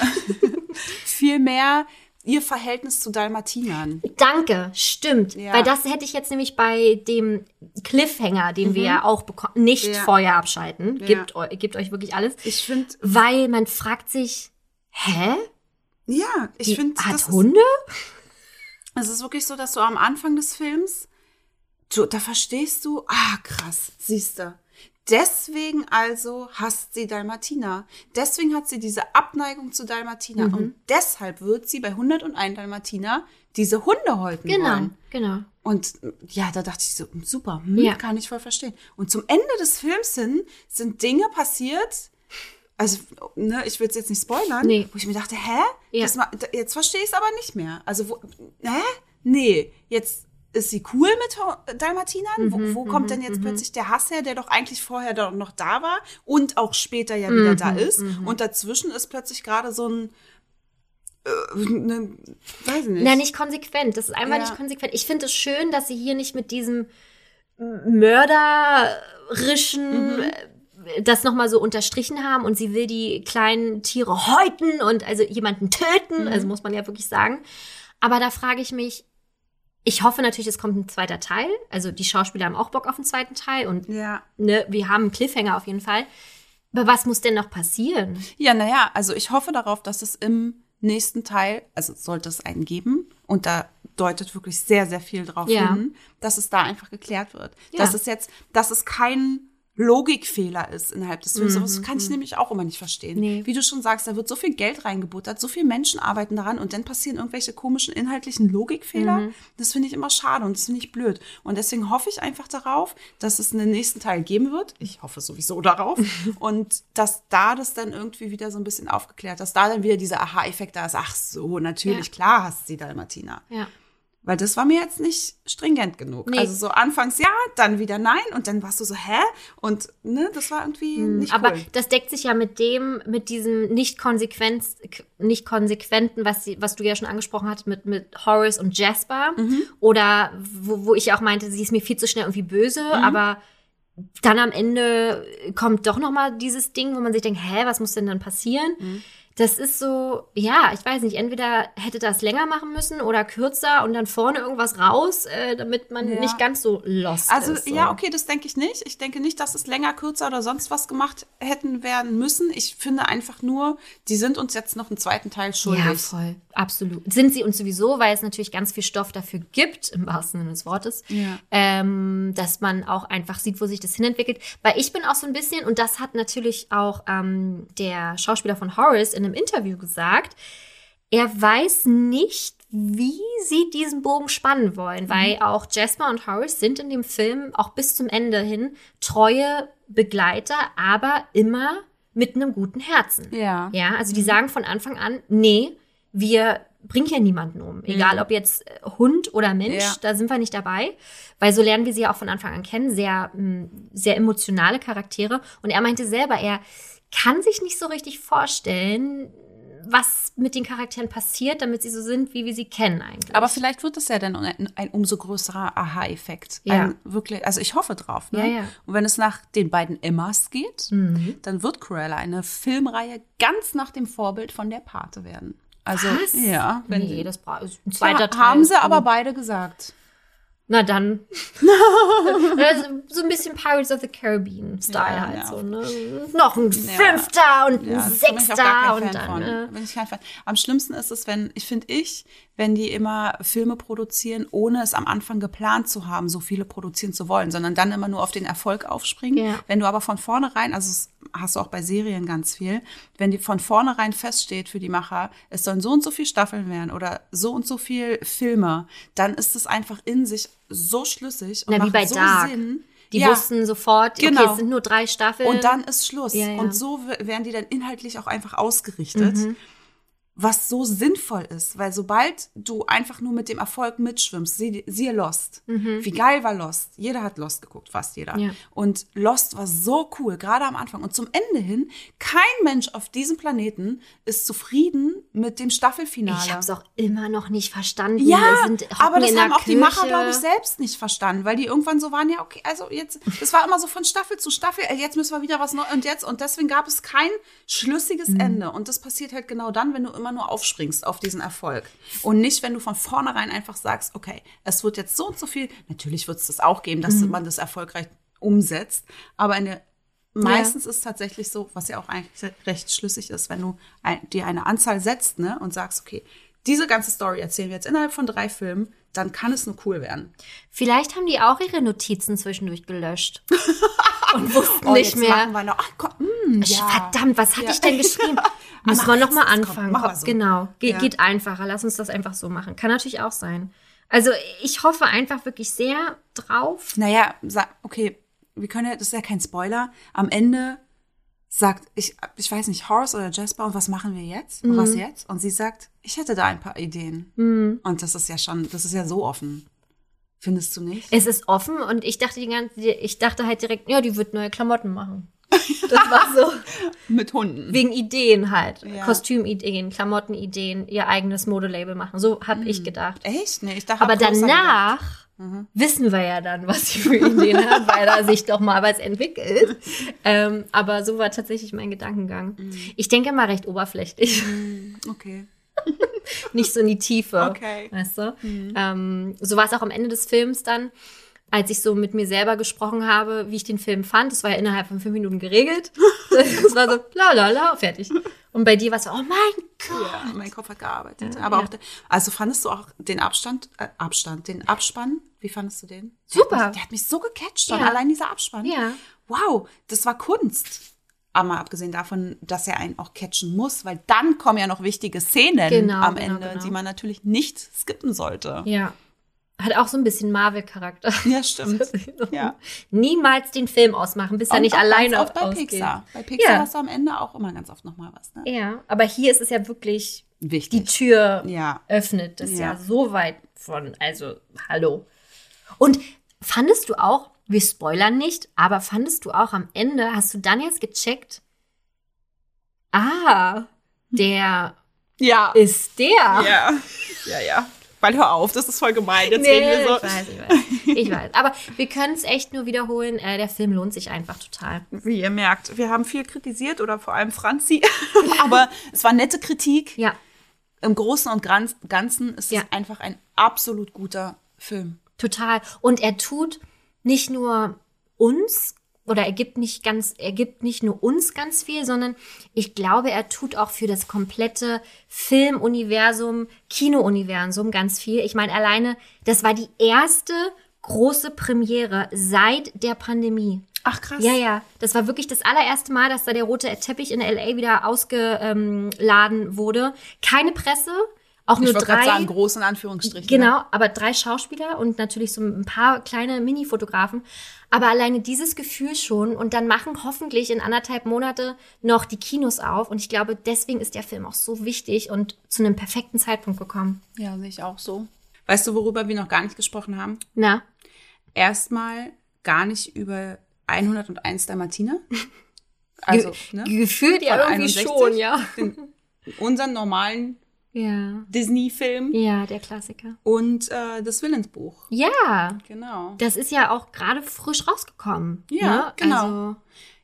Vielmehr ihr Verhältnis zu Dalmatinern. Danke, stimmt. Ja. Weil das hätte ich jetzt nämlich bei dem Cliffhanger, den mhm. wir ja auch bekommen, nicht ja. Feuer abschalten. Ja. Gebt, eu- gebt euch wirklich alles. Ich finde. Weil man fragt sich, hä? Ja, ich finde. Hat das Hunde? Es ist wirklich so, dass du am Anfang des Films, du, da verstehst du, ah krass, siehst du. Deswegen also hasst sie Dalmatiner. Deswegen hat sie diese Abneigung zu Dalmatiner. Mhm. Und deshalb wird sie bei hunderteins Dalmatiner diese Hunde häuten genau, wollen. Genau, genau. Und ja, da dachte ich so, super, hm, ja. kann ich voll verstehen. Und zum Ende des Films hin sind Dinge passiert, also ne, ich will es jetzt nicht spoilern, nee. Wo ich mir dachte, hä? Ja. Das, jetzt verstehe ich es aber nicht mehr. Also, wo, hä? Nee, jetzt... Ist sie cool mit Dalmatinern? Mhm, wo wo kommt denn jetzt mhm. plötzlich der Hass her, der doch eigentlich vorher da noch da war und auch später ja wieder mhm, da ist? Mhm. Und dazwischen ist plötzlich gerade so ein, äh, ne, weiß ich nicht. Na, nicht konsequent. Das ist einfach ja. nicht konsequent. Ich finde es schön, dass sie hier nicht mit diesem mörderischen... Mhm. das nochmal so unterstrichen haben und sie will die kleinen Tiere häuten und also jemanden töten. Mhm. Also muss man ja wirklich sagen. Aber da frage ich mich, ich hoffe natürlich, es kommt ein zweiter Teil. Also die Schauspieler haben auch Bock auf einen zweiten Teil. Und ja. ne, wir haben einen Cliffhanger auf jeden Fall. Aber was muss denn noch passieren? Ja, naja, also ich hoffe darauf, dass es im nächsten Teil, also sollte es einen geben, und da deutet wirklich sehr, sehr viel drauf ja. hin, dass es da einfach geklärt wird. Ja. Dass es jetzt, dass es kein Logikfehler ist innerhalb des Films. Mhm. Das kann ich nämlich auch immer nicht verstehen. Nee. Wie du schon sagst, da wird so viel Geld reingebuttert, so viele Menschen arbeiten daran und dann passieren irgendwelche komischen inhaltlichen Logikfehler. Mhm. Das finde ich immer schade und das finde ich blöd. Und deswegen hoffe ich einfach darauf, dass es einen nächsten Teil geben wird. Ich hoffe sowieso darauf. Und dass da das dann irgendwie wieder so ein bisschen aufgeklärt, dass da dann wieder dieser Aha-Effekt da ist. Ach so, natürlich, ja. klar hast sie da, Martina. Ja. Weil das war mir jetzt nicht stringent genug. Nee. Also so anfangs ja, dann wieder nein und dann warst du so, hä? Und ne, das war irgendwie hm, nicht aber cool. Aber das deckt sich ja mit dem, mit diesem nicht konsequenz, nicht konsequenten, was, was du ja schon angesprochen hattest, mit, mit Horace und Jasper. Mhm. Oder wo, wo ich auch meinte, sie ist mir viel zu schnell irgendwie böse, mhm. aber dann am Ende kommt doch nochmal dieses Ding, wo man sich denkt, hä, was muss denn dann passieren? Mhm. Das ist so, ja, ich weiß nicht, entweder hätte das länger machen müssen oder kürzer und dann vorne irgendwas raus, äh, damit man ja. nicht ganz so lost also, ist. Also so. Ja, okay, das denke ich nicht. Ich denke nicht, dass es länger, kürzer oder sonst was gemacht hätten werden müssen. Ich finde einfach nur, die sind uns jetzt noch einen zweiten Teil schuldig. Ja, voll, absolut. Sind sie uns sowieso, weil es natürlich ganz viel Stoff dafür gibt, im wahrsten Sinne des Wortes, ja. ähm, dass man auch einfach sieht, wo sich das hinentwickelt. Weil ich bin auch so ein bisschen, und das hat natürlich auch ähm, der Schauspieler von Horace in im Interview gesagt, er weiß nicht, wie sie diesen Bogen spannen wollen, mhm. weil auch Jasper und Horace sind in dem Film auch bis zum Ende hin treue Begleiter, aber immer mit einem guten Herzen. Ja. Ja, also die mhm. sagen von Anfang an, nee, wir bringen hier niemanden um. Mhm. Egal ob jetzt Hund oder Mensch, ja. da sind wir nicht dabei, weil so lernen wir sie ja auch von Anfang an kennen, sehr, sehr emotionale Charaktere. Und er meinte selber, er kann sich nicht so richtig vorstellen, was mit den Charakteren passiert, damit sie so sind, wie wir sie kennen eigentlich. Aber vielleicht wird es ja dann ein, ein umso größerer Aha-Effekt. Ja. Ein, wirklich, also ich hoffe drauf. Ne? Ja, ja. Und wenn es nach den beiden Emmas geht, mhm. dann wird Cruella eine Filmreihe ganz nach dem Vorbild von der Pate werden. Also, was? Ja. Wenn nee, die, das bra- ist ein zweiter Teil. Haben sie aber beide gesagt. Na dann. So ein bisschen Pirates of the Caribbean-Style ja, halt ja. so, ne? Noch ein Fünfter ja. und ein ja, Sechster und dann, ne? Bin ich kein Fan. Am schlimmsten ist es, wenn, ich finde ich, wenn die immer Filme produzieren, ohne es am Anfang geplant zu haben, so viele produzieren zu wollen, sondern dann immer nur auf den Erfolg aufspringen. Ja. Wenn du aber von vornherein, also das hast du auch bei Serien ganz viel, wenn die von vornherein feststeht für die Macher, es sollen so und so viele Staffeln werden oder so und so viele Filme, dann ist es einfach in sich so schlüssig und Na, macht wie bei so Dark. Sinn. Die ja, wussten sofort, genau. okay, es sind nur drei Staffeln. Und dann ist Schluss. Ja, ja. Und so werden die dann inhaltlich auch einfach ausgerichtet. Mhm. Was so sinnvoll ist, weil sobald du einfach nur mit dem Erfolg mitschwimmst, siehe sie Lost, mhm. wie geil war Lost, jeder hat Lost geguckt, fast jeder. Ja. Und Lost war so cool, gerade am Anfang. Und zum Ende hin, kein Mensch auf diesem Planeten ist zufrieden mit dem Staffelfinale. Ich habe es auch immer noch nicht verstanden. Ja, wir sind, aber das haben auch Küche. Die Macher, glaube ich, selbst nicht verstanden, weil die irgendwann so waren, ja okay, also jetzt, das war immer so von Staffel zu Staffel, jetzt müssen wir wieder was Neues und jetzt. Und deswegen gab es kein schlüssiges mhm. Ende. Und das passiert halt genau dann, wenn du immer immer nur aufspringst auf diesen Erfolg. Und nicht, wenn du von vornherein einfach sagst, okay, es wird jetzt so und so viel. Natürlich wird es das auch geben, dass mhm. man das erfolgreich umsetzt. Aber eine, meistens ja. ist es tatsächlich so, was ja auch eigentlich recht schlüssig ist, wenn du ein, dir eine Anzahl setzt, ne, und sagst, okay, diese ganze Story erzählen wir jetzt innerhalb von drei Filmen, dann kann es nur cool werden. Vielleicht haben die auch ihre Notizen zwischendurch gelöscht. Und wussten oh, nicht mehr. Noch, ach, komm, mh, ja. Verdammt, was hatte ja. ich denn geschrieben? Müssen wir nochmal anfangen. Kommt, so. Genau, Ge- ja. geht einfacher. Lass uns das einfach so machen. Kann natürlich auch sein. Also ich hoffe einfach wirklich sehr drauf. Naja, okay, wir können ja, das ist ja kein Spoiler. Am Ende sagt, ich, ich weiß nicht, Horace oder Jasper, und was machen wir jetzt? Und mhm. was jetzt? Und sie sagt, ich hätte da ein paar Ideen. Mhm. Und das ist ja schon, das ist ja so offen. Findest du nicht? Es ist offen und ich dachte die ganze, ich dachte halt direkt, ja, die wird neue Klamotten machen. Das war so. Mit Hunden. Wegen Ideen halt. Ja. Kostümideen, Klamottenideen, ihr eigenes Modelabel machen. So habe mhm. ich gedacht. Echt? Nee, ich dachte, aber danach mhm. wissen wir ja dann, was sie für Ideen hat, weil da sich doch mal was entwickelt. Ähm, aber so war tatsächlich mein Gedankengang. Mhm. Ich denke mal recht oberflächlich. Mhm. Okay. Nicht so in die Tiefe. Okay. Weißt du? Mhm. Ähm, so war es auch am Ende des Films dann. als ich so mit mir selber gesprochen habe, wie ich den Film fand. Das war ja innerhalb von fünf Minuten geregelt. Das war so, la, la, la, fertig. Und bei dir war es so, oh mein Gott. Ja, mein Kopf hat gearbeitet. Ja, aber ja. Auch, also fandest du auch den Abstand, äh, Abstand, den Abspann, wie fandest du den? Super. Der hat mich, der hat mich so gecatcht, schon ja. allein dieser Abspann. Ja. Wow, das war Kunst. Aber mal abgesehen davon, dass er einen auch catchen muss, weil dann kommen ja noch wichtige Szenen genau, am genau, Ende, genau. die man natürlich nicht skippen sollte. Ja. Hat auch so ein bisschen Marvel-Charakter. Ja, stimmt. Ja. Niemals den Film ausmachen, bis und er nicht alleine ausgeht. Ganz oft bei Pixar. Bei Pixar ja. hast du am Ende auch immer ganz oft nochmal was. Ne? Ja, aber hier ist es ja wirklich, wichtig. Die Tür ja. öffnet das ja. ja so weit von, also, hallo. Und fandest du auch, wir spoilern nicht, aber fandest du auch am Ende, hast du dann jetzt gecheckt, ah, der ja. ist der. Ja, ja, ja. Weil hör auf, das ist voll gemein. Jetzt nee, reden wir so. Ich weiß, ich weiß. Ich weiß. Aber wir können es echt nur wiederholen, äh, der Film lohnt sich einfach total. Wie ihr merkt, wir haben viel kritisiert oder vor allem Franzi, aber es war nette Kritik. Ja. Im Großen und Ganzen ist es ja. einfach ein absolut guter Film. Total. Und er tut... nicht nur uns, oder er gibt nicht ganz, er gibt nicht nur uns ganz viel, sondern ich glaube, er tut auch für das komplette Filmuniversum, Kinouniversum ganz viel. Ich meine, alleine, das war die erste große Premiere seit der Pandemie. Ach, krass. Ja, ja. Das war wirklich das allererste Mal, dass da der rote Teppich in L A wieder ausgeladen wurde. Keine Presse. Auch nur ich wollte gerade sagen, groß in Anführungsstrichen. Genau, ja. aber drei Schauspieler und natürlich so ein paar kleine Mini-Fotografen. Aber alleine dieses Gefühl schon und dann machen hoffentlich in anderthalb Monate noch die Kinos auf. Und ich glaube, deswegen ist der Film auch so wichtig und zu einem perfekten Zeitpunkt gekommen. Ja, sehe ich auch so. Weißt du, worüber wir noch gar nicht gesprochen haben? Na? Erstmal gar nicht über hundertundeins Dalmatiner. Also, Ge- ne? Gefühlt ja irgendwie einundsechzig, schon, ja. Unseren normalen... Ja. Disney-Film. Ja, der Klassiker. Und äh, das Willensbuch. Ja. Genau. Das ist ja auch gerade frisch rausgekommen. Ja, ne? Genau. Also,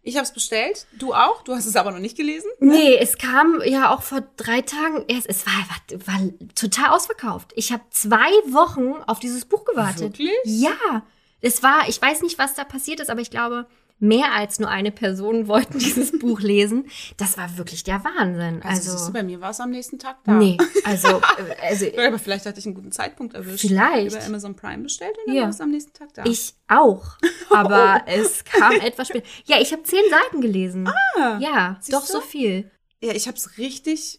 ich habe es bestellt. Du auch? Du hast es aber noch nicht gelesen? Nee, es kam ja auch vor drei Tagen. Erst, es war, war, war total ausverkauft. Ich habe zwei Wochen auf dieses Buch gewartet. Wirklich? Ja. Es war, ich weiß nicht, was da passiert ist, aber ich glaube... mehr als nur eine Person wollten dieses Buch lesen. Das war wirklich der Wahnsinn. Also, also du, bei mir war es am nächsten Tag da. Nee, also... also aber vielleicht hatte ich einen guten Zeitpunkt erwischt. Vielleicht. Über Amazon Prime bestellt und dann ja. war es am nächsten Tag da. Ich auch, aber oh. es kam etwas später. Ja, ich habe zehn Seiten gelesen. Ah, ja, doch du? So viel. Ja, ich habe es richtig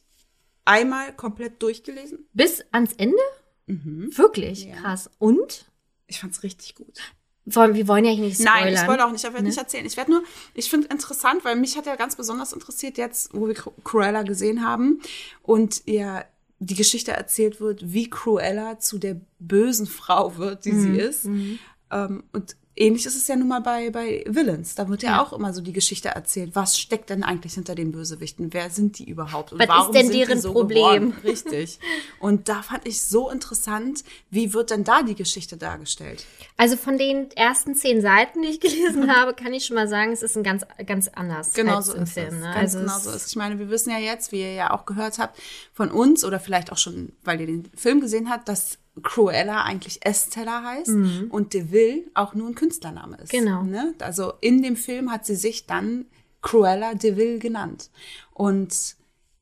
einmal komplett durchgelesen. Bis ans Ende? Mhm. Wirklich? Ja. Krass. Und? Ich fand es richtig gut. Wollen, wir wollen ja nicht spoilern. Nein, ich wollte auch nicht, ich werde ne? nicht erzählen. Ich werde nur, ich finde es interessant, weil mich hat ja ganz besonders interessiert jetzt, wo wir Cruella gesehen haben und ja die Geschichte erzählt wird, wie Cruella zu der bösen Frau wird, die mhm. sie ist. Mhm. Ähm, und ähnlich ist es ja nun mal bei, bei Villains. Da wird ja, ja auch immer so die Geschichte erzählt. Was steckt denn eigentlich hinter den Bösewichten? Wer sind die überhaupt? Und was warum ist denn sind deren die so Problem? Geworden? Richtig. Und da fand ich so interessant, wie wird denn da die Geschichte dargestellt? Also von den ersten zehn Seiten, die ich gelesen habe, kann ich schon mal sagen, es ist ein ganz, ganz anders genau als so im ist Film. Ne? Ganz also genau so ist es. Ich meine, wir wissen ja jetzt, wie ihr ja auch gehört habt, von uns oder vielleicht auch schon, weil ihr den Film gesehen habt, dass Cruella eigentlich Estella heißt mhm. und DeVille auch nur ein Künstlername ist. Genau. Ne? Also in dem Film hat sie sich dann Cruella DeVille genannt. Und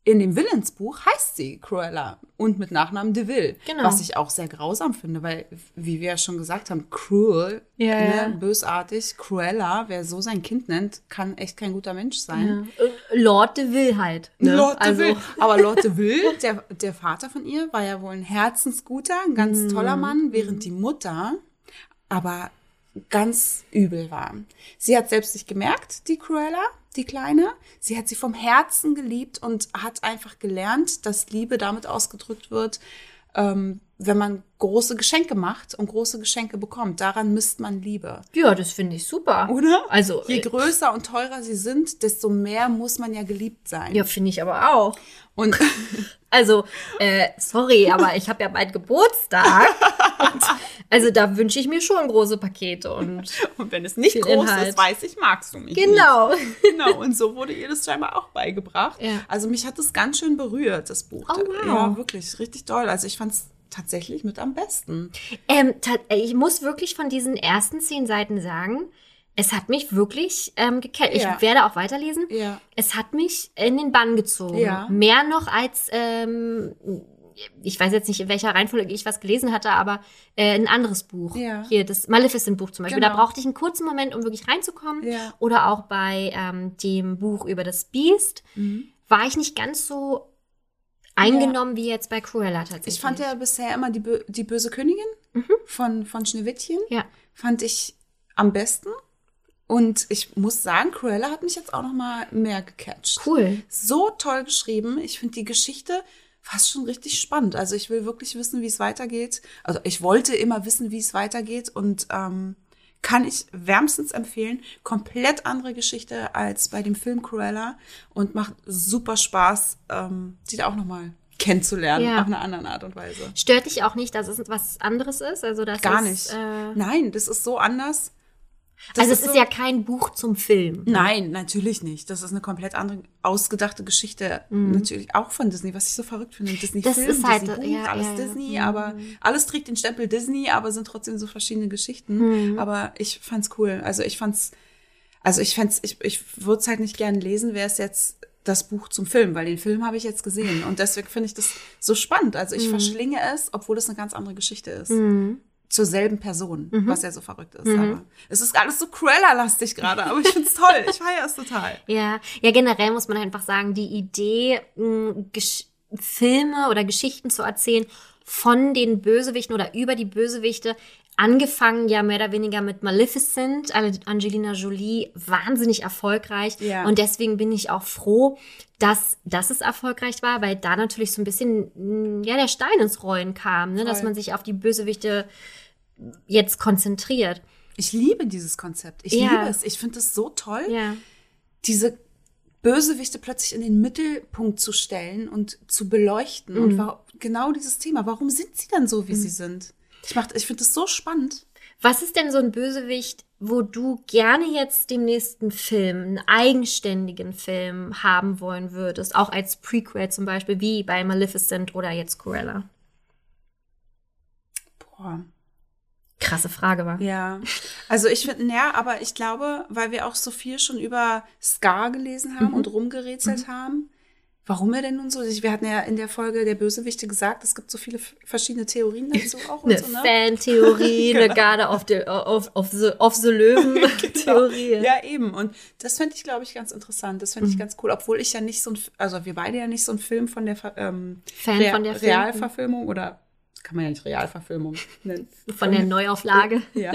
in dem Willensbuch heißt sie Cruella und mit Nachnamen DeVille. Genau. Was ich auch sehr grausam finde, weil, wie wir ja schon gesagt haben, cruel, ja, ne? ja. bösartig, Cruella, wer so sein Kind nennt, kann echt kein guter Mensch sein. Ja. Lord DeVille halt. Ne? Lord also. DeVille. Aber Lord DeVille, der, der Vater von ihr, war ja wohl ein herzensguter, ein ganz mm. toller Mann, während die Mutter aber ganz übel war. Sie hat selbst nicht gemerkt, die Cruella, die Kleine. Sie hat sie vom Herzen geliebt und hat einfach gelernt, dass Liebe damit ausgedrückt wird, ähm, wenn man große Geschenke macht und große Geschenke bekommt. Daran misst man Liebe. Ja, das finde ich super. Oder? Also je größer und teurer sie sind, desto mehr muss man ja geliebt sein. Ja, finde ich aber auch. Und also, äh, sorry, aber ich habe ja bald Geburtstag. Und also da wünsche ich mir schon große Pakete. Und, und wenn es nicht groß Inhalt. Ist, weiß ich, magst du mich genau. nicht. Genau. Und so wurde ihr das scheinbar auch beigebracht. Ja. Also mich hat es ganz schön berührt, das Buch. Oh, wow. Ja, wirklich, richtig toll. Also ich fand es tatsächlich mit am besten. Ähm, ich muss wirklich von diesen ersten zehn Seiten sagen, es hat mich wirklich ähm, gecatcht. Ja. Ich werde auch weiterlesen. Ja. Es hat mich in den Bann gezogen. Ja. Mehr noch als, ähm, ich weiß jetzt nicht, in welcher Reihenfolge ich was gelesen hatte, aber äh, ein anderes Buch. Ja. Hier, das Maleficent-Buch zum Beispiel. Genau. Da brauchte ich einen kurzen Moment, um wirklich reinzukommen. Ja. Oder auch bei ähm, dem Buch über das Biest mhm. war ich nicht ganz so eingenommen ja. wie jetzt bei Cruella tatsächlich. Ich fand ja bisher immer die, Bö- die böse Königin mhm. von, von Schneewittchen. Ja. Fand ich am besten. Und ich muss sagen, Cruella hat mich jetzt auch noch mal mehr gecatcht. Cool. So toll geschrieben. Ich finde die Geschichte fast schon richtig spannend. Also ich will wirklich wissen, wie es weitergeht. Also ich wollte immer wissen, wie es weitergeht. Und ähm, kann ich wärmstens empfehlen. Komplett andere Geschichte als bei dem Film Cruella. Und macht super Spaß, ähm, die da auch noch mal kennenzulernen, ja. auf einer anderen Art und Weise. Stört dich auch nicht, dass es was anderes ist? Also das Gar ist, nicht. Äh... Nein, das ist so anders. Das also ist es ist so, ja kein Buch zum Film. Ne? Nein, natürlich nicht. Das ist eine komplett andere, ausgedachte Geschichte. Mhm. Natürlich auch von Disney, was ich so verrückt finde. Disney-Film, Disney-Buch, halt, ja, alles ja, Disney. Ja. Aber alles trägt den Stempel Disney, aber sind trotzdem so verschiedene Geschichten. Mhm. Aber ich fand's cool. Also ich fand's, also ich fand's, ich, ich würde es halt nicht gerne lesen, wäre es jetzt das Buch zum Film, weil den Film habe ich jetzt gesehen. Und deswegen finde ich das so spannend. Also ich mhm. verschlinge es, obwohl es eine ganz andere Geschichte ist. Mhm. Zur selben Person, mhm. was ja so verrückt ist. Mhm. Aber es ist alles so Cruella-lastig gerade, aber ich find's toll. Ich feiere es total. Ja, ja, generell muss man einfach sagen, die Idee, Gesch- Filme oder Geschichten zu erzählen von den Bösewichten oder über die Bösewichte, angefangen ja mehr oder weniger mit Maleficent, Angelina Jolie, wahnsinnig erfolgreich. Ja. Und deswegen bin ich auch froh, dass, dass es erfolgreich war, weil da natürlich so ein bisschen ja der Stein ins Rollen kam, ne? Dass man sich auf die Bösewichte jetzt konzentriert. Ich liebe dieses Konzept. Ich ja. liebe es. Ich finde es so toll, ja. diese Bösewichte plötzlich in den Mittelpunkt zu stellen und zu beleuchten. Mhm. Und war, genau dieses Thema. Warum sind sie dann so, wie mhm. sie sind? Ich, ich finde das so spannend. Was ist denn so ein Bösewicht, wo du gerne jetzt dem nächsten Film, einen eigenständigen Film haben wollen würdest? Auch als Prequel zum Beispiel, wie bei Maleficent oder jetzt Cruella? Boah. Krasse Frage, war. Ja, also ich finde, ja, aber ich glaube, weil wir auch so viel schon über Scar gelesen haben mhm. und rumgerätselt mhm. haben, warum er denn nun so? Wir hatten ja in der Folge der Bösewichte gesagt, es gibt so viele f- verschiedene Theorien dazu auch. Und eine so, ne? Fan-Theorie, genau. Eine Garde auf die, auf, auf the, auf the Löwen-Theorie. Genau. Ja, eben. Und das fände ich, glaube ich, ganz interessant. Das fände mhm. ich ganz cool. Obwohl ich ja nicht so ein, also wir beide ja nicht so ein Film von der, ähm, Fan Re- von der Realverfilmung oder, kann man ja nicht Realverfilmung nennen. Von, von der Neuauflage. Ja,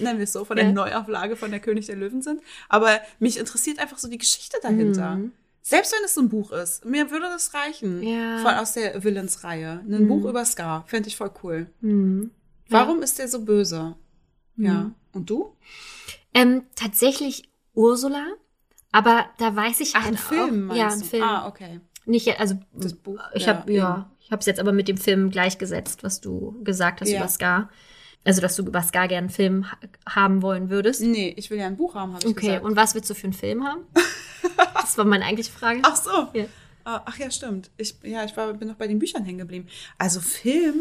nennen wir es so, von ja. der Neuauflage von der König der Löwen sind. Aber mich interessiert einfach so die Geschichte dahinter. Mhm. Selbst wenn es so ein Buch ist, mir würde das reichen. Ja. Von aus der Villains-Reihe. Ein mhm. Buch über Scar, fände ich voll cool. Mhm. Ja. Warum ist der so böse? Mhm. Ja. Und du? Ähm, tatsächlich Ursula, aber da weiß ich Ach, halt ein Film, auch. Ja, ein Film. Ah, okay. Nicht, also das Buch. Ich ja, habe ja, ich habe es jetzt aber mit dem Film gleichgesetzt, was du gesagt hast ja. über Scar. Also, dass du über Scar gerne einen Film ha- haben wollen würdest? Nee, ich will ja ein Buch haben, habe ich okay, gesagt. Okay, und was willst du für einen Film haben? Das war meine eigentliche Frage. Ach so. Ja. Ach ja, stimmt. Ich, ja, ich war, bin noch bei den Büchern hängen geblieben. Also Film?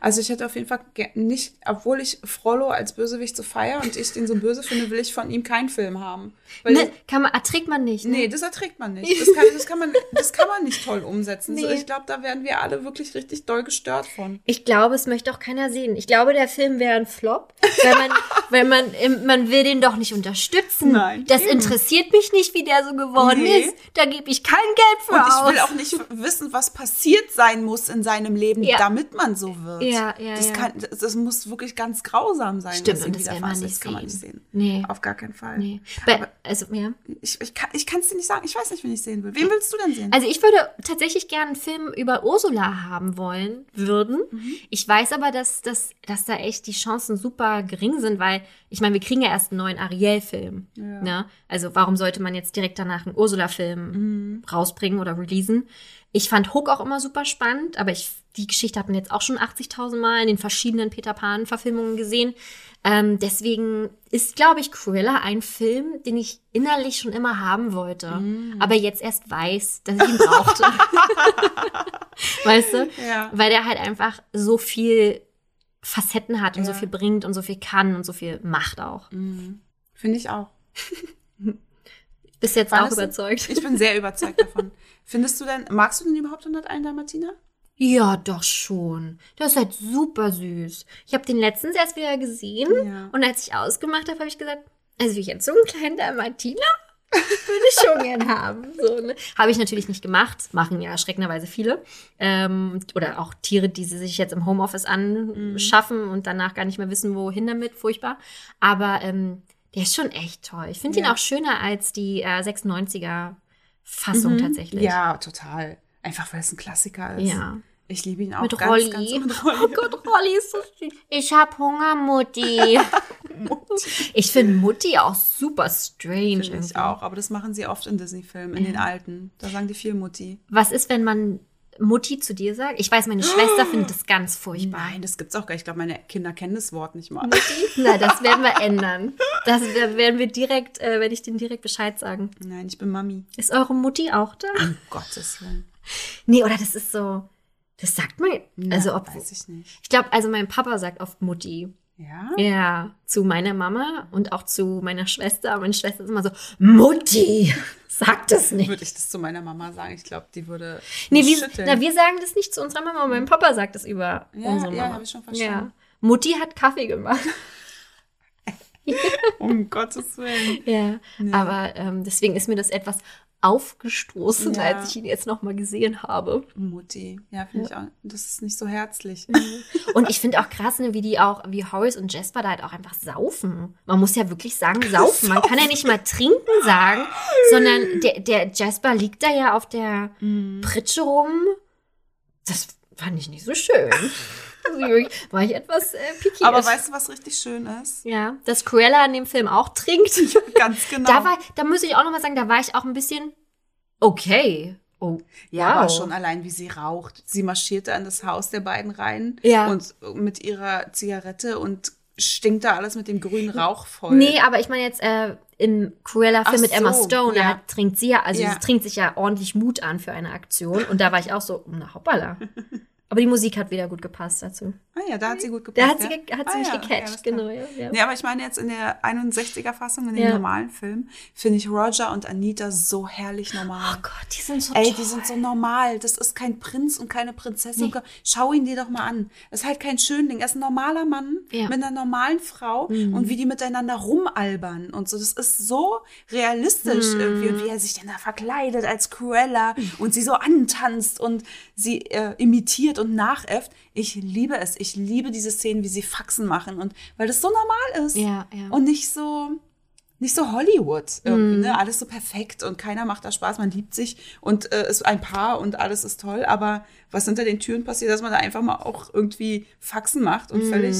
Also ich hätte auf jeden Fall ge- nicht, obwohl ich Frollo als Bösewicht so feiere und ich den so böse finde, will ich von ihm keinen Film haben. Weil ne, kann man, erträgt man nicht. Ne? Nee, das erträgt man nicht. Das kann, das kann, man, das kann man nicht toll umsetzen. Nee. So, ich glaube, da werden wir alle wirklich richtig doll gestört von. Ich glaube, es möchte auch keiner sehen. Ich glaube, der Film wäre ein Flop, weil man, weil man, man will den doch nicht unterstützen. Nein. Das eben. Interessiert mich nicht, wie der so geworden nee. Ist. Da gebe ich kein Geld für und aus. Und ich will auch nicht wissen, was passiert sein muss in seinem Leben, ja. damit man so wird. Ja, ja, das, ja. Kann, das, das muss wirklich ganz grausam sein. Stimmt, und das will man nicht sehen. Kann man nicht sehen. Nee. Auf gar keinen Fall. Nee. Aber also, ja. Ich, ich kann es dir nicht sagen. Ich weiß nicht, wen ich sehen will. Wen willst du denn sehen? Also ich würde tatsächlich gerne einen Film über Ursula haben wollen, würden. Mhm. Ich weiß aber, dass, dass, dass da echt die Chancen super gering sind, weil, ich meine, wir kriegen ja erst einen neuen Ariel-Film. Ja. Ne? Also warum sollte man jetzt direkt danach einen Ursula-Film mhm. rausbringen oder releasen? Ich fand Hook auch immer super spannend, aber ich die Geschichte hat man jetzt auch schon achtzigtausend Mal in den verschiedenen Peter Pan-Verfilmungen gesehen. Ähm, deswegen ist, glaube ich, Cruella ein Film, den ich innerlich schon immer haben wollte. Mm. Aber jetzt erst weiß, dass ich ihn brauchte. Weißt du? Ja. Weil der halt einfach so viel Facetten hat und ja. so viel bringt und so viel kann und so viel macht auch. Mm. Finde ich auch. Bist jetzt War auch überzeugt? Ich bin sehr überzeugt davon. Findest du denn, magst du denn überhaupt hunderteins Dalmatiner? Ja, doch schon. Der ist halt super süß. Ich habe den letztens erst wieder gesehen. Ja. Und als ich ausgemacht habe, habe ich gesagt, also jetzt so einen kleinen Dalmatiner würde ich schon gern haben. So, ne? Habe ich natürlich nicht gemacht. Machen ja erschreckenderweise viele. Ähm, oder auch Tiere, die sie sich jetzt im Homeoffice anschaffen mhm. und danach gar nicht mehr wissen, wohin damit. Furchtbar. Aber ähm, der ist schon echt toll. Ich finde ja. ihn auch schöner als die äh, sechsundneunziger-Fassung mhm. tatsächlich. Ja, total. Einfach, weil es ein Klassiker ist. Ja. Ich liebe ihn auch mit ganz, Rolli. ganz. Mit Rolli. Oh Gott, Rolli ist so süß. Ich hab Hunger, Mutti. Mutti. Ich finde Mutti auch super strange. Finde ich auch, aber das machen sie oft in Disney-Filmen, in ja. den alten. Da sagen die viel Mutti. Was ist, wenn man Mutti zu dir sagt? Ich weiß, meine Schwester findet das ganz furchtbar. Nein, das gibt's auch gar nicht. Ich glaube, meine Kinder kennen das Wort nicht mal. Mutti? Nein, das werden wir ändern. Das werden wir direkt, äh, werde ich denen direkt Bescheid sagen. Nein, ich bin Mami. Ist eure Mutti auch da? Um Gottes Willen. Nee, oder das ist so, das sagt man, also ja, ob, weiß ich nicht. Ich glaube, also mein Papa sagt oft Mutti. Ja? Ja, zu meiner Mama und auch zu meiner Schwester. Meine Schwester ist immer so, Mutti, sag das nicht. Würde ich das zu meiner Mama sagen? Ich glaube, die würde nee, wir, schütteln. Na, wir sagen das nicht zu unserer Mama, aber mein Papa sagt das über ja, unsere Mama. Ja, habe ich schon verstanden. Ja. Mutti hat Kaffee gemacht. Um Gottes Willen. Ja, ja. aber ähm, deswegen ist mir das etwas aufgestoßen, ja. als ich ihn jetzt nochmal gesehen habe. Mutti. Ja, finde ja. ich auch. Das ist nicht so herzlich. Und ich finde auch krass, ne, wie die auch, wie Horace und Jasper da halt auch einfach saufen. Man muss ja wirklich sagen, saufen. Man kann ja nicht mal trinken sagen, sondern der, der Jasper liegt da ja auf der Pritsche rum. Das fand ich nicht so schön. War ich etwas äh, pikiert. Aber weißt du, was richtig schön ist? Ja, dass Cruella in dem Film auch trinkt. Ja, ganz genau. Da, war, da muss ich auch nochmal sagen, da war ich auch ein bisschen okay. Oh, ja, wow. Aber schon allein, wie sie raucht. Sie marschierte an das Haus der beiden rein ja. und mit ihrer Zigarette und stinkt da alles mit dem grünen Rauch voll. Nee, aber ich meine jetzt äh, im Cruella-Film so, mit Emma Stone, ja. da trinkt sie ja, also ja. sie trinkt sich ja ordentlich Mut an für eine Aktion. Und da war ich auch so, na hoppala. Aber die Musik hat wieder gut gepasst dazu. Ah ja, da hat sie gut gepasst. Da hat sie, ge- hat sie ah, mich ja, gecatcht, okay, genau. Ja, ja. Nee, aber ich meine jetzt in der einundsechziger-Fassung, in dem ja. normalen Film, finde ich Roger und Anita so herrlich normal. Oh Gott, die sind so Ey, toll. die sind so normal. Das ist kein Prinz und keine Prinzessin. Nee. Schau ihn dir doch mal an. Das ist halt kein Schönling. Er ist ein normaler Mann ja. mit einer normalen Frau mhm. und wie die miteinander rumalbern und so. Das ist so realistisch mhm. irgendwie. Und wie er sich denn da verkleidet als Cruella mhm. und sie so antanzt und sie äh, imitiert und nachäfft. Ich liebe es. Ich liebe diese Szenen, wie sie Faxen machen und weil das so normal ist ja, ja. und nicht so nicht so Hollywood. Irgendwie, mm. ne? Alles so perfekt und keiner macht da Spaß. Man liebt sich und äh, ist ein Paar und alles ist toll. Aber was hinter den Türen passiert, dass man da einfach mal auch irgendwie Faxen macht und mm. völlig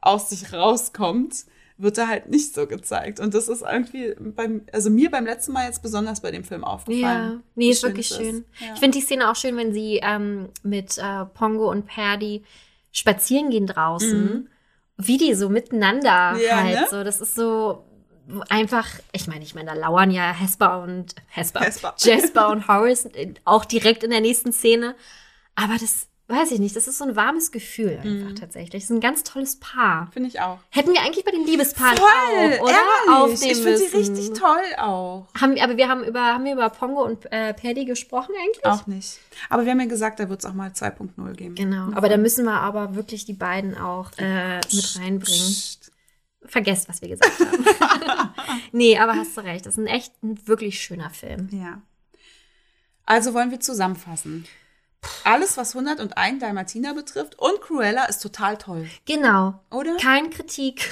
aus sich rauskommt, wird da halt nicht so gezeigt. Und das ist irgendwie beim, also mir beim letzten Mal jetzt besonders bei dem Film aufgefallen. Ja, nee, ist wirklich schön. Ja. Ich finde die Szene auch schön, wenn sie ähm, mit äh, Pongo und Perdi spazieren gehen draußen. Mhm. Wie die so miteinander ja, halt ne? so. Das ist so einfach, ich meine, ich meine, da lauern ja Hesper und Hesper, Hesper. Jasper und Horace auch direkt in der nächsten Szene. Aber das weiß ich nicht, das ist so ein warmes Gefühl einfach mm. tatsächlich. Das ist ein ganz tolles Paar. Finde ich auch. Hätten wir eigentlich bei den Liebespaaren Voll, auch, oder? Ehrlich, aufnehmen ich finde sie richtig toll auch. Haben, aber wir haben über, haben wir über Pongo und äh, Paddy gesprochen eigentlich? Auch nicht. Aber wir haben ja gesagt, da wird es auch mal zwei Punkt null geben. Genau, aber da müssen wir aber wirklich die beiden auch äh, mit reinbringen. Psst. Vergesst, was wir gesagt haben. Nee, aber hast du recht, das ist ein echt, ein wirklich schöner Film. Ja. Also wollen wir zusammenfassen. Alles, was hunderteins Dalmatiner betrifft und Cruella, ist total toll. Genau. Oder? Kein Kritik.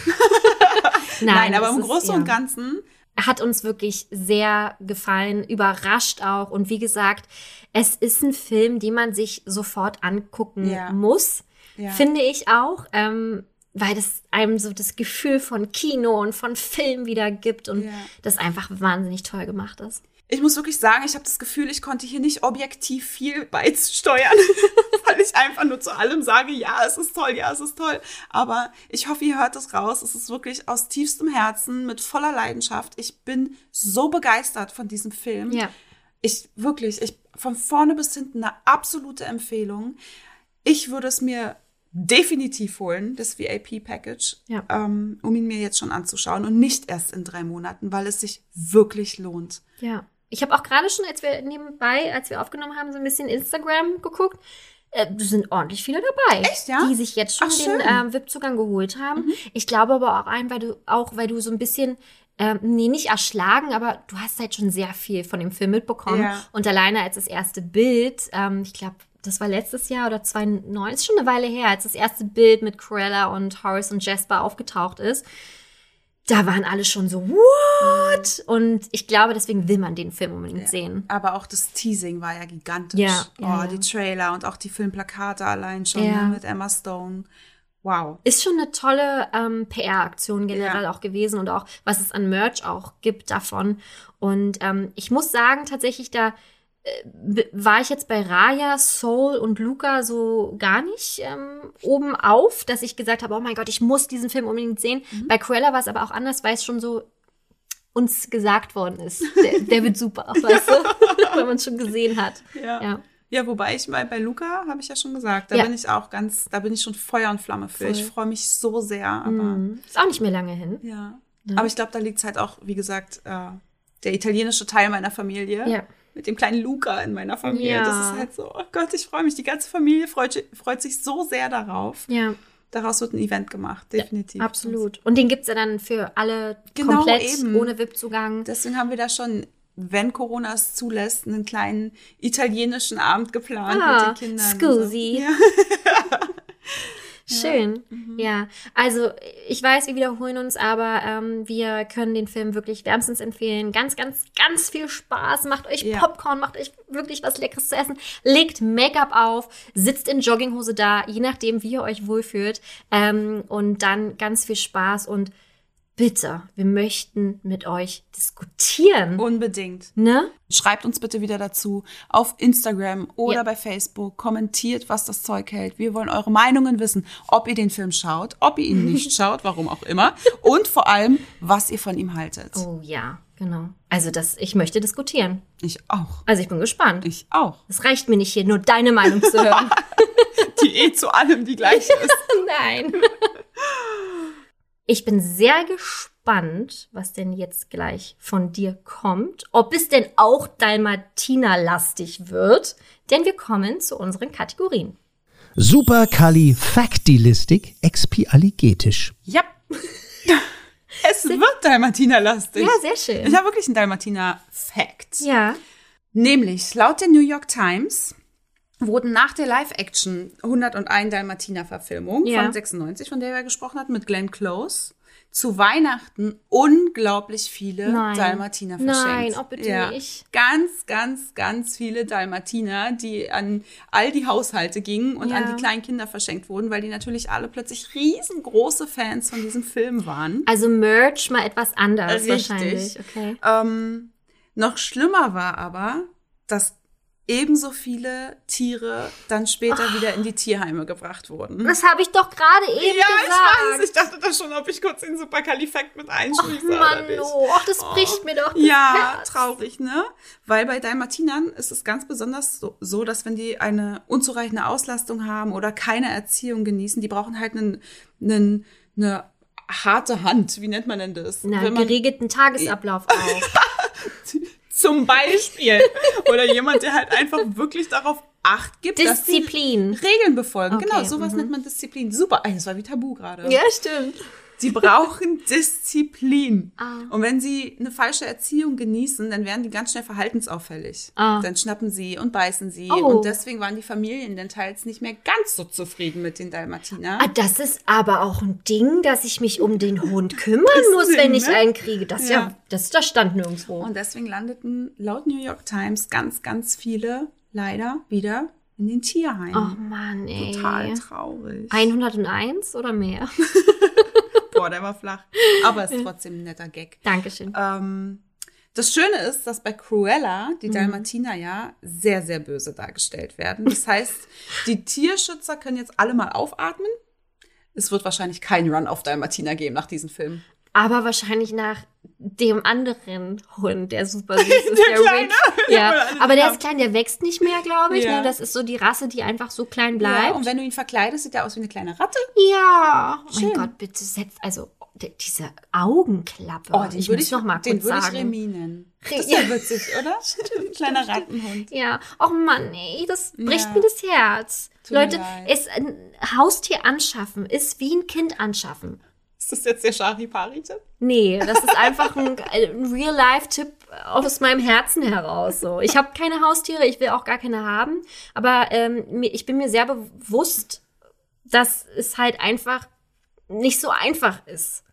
Nein, Nein, aber im Großen ja. und Ganzen hat uns wirklich sehr gefallen, überrascht auch. Und wie gesagt, es ist ein Film, den man sich sofort angucken ja. muss, ja. finde ich auch. Ähm, weil das einem so das Gefühl von Kino und von Film wieder gibt und ja. das einfach wahnsinnig toll gemacht ist. ich muss wirklich sagen, ich habe das Gefühl, ich konnte hier nicht objektiv viel beisteuern, weil ich einfach nur zu allem sage, ja, es ist toll, ja, es ist toll. Aber ich hoffe, ihr hört es raus. Es ist wirklich aus tiefstem Herzen, mit voller Leidenschaft. Ich bin so begeistert von diesem Film. Ja. Ich wirklich, ich von vorne bis hinten eine absolute Empfehlung. Ich würde es mir definitiv holen, das V I P-Package, ja. ähm, um ihn mir jetzt schon anzuschauen und nicht erst in drei Monaten, weil es sich wirklich lohnt. Ja, ich habe auch gerade schon, als wir nebenbei, als wir aufgenommen haben, so ein bisschen Instagram geguckt. Äh, sind ordentlich viele dabei, echt, ja? Die sich jetzt schon Ach, den ähm, V I P-Zugang geholt haben. Mhm. Ich glaube aber auch, ein, weil du, auch weil du so ein bisschen Ähm, nee, nicht erschlagen, aber du hast halt schon sehr viel von dem Film mitbekommen. Ja. Und alleine als das erste Bild, ähm, ich glaube, das war letztes Jahr oder zweitausendneun, ist schon eine Weile her, als das erste Bild mit Cruella und Horace und Jasper aufgetaucht ist, da waren alle schon so, what? Und ich glaube, deswegen will man den Film unbedingt ja. sehen. Aber auch das Teasing war ja gigantisch. Ja. Oh, ja. Die Trailer und auch die Filmplakate allein schon ja. mit Emma Stone. Wow. Ist schon eine tolle ähm, P R-Aktion generell ja. auch gewesen und auch, was es an Merch auch gibt davon. Und ähm, ich muss sagen, tatsächlich, da äh, war ich jetzt bei Raya, Soul und Luca so gar nicht ähm, oben auf, dass ich gesagt habe, oh mein Gott, ich muss diesen Film unbedingt sehen. Mhm. Bei Cruella war es aber auch anders, weil es schon so uns gesagt worden ist. Der, der wird super, weißt du? Weil man es schon gesehen hat. Ja. ja. Ja, wobei ich mal bei Luca, habe ich ja schon gesagt, da ja. bin ich auch ganz, da bin ich schon Feuer und Flamme für. Voll. Ich freue mich so sehr. Aber mm. Ist auch nicht mehr lange hin. Ja. ja. Aber ich glaube, da liegt es halt auch, wie gesagt, äh, der italienische Teil meiner Familie. Ja. Mit dem kleinen Luca in meiner Familie. Ja. Das ist halt so, oh Gott, ich freue mich. Die ganze Familie freut, freut sich so sehr darauf. Ja. Daraus wird ein Event gemacht, definitiv. Ja, absolut. Und den gibt es ja dann für alle genau, komplett eben. Ohne V I P-Zugang. Deswegen haben wir da schon, wenn Corona es zulässt, einen kleinen italienischen Abend geplant ah, mit den Kindern. Scusi. So. Ja. Schön. Ja. Mhm. ja, also ich weiß, wir wiederholen uns, aber ähm, wir können den Film wirklich wärmstens empfehlen. Ganz, ganz, ganz viel Spaß. Macht euch ja. Popcorn, macht euch wirklich was Leckeres zu essen. Legt Make-up auf, sitzt in Jogginghose da, je nachdem, wie ihr euch wohlfühlt. Ähm, und dann ganz viel Spaß und bitte, wir möchten mit euch diskutieren. Unbedingt. Ne? Schreibt uns bitte wieder dazu auf Instagram oder ja. bei Facebook. Kommentiert, was das Zeug hält. Wir wollen eure Meinungen wissen, ob ihr den Film schaut, ob ihr ihn nicht schaut, warum auch immer. Und vor allem, was ihr von ihm haltet. Oh ja, genau. Also das, ich möchte diskutieren. Ich auch. Also ich bin gespannt. Ich auch. Es reicht mir nicht hier, nur deine Meinung zu hören. Die eh zu allem die gleiche ist. Nein. Ich bin sehr gespannt, was denn jetzt gleich von dir kommt. Ob es denn auch Dalmatiner-lastig wird. Denn wir kommen zu unseren Kategorien. Supercalifactilistic expialigetisch. Ja. Es sehr wird Dalmatiner-lastig. Ja, sehr schön. Ich habe wirklich einen Dalmatiner-Fact. Ja. Nämlich, laut der New York Times wurden nach der Live-Action hunderteins Dalmatiner-Verfilmung ja. von sechsundneunzig, von der wir gesprochen hatten, mit Glenn Close, zu Weihnachten unglaublich viele Nein. Dalmatiner verschenkt. Nein, auch bitte ja. nicht. Ganz, ganz, ganz viele Dalmatiner, die an all die Haushalte gingen und ja. an die kleinen Kinder verschenkt wurden, weil die natürlich alle plötzlich riesengroße Fans von diesem Film waren. Also Merch mal etwas anders Richtig. Wahrscheinlich. Okay. Ähm, noch schlimmer war aber, dass ebenso viele Tiere dann später oh. wieder in die Tierheime gebracht wurden. Das habe ich doch gerade eben ja, gesagt. Ja, ich weiß. Ich dachte da schon, ob ich kurz den Superkalifakt mit einschiebe oder nicht. Oh, das bricht oh. mir doch das Ja, Herz. Traurig, ne? Weil bei Dalmatinern ist es ganz besonders so, so, dass wenn die eine unzureichende Auslastung haben oder keine Erziehung genießen, die brauchen halt einen, einen, eine harte Hand. Wie nennt man denn das? Na, wenn man geregelten Tagesablauf auch. Zum Beispiel. Oder jemand, der halt einfach wirklich darauf Acht gibt, Disziplin. Dass sie Regeln befolgen. Okay, genau, sowas mm-hmm. nennt man Disziplin. Super, das war wie Tabu gerade. Ja, stimmt. Sie brauchen Disziplin. Ah. Und wenn sie eine falsche Erziehung genießen, dann werden die ganz schnell verhaltensauffällig. Ah. Dann schnappen sie und beißen sie. Oh. Und deswegen waren die Familien dann teils nicht mehr ganz so zufrieden mit den Dalmatinern. Ah, das ist aber auch ein Ding, dass ich mich um den Hund kümmern das muss, Ding, wenn ich ne? einen kriege. Das, ja. Ja, das, das stand nirgendwo. Und deswegen landeten laut New York Times ganz, ganz viele leider wieder in den Tierheimen. Oh Mann, ey. Total traurig. hunderteins oder mehr? Boah, der war flach. Aber ist trotzdem ein netter Gag. Dankeschön. Ähm, Das Schöne ist, dass bei Cruella die mhm. Dalmatiner ja sehr, sehr böse dargestellt werden. Das heißt, die Tierschützer können jetzt alle mal aufatmen. Es wird wahrscheinlich keinen Run auf Dalmatiner geben nach diesem Film. Aber wahrscheinlich nach dem anderen Hund, der super süß ist. Der, der Rich. Ja. Ja, aber der ist klein, der wächst nicht mehr, glaube ich. Ja. Ne? Das ist so die Rasse, die einfach so klein bleibt. Ja, und wenn du ihn verkleidest, sieht er aus wie eine kleine Ratte. Ja. Schön. Mein Gott, bitte setz, also d- diese Augenklappe. Oh, den ich würde ich noch mal den kurz würde sagen. Den würde ich reminen. Das ist ja witzig, oder? Ein kleiner Rattenhund. Ja. Och Mann, ey, das bricht ja. mir das Herz. Tut Leute, es, ein Haustier anschaffen ist wie ein Kind anschaffen. Ist das jetzt der Schari-Pari-Tipp? Nee, das ist einfach ein, ein Real-Life-Tipp aus meinem Herzen heraus. So. Ich habe keine Haustiere, ich will auch gar keine haben. Aber ähm, ich bin mir sehr bewusst, dass es halt einfach nicht so einfach ist.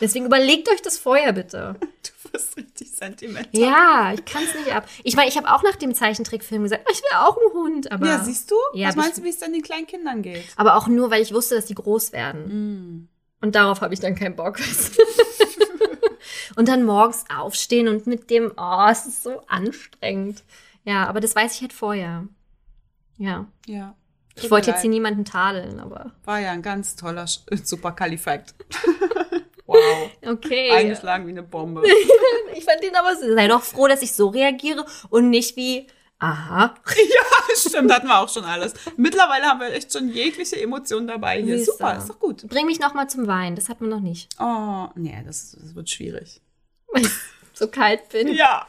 Deswegen überlegt euch das vorher bitte. Du wirst richtig sentimental. Ja, ich kann es nicht ab. Ich meine, ich habe auch nach dem Zeichentrickfilm gesagt, ich will auch einen Hund. Aber ja, siehst du? Ja, was meinst du, wie es dann den kleinen Kindern geht? Aber auch nur, weil ich wusste, dass die groß werden. Mm. Und darauf habe ich dann keinen Bock. Und dann morgens aufstehen und mit dem, oh, es ist so anstrengend. Ja, aber das weiß ich halt vorher. Ja. Ja. Ich wollte jetzt hier niemanden tadeln, aber. War ja ein ganz toller, super Kalifakt. Wow. Okay. Eingeschlagen wie eine Bombe. Ich fand den aber, sei doch froh, dass ich so reagiere und nicht wie, aha. Ja, stimmt, hatten wir auch schon alles. Mittlerweile haben wir echt schon jegliche Emotionen dabei hier. Lisa. Super, ist doch gut. Bring mich noch mal zum Wein, das hatten wir noch nicht. Oh, nee, das, das wird schwierig. Weil ich so kalt bin. Ja.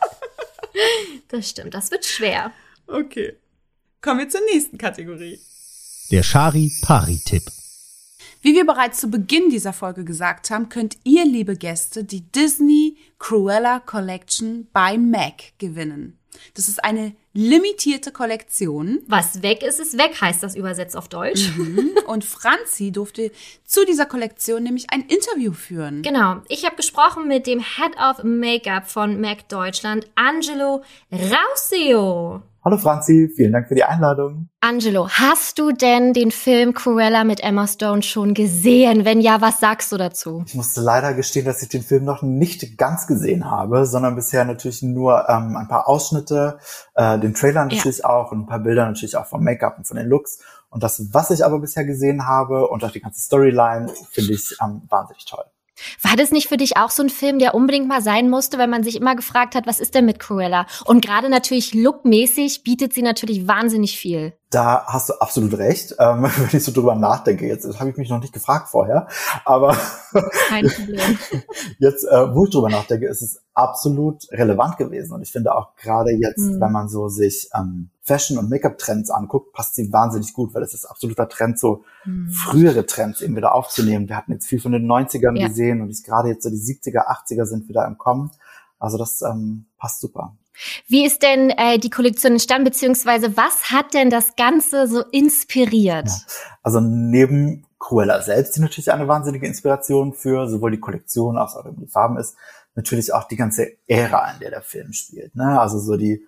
Das stimmt, das wird schwer. Okay, kommen wir zur nächsten Kategorie. Der Schari-Pari-Tipp. Wie wir bereits zu Beginn dieser Folge gesagt haben, könnt ihr, liebe Gäste, die Disney Cruella Collection bei M A C gewinnen. Das ist eine limitierte Kollektion. Was weg ist, ist weg, heißt das übersetzt auf Deutsch. Mhm. Und Franzi durfte zu dieser Kollektion nämlich ein Interview führen. Genau. Ich habe gesprochen mit dem Head of Make-up von M A C Deutschland, Angelo Rausseo. Hallo Franzi, vielen Dank für die Einladung. Angelo, hast du denn den Film Cruella mit Emma Stone schon gesehen? Wenn ja, was sagst du dazu? Ich musste leider gestehen, dass ich den Film noch nicht ganz gesehen habe, sondern bisher natürlich nur ähm, ein paar Ausschnitte, äh, den Trailer natürlich ja. auch und ein paar Bilder natürlich auch vom Make-up und von den Looks. Und das, was ich aber bisher gesehen habe und auch die ganze Storyline, finde ich ähm, wahnsinnig toll. War das nicht für dich auch so ein Film, der unbedingt mal sein musste, weil man sich immer gefragt hat, was ist denn mit Cruella? Und gerade natürlich lookmäßig bietet sie natürlich wahnsinnig viel. Da hast du absolut recht, ähm, wenn ich so drüber nachdenke. Jetzt habe ich mich noch nicht gefragt vorher, aber kein Problem. Jetzt, äh, wo ich drüber nachdenke, ist es absolut relevant gewesen. Und ich finde auch gerade jetzt, hm. wenn man so sich ähm, Fashion- und Make-up-Trends anguckt, passt sie wahnsinnig gut, weil es ist absoluter Trend, so hm. frühere Trends eben wieder aufzunehmen. Wir hatten jetzt viel von den neunzigern ja. gesehen und gerade jetzt so die siebziger, achtziger sind wieder im Kommen. Also das ähm, passt super. Wie ist denn äh, die Kollektion entstanden, beziehungsweise was hat denn das Ganze so inspiriert? Ja. Also neben Cruella selbst, die natürlich eine wahnsinnige Inspiration für sowohl die Kollektion als auch die Farben ist, natürlich auch die ganze Ära, in der der Film spielt. Ne? Also so die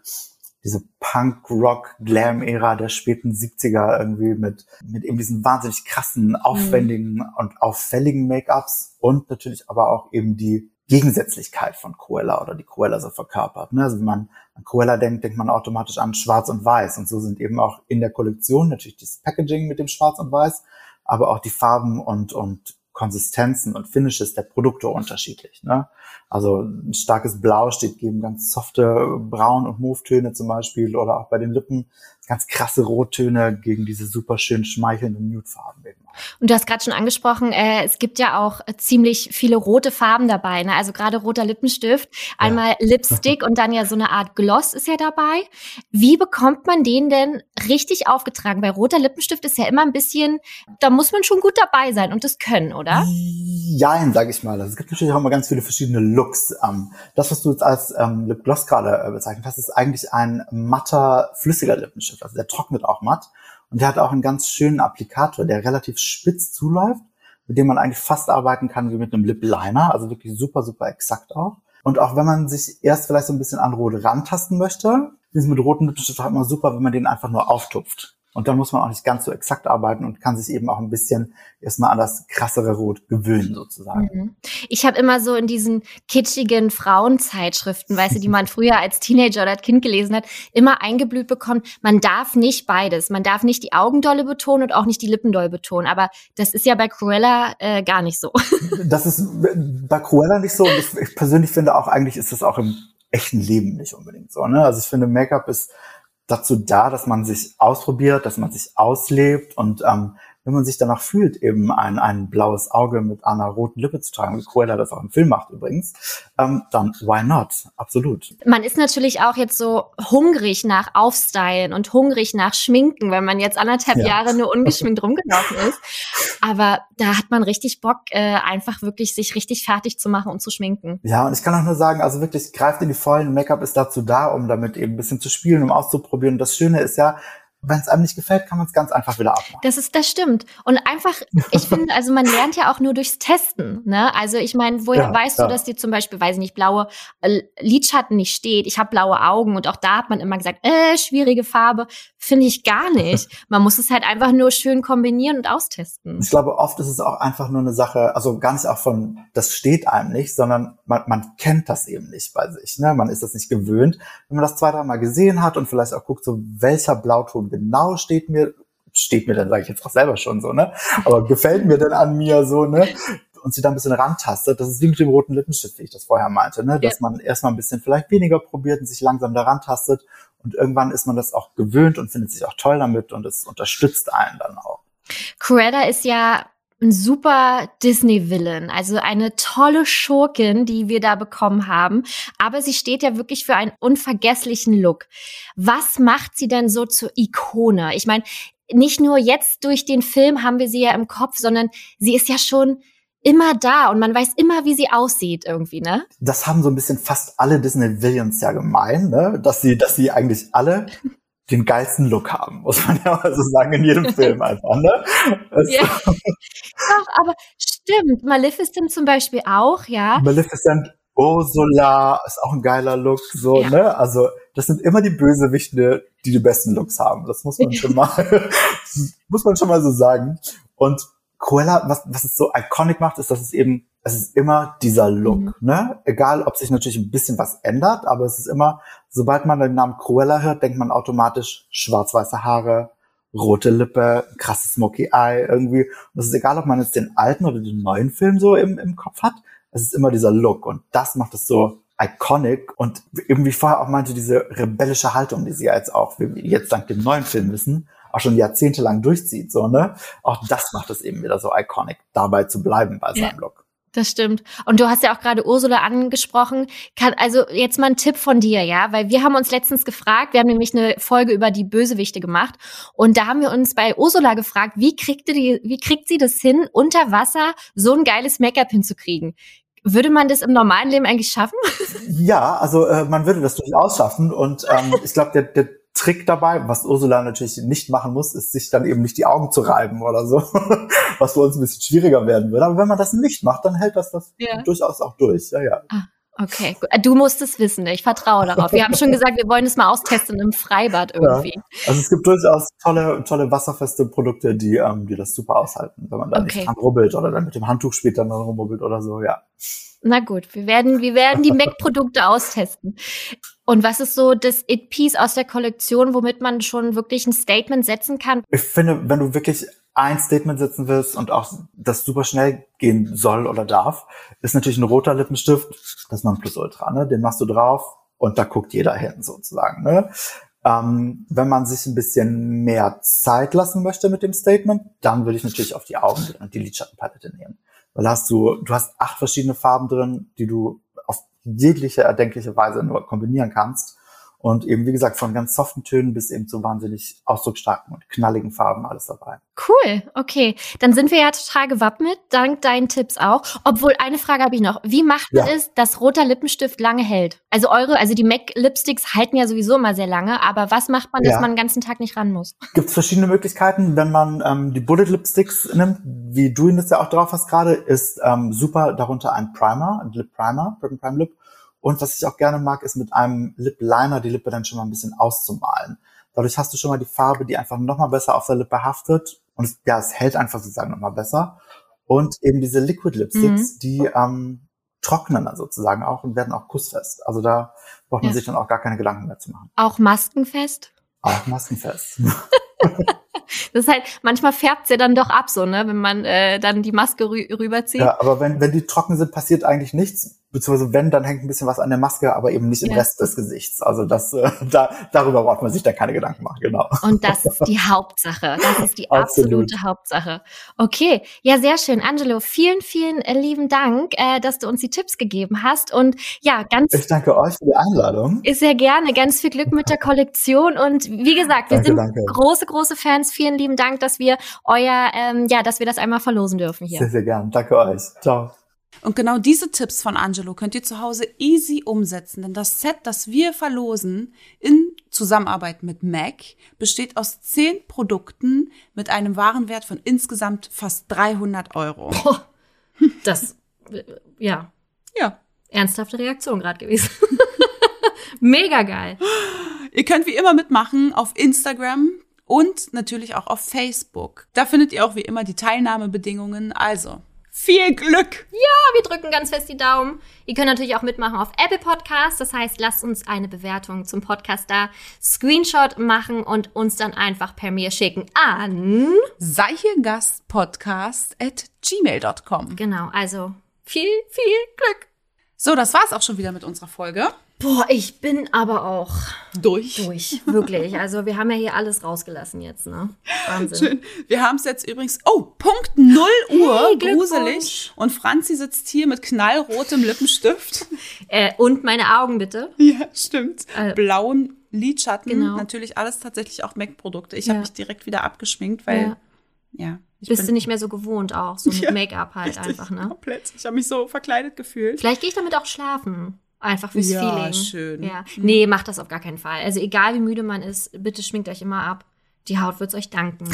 diese Punk-Rock-Glam-Ära der späten siebziger irgendwie mit mit eben diesen wahnsinnig krassen, aufwendigen mhm. und auffälligen Make-ups und natürlich aber auch eben die Gegensätzlichkeit von Cruella oder die Cruella so verkörpert. Ne? Also wenn man an Cruella denkt, denkt man automatisch an Schwarz und Weiß. Und so sind eben auch in der Kollektion natürlich das Packaging mit dem Schwarz und Weiß, aber auch die Farben und und Konsistenzen und Finishes der Produkte unterschiedlich. Ne? Also ein starkes Blau steht gegen ganz softe Braun- und Mauve-Töne zum Beispiel oder auch bei den Lippen ganz krasse Rottöne gegen diese super schön schmeichelnden Nude-Farben eben. Und du hast gerade schon angesprochen, äh, es gibt ja auch ziemlich viele rote Farben dabei, ne? Also gerade roter Lippenstift, einmal ja. Lipstick und dann ja so eine Art Gloss ist ja dabei. Wie bekommt man den denn richtig aufgetragen? Weil roter Lippenstift ist ja immer ein bisschen, da muss man schon gut dabei sein und das können, oder? Jein, sag ich mal. Also es gibt natürlich auch immer ganz viele verschiedene Looks. Ähm, das, was du jetzt als ähm, Lipgloss gerade äh, bezeichnet hast, ist eigentlich ein matter, flüssiger Lippenstift. Also der trocknet auch matt. Und der hat auch einen ganz schönen Applikator, der relativ spitz zuläuft, mit dem man eigentlich fast arbeiten kann wie mit einem Lip Liner, also wirklich super, super exakt auch. Und auch wenn man sich erst vielleicht so ein bisschen an Rot rantasten möchte, ist mit rotem Lippenstift auch immer super, wenn man den einfach nur auftupft. Und dann muss man auch nicht ganz so exakt arbeiten und kann sich eben auch ein bisschen erstmal an das krassere Rot gewöhnen, sozusagen. Mhm. Ich habe immer so in diesen kitschigen Frauenzeitschriften, weißt du, die man früher als Teenager oder als Kind gelesen hat, immer eingeblüht bekommen, man darf nicht beides. Man darf nicht die Augen doll betonen und auch nicht die Lippen doll betonen. Aber das ist ja bei Cruella äh, gar nicht so. Das ist bei Cruella nicht so. Und ich, ich persönlich finde auch, eigentlich ist das auch im echten Leben nicht unbedingt so. Ne? Also ich finde, Make-up ist dazu da, dass man sich ausprobiert, dass man sich auslebt und ähm, wenn man sich danach fühlt, eben ein, ein blaues Auge mit einer roten Lippe zu tragen, wie Cruella das auch im Film macht übrigens, ähm, dann why not? Absolut. Man ist natürlich auch jetzt so hungrig nach Aufstylen und hungrig nach Schminken, wenn man jetzt anderthalb ja. Jahre nur ungeschminkt rumgelaufen ist. Aber da hat man richtig Bock, äh, einfach wirklich sich richtig fertig zu machen und zu schminken. Ja, und ich kann auch nur sagen, also wirklich greift in die Vollen. Make-up ist dazu da, um damit eben ein bisschen zu spielen, um auszuprobieren. Und das Schöne ist ja, wenn es einem nicht gefällt, kann man es ganz einfach wieder abmachen. Das ist, das stimmt. Und einfach, ich finde, also man lernt ja auch nur durchs Testen, ne? Also ich meine, woher ja, weißt ja. du, dass dir zum Beispiel, weiß ich nicht, blaue Lidschatten nicht steht? Ich habe blaue Augen und auch da hat man immer gesagt, äh, schwierige Farbe, finde ich gar nicht. Man muss es halt einfach nur schön kombinieren und austesten. Ich glaube, oft ist es auch einfach nur eine Sache, also gar nicht auch von, das steht einem nicht, sondern man, man kennt das eben nicht bei sich, ne? Man ist das nicht gewöhnt. Wenn man das zwei, drei Mal gesehen hat und vielleicht auch guckt, so welcher Blauton genau steht mir, steht mir dann, sage ich jetzt auch selber schon so, ne? Aber gefällt mir dann an mir so, ne? Und sie dann ein bisschen rantastet, das ist wie mit dem roten Lippenstift, wie ich das vorher meinte, ne? Dass man erstmal ein bisschen vielleicht weniger probiert und sich langsam da rantastet und irgendwann ist man das auch gewöhnt und findet sich auch toll damit und es unterstützt einen dann auch. Cruella ist ja ein super Disney-Villain, also eine tolle Schurkin, die wir da bekommen haben. Aber sie steht ja wirklich für einen unvergesslichen Look. Was macht sie denn so zur Ikone? Ich meine, nicht nur jetzt durch den Film haben wir sie ja im Kopf, sondern sie ist ja schon immer da und man weiß immer, wie sie aussieht irgendwie, ne? Das haben so ein bisschen fast alle Disney-Villains ja gemein, ne? Dass sie, dass sie eigentlich alle den geilsten Look haben, muss man ja mal so sagen, in jedem Film einfach, ne? Ja. Doch, aber stimmt, Maleficent zum Beispiel auch, ja. Maleficent, Ursula ist auch ein geiler Look, so, ja. ne? Also, das sind immer die Bösewichte, die die besten Looks haben. Das muss man schon mal, muss man schon mal so sagen. Und Cruella, was, was es so iconic macht, ist, dass es eben, es ist immer dieser Look, mhm. ne? Egal, ob sich natürlich ein bisschen was ändert, aber es ist immer, sobald man den Namen Cruella hört, denkt man automatisch schwarz-weiße Haare, rote Lippe, krasses Smoky Eye irgendwie. Und es ist egal, ob man jetzt den alten oder den neuen Film so im, im Kopf hat, es ist immer dieser Look und das macht es so iconic und eben wie ich vorher auch meinte, diese rebellische Haltung, die sie ja jetzt auch, wie wir jetzt dank dem neuen Film wissen, auch schon jahrzehntelang durchzieht, so, ne? Auch das macht es eben wieder so iconic, dabei zu bleiben bei seinem ja. Look. Das stimmt. Und du hast ja auch gerade Ursula angesprochen. Kann, also jetzt mal ein Tipp von dir, ja? Weil wir haben uns letztens gefragt, wir haben nämlich eine Folge über die Bösewichte gemacht und da haben wir uns bei Ursula gefragt, wie kriegt die, wie kriegt sie das hin, unter Wasser so ein geiles Make-up hinzukriegen? Würde man das im normalen Leben eigentlich schaffen? Ja, also äh, man würde das durchaus schaffen und ähm, ich glaube, der, der Trick dabei, was Ursula natürlich nicht machen muss, ist, sich dann eben nicht die Augen zu reiben oder so, was für uns ein bisschen schwieriger werden würde. Aber wenn man das nicht macht, dann hält das das ja. durchaus auch durch. Ja, ja. Ah. Okay, gut. Du musst es wissen, ich vertraue darauf. Wir haben schon gesagt, wir wollen es mal austesten im Freibad irgendwie. Ja. Also es gibt durchaus tolle, tolle wasserfeste Produkte, die, ähm, die das super aushalten, wenn man da okay. nicht dran rubbelt oder dann mit dem Handtuch später dann rumrubbelt oder so, ja. Na gut, wir werden, wir werden die M A C-Produkte austesten. Und was ist so das It-Piece aus der Kollektion, womit man schon wirklich ein Statement setzen kann? Ich finde, wenn du wirklich ein Statement setzen willst und auch das super schnell gehen soll oder darf, ist natürlich ein roter Lippenstift, das Nonplusultra, ne? Den machst du drauf und da guckt jeder hin sozusagen, ne? Ähm, wenn man sich ein bisschen mehr Zeit lassen möchte mit dem Statement, dann würde ich natürlich auf die Augen und die Lidschattenpalette nehmen. Weil hast du, du hast acht verschiedene Farben drin, die du auf jegliche erdenkliche Weise nur kombinieren kannst. Und eben, wie gesagt, von ganz soften Tönen bis eben zu wahnsinnig ausdrucksstarken und knalligen Farben alles dabei. Cool, okay. Dann sind wir ja total gewappnet, dank deinen Tipps auch. Obwohl, eine Frage habe ich noch. Wie macht ja. es, dass roter Lippenstift lange hält? Also eure, also die M A C-Lipsticks halten ja sowieso immer sehr lange, aber was macht man, ja. dass man den ganzen Tag nicht ran muss? Gibt's verschiedene Möglichkeiten. Wenn man ähm, die Bullet-Lipsticks nimmt, wie du ihn das ja auch drauf hast gerade, ist ähm, super darunter ein Primer, ein Lip-Primer, Prime-Lip. Und was ich auch gerne mag, ist mit einem Lip Liner die Lippe dann schon mal ein bisschen auszumalen. Dadurch hast du schon mal die Farbe, die einfach nochmal besser auf der Lippe haftet. Und es, ja, es hält einfach sozusagen nochmal besser. Und eben diese Liquid Lipsticks, mhm. die ähm, trocknen dann sozusagen auch und werden auch kussfest. Also da braucht man ja. sich dann auch gar keine Gedanken mehr zu machen. Auch maskenfest? Auch maskenfest. Das ist halt, manchmal färbt's ja dann doch ab so, ne, wenn man äh, dann die Maske rü- rüberzieht. Ja, aber wenn wenn die trocken sind, passiert eigentlich nichts, beziehungsweise wenn, dann hängt ein bisschen was an der Maske, aber eben nicht im ja. Rest des Gesichts. Also das, äh, da, darüber braucht man sich dann keine Gedanken machen, genau. Und das ist die Hauptsache, das ist die absolute Absolut. Hauptsache. Okay, ja, sehr schön. Angelo, vielen, vielen äh, lieben Dank, äh, dass du uns die Tipps gegeben hast und ja, ganz... Ich danke euch für die Einladung. Ist sehr gerne, ganz viel Glück mit der Kollektion und wie gesagt, wir danke, sind danke. große, große Fans. Vielen lieben Dank, dass wir euer, ähm, ja, dass wir das einmal verlosen dürfen hier. Sehr, sehr gerne. Danke euch. Ciao. Und genau diese Tipps von Angelo könnt ihr zu Hause easy umsetzen, denn das Set, das wir verlosen, in Zusammenarbeit mit M A C, besteht aus zehn Produkten mit einem Warenwert von insgesamt fast dreihundert Euro. Boah, das, ja. Ja. Ernsthafte Reaktion gerade gewesen. Mega geil. Ihr könnt wie immer mitmachen auf Instagram. Und natürlich auch auf Facebook. Da findet ihr auch wie immer die Teilnahmebedingungen. Also, viel Glück! Ja, wir drücken ganz fest die Daumen. Ihr könnt natürlich auch mitmachen auf Apple Podcasts. Das heißt, lasst uns eine Bewertung zum Podcast da, Screenshot machen und uns dann einfach per Mail schicken an seihiergastpodcast at gmail dot com. Genau, also viel, viel Glück! So, das war's auch schon wieder mit unserer Folge. Boah, ich bin aber auch durch. Durch, wirklich. Also wir haben ja hier alles rausgelassen jetzt, ne? Wahnsinn. Schön. Wir haben es jetzt übrigens, oh, Punkt null Uhr, hey, gruselig. Und Franzi sitzt hier mit knallrotem Lippenstift. Äh, und meine Augen bitte. Ja, stimmt. Äh, Blauen Lidschatten, genau. Natürlich alles tatsächlich auch M A C-Produkte. Ich ja. habe mich direkt wieder abgeschminkt, weil, ja. ja. Ich Bist du nicht mehr so gewohnt auch, so mit ja, Make-up halt richtig, einfach, ne? Komplett. Ich habe mich so verkleidet gefühlt. Vielleicht gehe ich damit auch schlafen. Einfach fürs ja, Feeling. Ja, schön. Ja. Nee, macht das auf gar keinen Fall. Also egal, wie müde man ist, bitte schminkt euch immer ab. Die Haut wird's euch danken.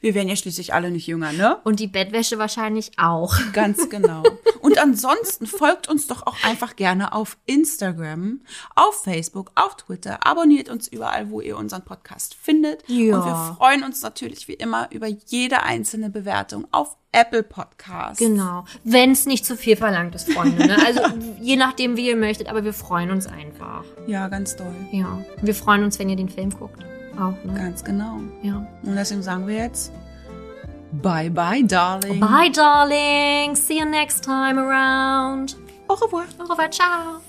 Wir werden ja schließlich alle nicht jünger, ne? Und die Bettwäsche wahrscheinlich auch. Ganz genau. Und ansonsten folgt uns doch auch einfach gerne auf Instagram, auf Facebook, auf Twitter. Abonniert uns überall, wo ihr unseren Podcast findet. Ja. Und wir freuen uns natürlich wie immer über jede einzelne Bewertung auf Apple Podcasts. Genau. Wenn es nicht zu viel verlangt ist, Freunde. Ne? Also je nachdem, wie ihr möchtet. Aber wir freuen uns einfach. Ja, ganz doll. Ja. Wir freuen uns, wenn ihr den Film guckt. Auch, ne? Ganz genau. Ja. Und deswegen sagen wir jetzt bye bye, darling. Bye, darling. See you next time around. Au revoir. Au revoir, ciao.